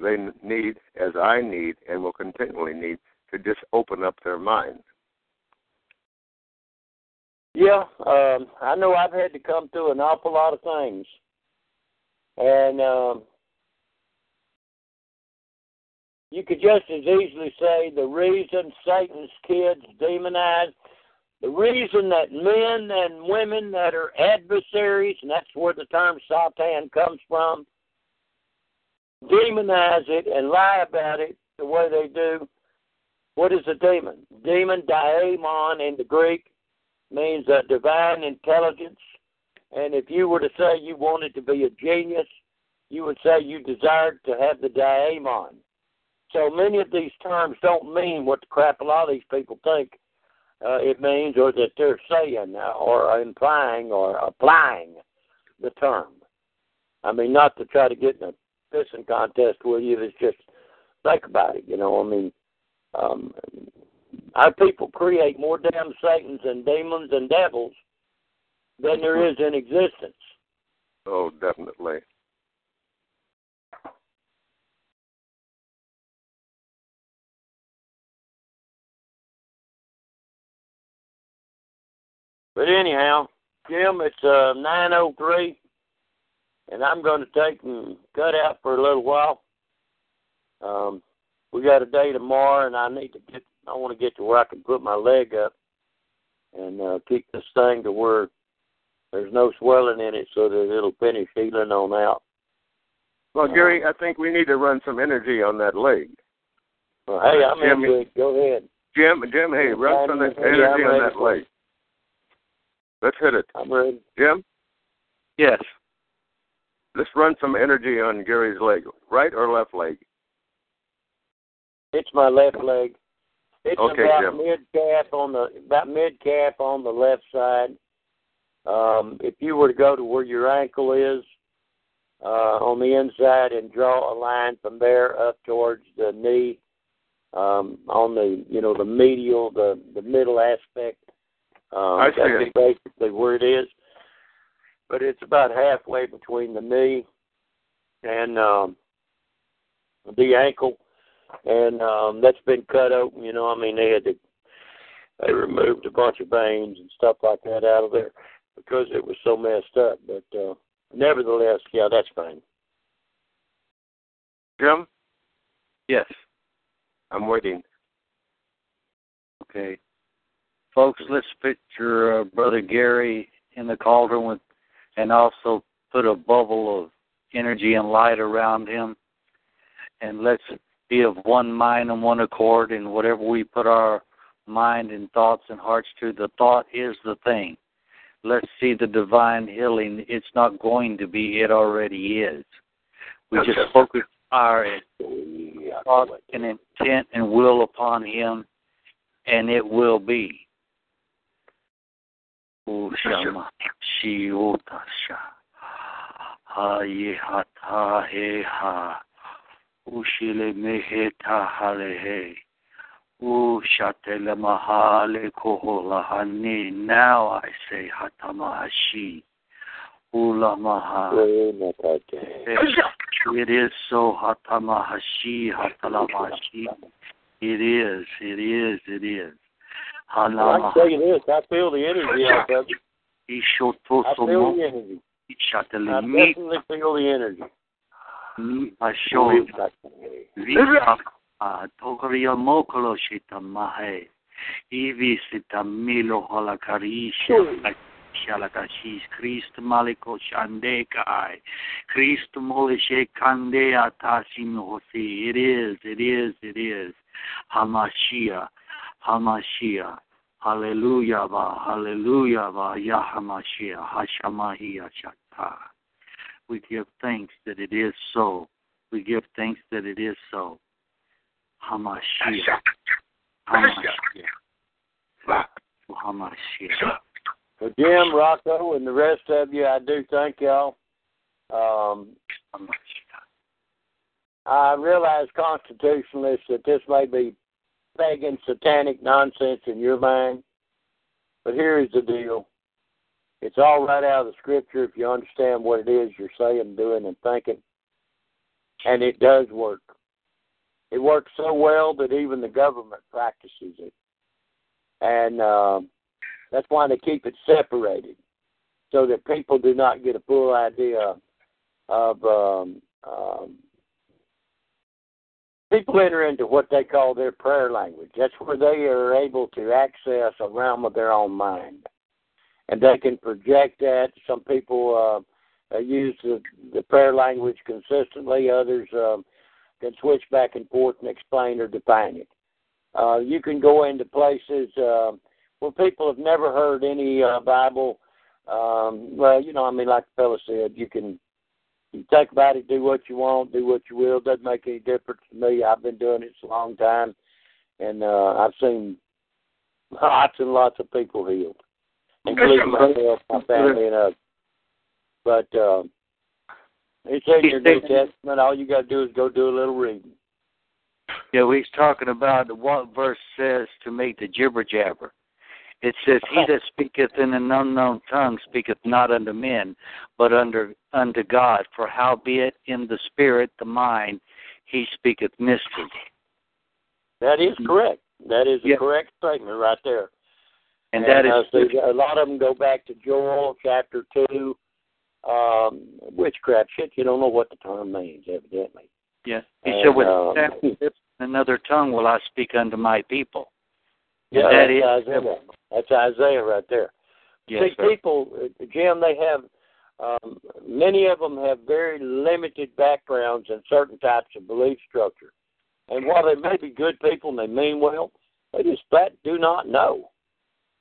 They need, as I need, and will continually need, to just open up their mind. Yeah, um, I know I've had to come through an awful lot of things. And um, you could just as easily say the reason Satan's kids demonize, the reason that men and women that are adversaries, and that's where the term Satan comes from, demonize it and lie about it the way they do. What is a demon? Demon, daemon in the Greek, means a divine intelligence. And if you were to say you wanted to be a genius, you would say you desired to have the daemon. So many of these terms don't mean what the crap a lot of these people think uh, it means, or that they're saying or implying or applying the term. I mean, not to try to get in a pissing contest with you, it's just think about it, you know. I mean, um, our people create more damn Satans and demons and devils than there is in existence. Oh, definitely. But anyhow, Jim, it's uh, nine oh three, and I'm going to take and cut out for a little while. Um, we got a day tomorrow, and I need to get I want to get to where I can put my leg up and uh, keep this thing to where there's no swelling in it so that it'll finish healing on out. Well, Gary, uh, I think we need to run some energy on that leg. Well, hey, I'm Jim, into it. Go ahead. Jim, Jim, hey, run some energy yeah, on that leg. Let's hit it. I'm ready. Jim? Yes. Let's run some energy on Gary's leg. Right or left leg? It's my left leg. It's okay, about mid calf on the about mid calf on the left side. Um, if you were to go to where your ankle is uh, on the inside and draw a line from there up towards the knee, um, on the you know the medial the, the middle aspect, um, I see that's it. Basically where it is. But it's about halfway between the knee and um, the ankle. And um, that's been cut open, you know. I mean, they had to, they removed a bunch of veins and stuff like that out of there because it was so messed up. But uh, nevertheless, yeah, that's fine. Jim? Yes. I'm waiting. Okay. Folks, let's picture uh, Brother Gary in the cauldron with, and also put a bubble of energy and light around him. And let's be of one mind and one accord, and whatever we put our mind and thoughts and hearts to, the thought is the thing. Let's see the divine healing. It's not going to be. It already is. We okay. just focus our thought and intent and will upon him, and it will be. Ushama Shiotasha Hayehata Heha Ushile Meheta Halehe Ushatele Mahale Koholahani. Now I say Hatamahashi Ulamaha. It is so. Hatamahashi Hatalamahashi. It is, it is, it is. I tell you this, I feel the energy out there. I feel the energy. I definitely feel the energy. I show you. Vita Tokaria Mokolo Shita Mahe. Ivisita Milo Holakarisha. Shalakashis Christ Maliko Shandekai. Christ Molishe Kandea Tasim Hose. It is, it is, it is. Hamashia. Hamashiach, Hallelujah, Hallelujah, Yahamashiach, Hashamahia Shata. We give thanks that it is so. We give thanks that it is so. Hamashiach, Hamashiach, Hamashiach. Well, Jim, Rocco, and the rest of you, I do thank y'all. Um, I realize constitutionalists that this may be pagan, satanic nonsense in your mind. But here is the deal. It's all right out of the scripture if you understand what it is you're saying, doing, and thinking. And it does work. It works so well that even the government practices it. And uh, that's why they keep it separated, so that people do not get a full idea of... Um, um, People enter into what they call their prayer language. That's where they are able to access a realm of their own mind. And they can project that. Some people uh, use the, the prayer language consistently. Others um, can switch back and forth and explain or define it. Uh, you can go into places uh, where people have never heard any uh, Bible. Um, well, you know, I mean, like the fellow said, you can... You think about it, do what you want, do what you will. Doesn't make any difference to me. I've been doing it a long time, and uh, I've seen lots and lots of people healed, including myself, my family, and others. But uh, it's in your New Testament. All you got to do is go do a little reading. Yeah, we're talking about what verse says to make the jibber jabber. It says, "He that speaketh in an unknown tongue speaketh not unto men, but unto, unto God. For howbeit in the spirit, the mind, he speaketh mystery." That is correct. That is a yeah. correct statement right there. And, and that is uh, so a lot of them go back to Joel chapter two, um, witchcraft shit. You don't know what the term means, evidently. Yeah. He and, said, "With um, another tongue will I speak unto my people." Yeah, that that's, is, Isaiah. that's Isaiah right there. Yes, See, sir. people, Jim, they have, um, many of them have very limited backgrounds and certain types of belief structure. And while they may be good people and they mean well, they just flat do not know.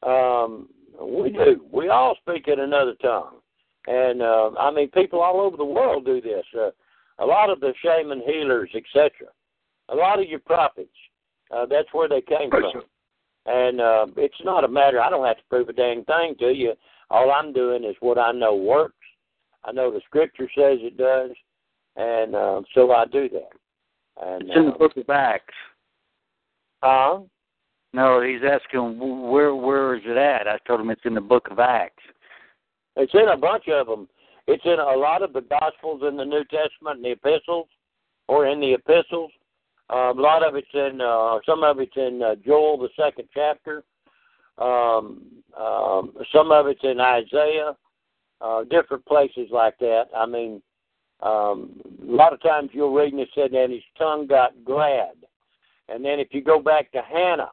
Um, we do. We all speak in another tongue. And, uh, I mean, people all over the world do this. Uh, a lot of the shaman healers, et cetera. A lot of your prophets, uh, that's where they came from. Sure. And uh, it's not a matter, I don't have to prove a dang thing to you. All I'm doing is what I know works. I know the scripture says it does, and uh, so I do that. And, it's in the uh, book of Acts. Huh? No, he's asking, where where is it at? I told him it's in the book of Acts. It's in a bunch of them. It's in a lot of the Gospels in the New Testament and the Epistles, or in the Epistles. Uh, a lot of it's in, uh, some of it's in uh, Joel, the second chapter. Um, um, some of it's in Isaiah, uh, different places like that. I mean, um, a lot of times you'll read and it said, and his tongue got glad. And then if you go back to Hannah,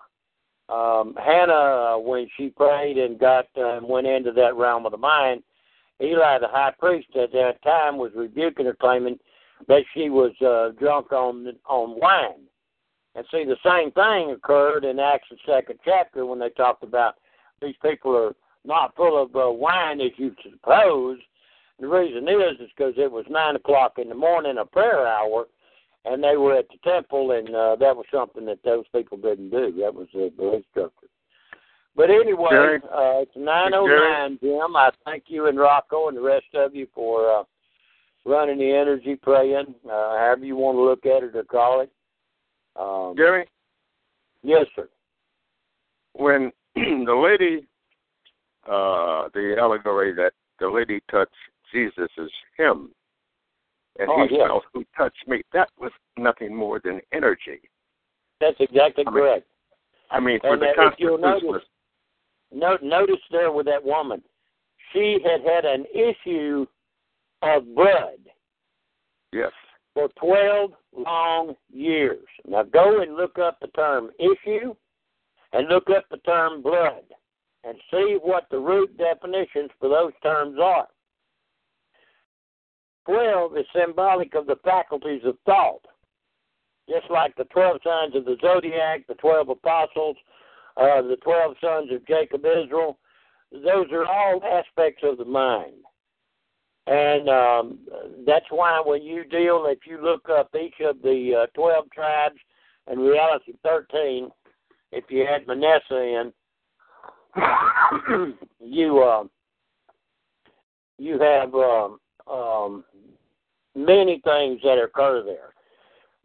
um, Hannah, uh, when she prayed and got uh, went into that realm of the mind, Eli, the high priest at that time, was rebuking her, claiming that she was uh, drunk on on wine. And see, the same thing occurred in Acts, the second chapter, when they talked about these people are not full of uh, wine as you suppose. The reason is is because it was nine o'clock in the morning, a prayer hour, and they were at the temple, and uh, that was something that those people didn't do. That was the belief structure. But anyway, Jerry, uh, it's nine oh nine, Jerry. Jim. I thank you and Rocco and the rest of you for uh, running the energy, praying, uh, however you want to look at it or call it. Um, Jerry? Yes, sir. When the lady, uh, the allegory that the lady touched Jesus' him, and oh, he yeah. felt, who touched me, that was nothing more than energy. That's exactly I correct. Mean, I mean, for and the constitutionalist. Notice, notice there with that woman, she had had an issue of blood. Yes. For twelve long years. Now go and look up the term issue and look up the term blood and see what the root definitions for those terms are. twelve is symbolic of the faculties of thought, just like the twelve signs of the zodiac, the twelve apostles, uh, the twelve sons of Jacob Israel. Those are all aspects of the mind. And um, that's why when you deal, if you look up each of the uh, twelve tribes, in reality thirteen, if you had Manasseh in, you, uh, you have... Um, Um, many things that occur there.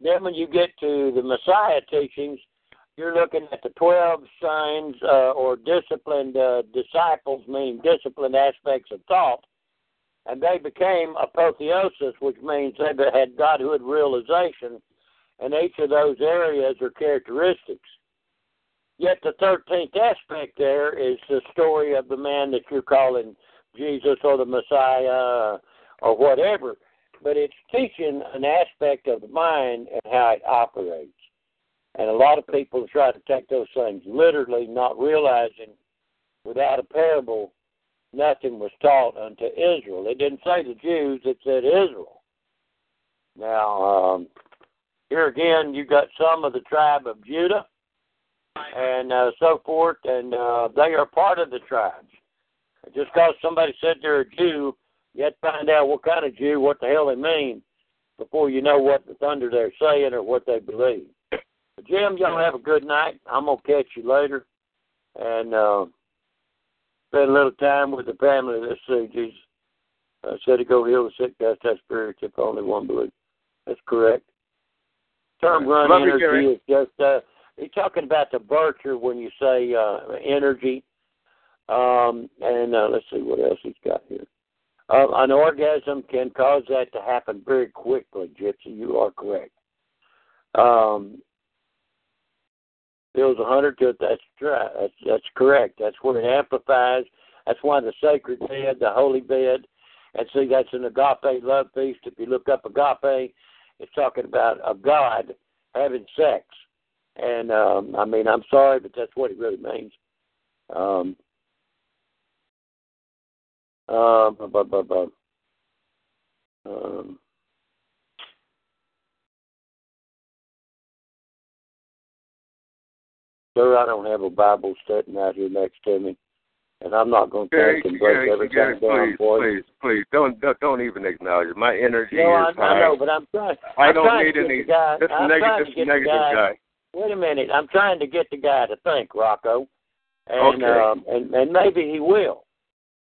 Then when you get to the Messiah teachings, you're looking at the twelve signs uh, or disciplined uh, disciples, meaning disciplined aspects of thought, and they became apotheosis, which means they had Godhood realization, and each of those areas are characteristics. Yet the thirteenth aspect there is the story of the man that you're calling Jesus or the Messiah, or whatever, but it's teaching an aspect of the mind and how it operates. And a lot of people try to take those things literally, not realizing without a parable, nothing was taught unto Israel. It didn't say the Jews, it said Israel. Now, um, here again, you got some of the tribe of Judah and uh, so forth, and uh, they are part of the tribes. Just because somebody said they're a Jew, you have to find out what kind of Jew, what the hell they mean, before you know what the thunder they're saying or what they believe. But Jim, y'all have a good night. I'm going to catch you later. And uh, spend a little time with the family that suits Jesus. Uh, said to go heal the sick, cast out spirits, if only one believes. That's correct. Term run Love energy you, is just, uh, you're talking about the virtue when you say uh, energy. Um, and uh, let's see what else he's got here. Uh, an orgasm can cause that to happen very quickly, Gypsy. You are correct. Um, feels a hundred to it. That's, that's that's correct. That's where it amplifies. That's why the sacred bed, the holy bed, and see, that's an agape love feast. If you look up agape, it's talking about a God having sex. And um, I mean, I'm sorry, but that's what it really means. Um, Uh, but, but, but, um, sir, I don't have a Bible sitting out here next to me, and I'm not going to take and break everything down for you. Please, please, don't, don't even acknowledge it. My energy no, is I, high. I know, but I'm trying. I I'm don't trying need any. Guy, this I'm negative, this negative guy. guy. Wait a minute. I'm trying to get the guy to think, Rocco, and okay. um, and, and maybe he will.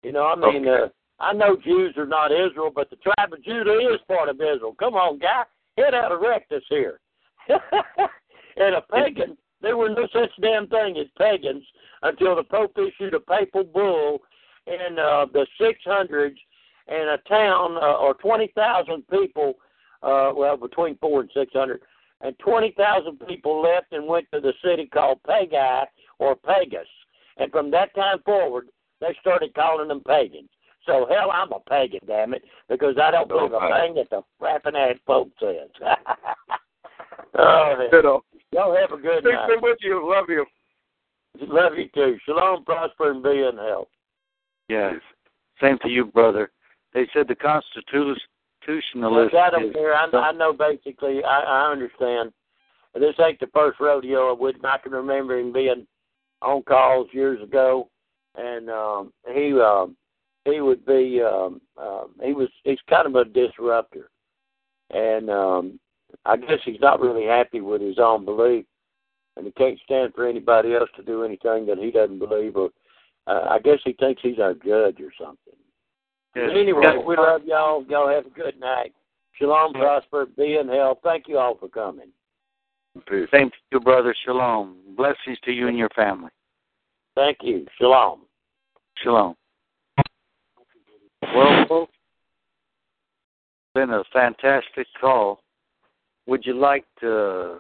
You know, I mean, okay. uh, I know Jews are not Israel, but the tribe of Judah is part of Israel. Come on, guy. Head out of rectus here. And a pagan, there was no such damn thing as pagans until the Pope issued a papal bull in uh, the six hundreds in a town uh, or twenty thousand people, uh, well, between four and six hundred, and twenty thousand people left and went to the city called Pagi or Pagus. And from that time forward, they started calling them pagans. So, hell, I'm a pagan, damn it, because I don't believe a thing that the frapping ass Pope says. Oh, y'all have a good night. Peace be with you. Love you. Love you, too. Shalom, prosper, and be in health. Yes. Same to you, brother. They said the constitutionalists... I don't care. I, I know, basically, I, I understand. This ain't the first rodeo. I, wouldn't, I can remember him being on calls years ago. And um, he um, he would be um, um, he was he's kind of a disruptor, and um, I guess he's not really happy with his own belief. and he can't stand for anybody else to do anything that he doesn't believe, or uh, I guess he thinks he's our judge or something. But anyway, we love y'all. Y'all have a good night. Shalom, prosper, be in health. Thank you all for coming. Peace. Same to you, brother. Shalom. Blessings to you and your family. Thank you. Shalom. Shalom. Well, folks, it's been a fantastic call. Would you like to,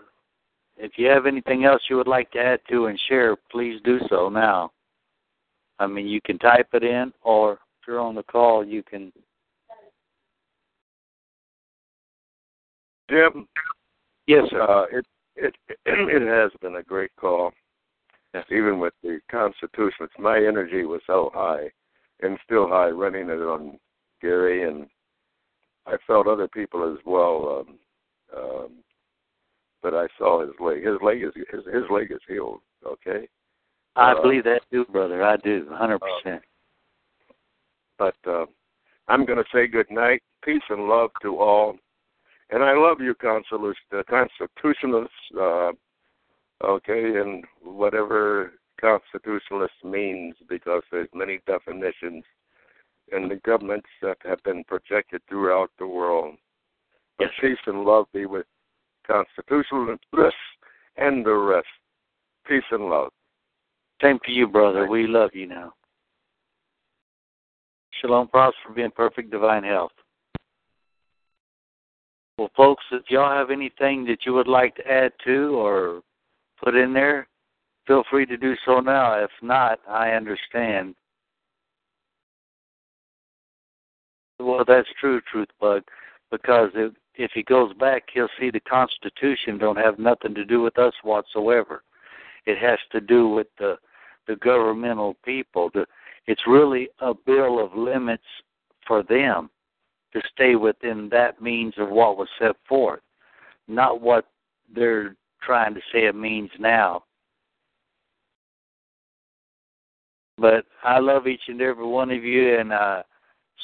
if you have anything else you would like to add to and share, please do so now. I mean, you can type it in, or if you're on the call, you can. Jim? Yes, sir. Uh, it, it, it has been a great call. Yes. Even with the Constitution, my energy was so high and still high running it on Gary, and I felt other people as well. Um, um, but I saw his leg. His leg is his, his leg is healed. Okay. I uh, believe that too, brother. I do, one hundred percent. Uh, but uh, I'm going to say good night, peace and love to all. And I love you, constitutionalists, uh, okay, and whatever constitutionalist means, because there's many definitions in the governments that have been projected throughout the world. But yes, peace and love be with constitutionalists and the rest. Peace and love. Same to you, brother. We love you now. Shalom, prosper, be in perfect divine health. Well, folks, if y'all have anything that you would like to add to or put in there, feel free to do so now. If not, I understand. Well, that's true, Truth Bug, because if, if he goes back, he'll see the Constitution don't have nothing to do with us whatsoever. It has to do with the, the governmental people. The, it's really a bill of limits for them to stay within that means of what was set forth, not what they're trying to say it means now. But I love each and every one of you, and I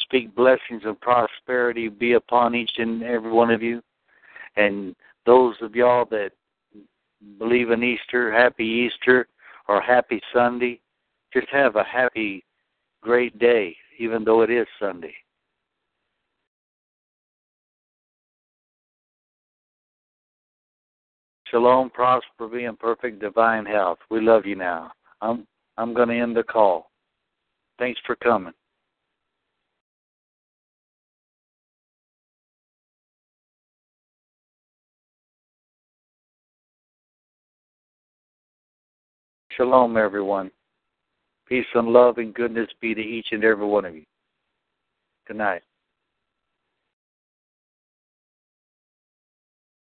speak blessings and prosperity be upon each and every one of you. And those of y'all that believe in Easter, happy Easter or happy Sunday. Just have a happy, great day, even though it is Sunday. Shalom, prosper, be in perfect divine health. We love you now. I'm I'm going to end the call. Thanks for coming. Shalom, everyone. Peace and love and goodness be to each and every one of you. Good night.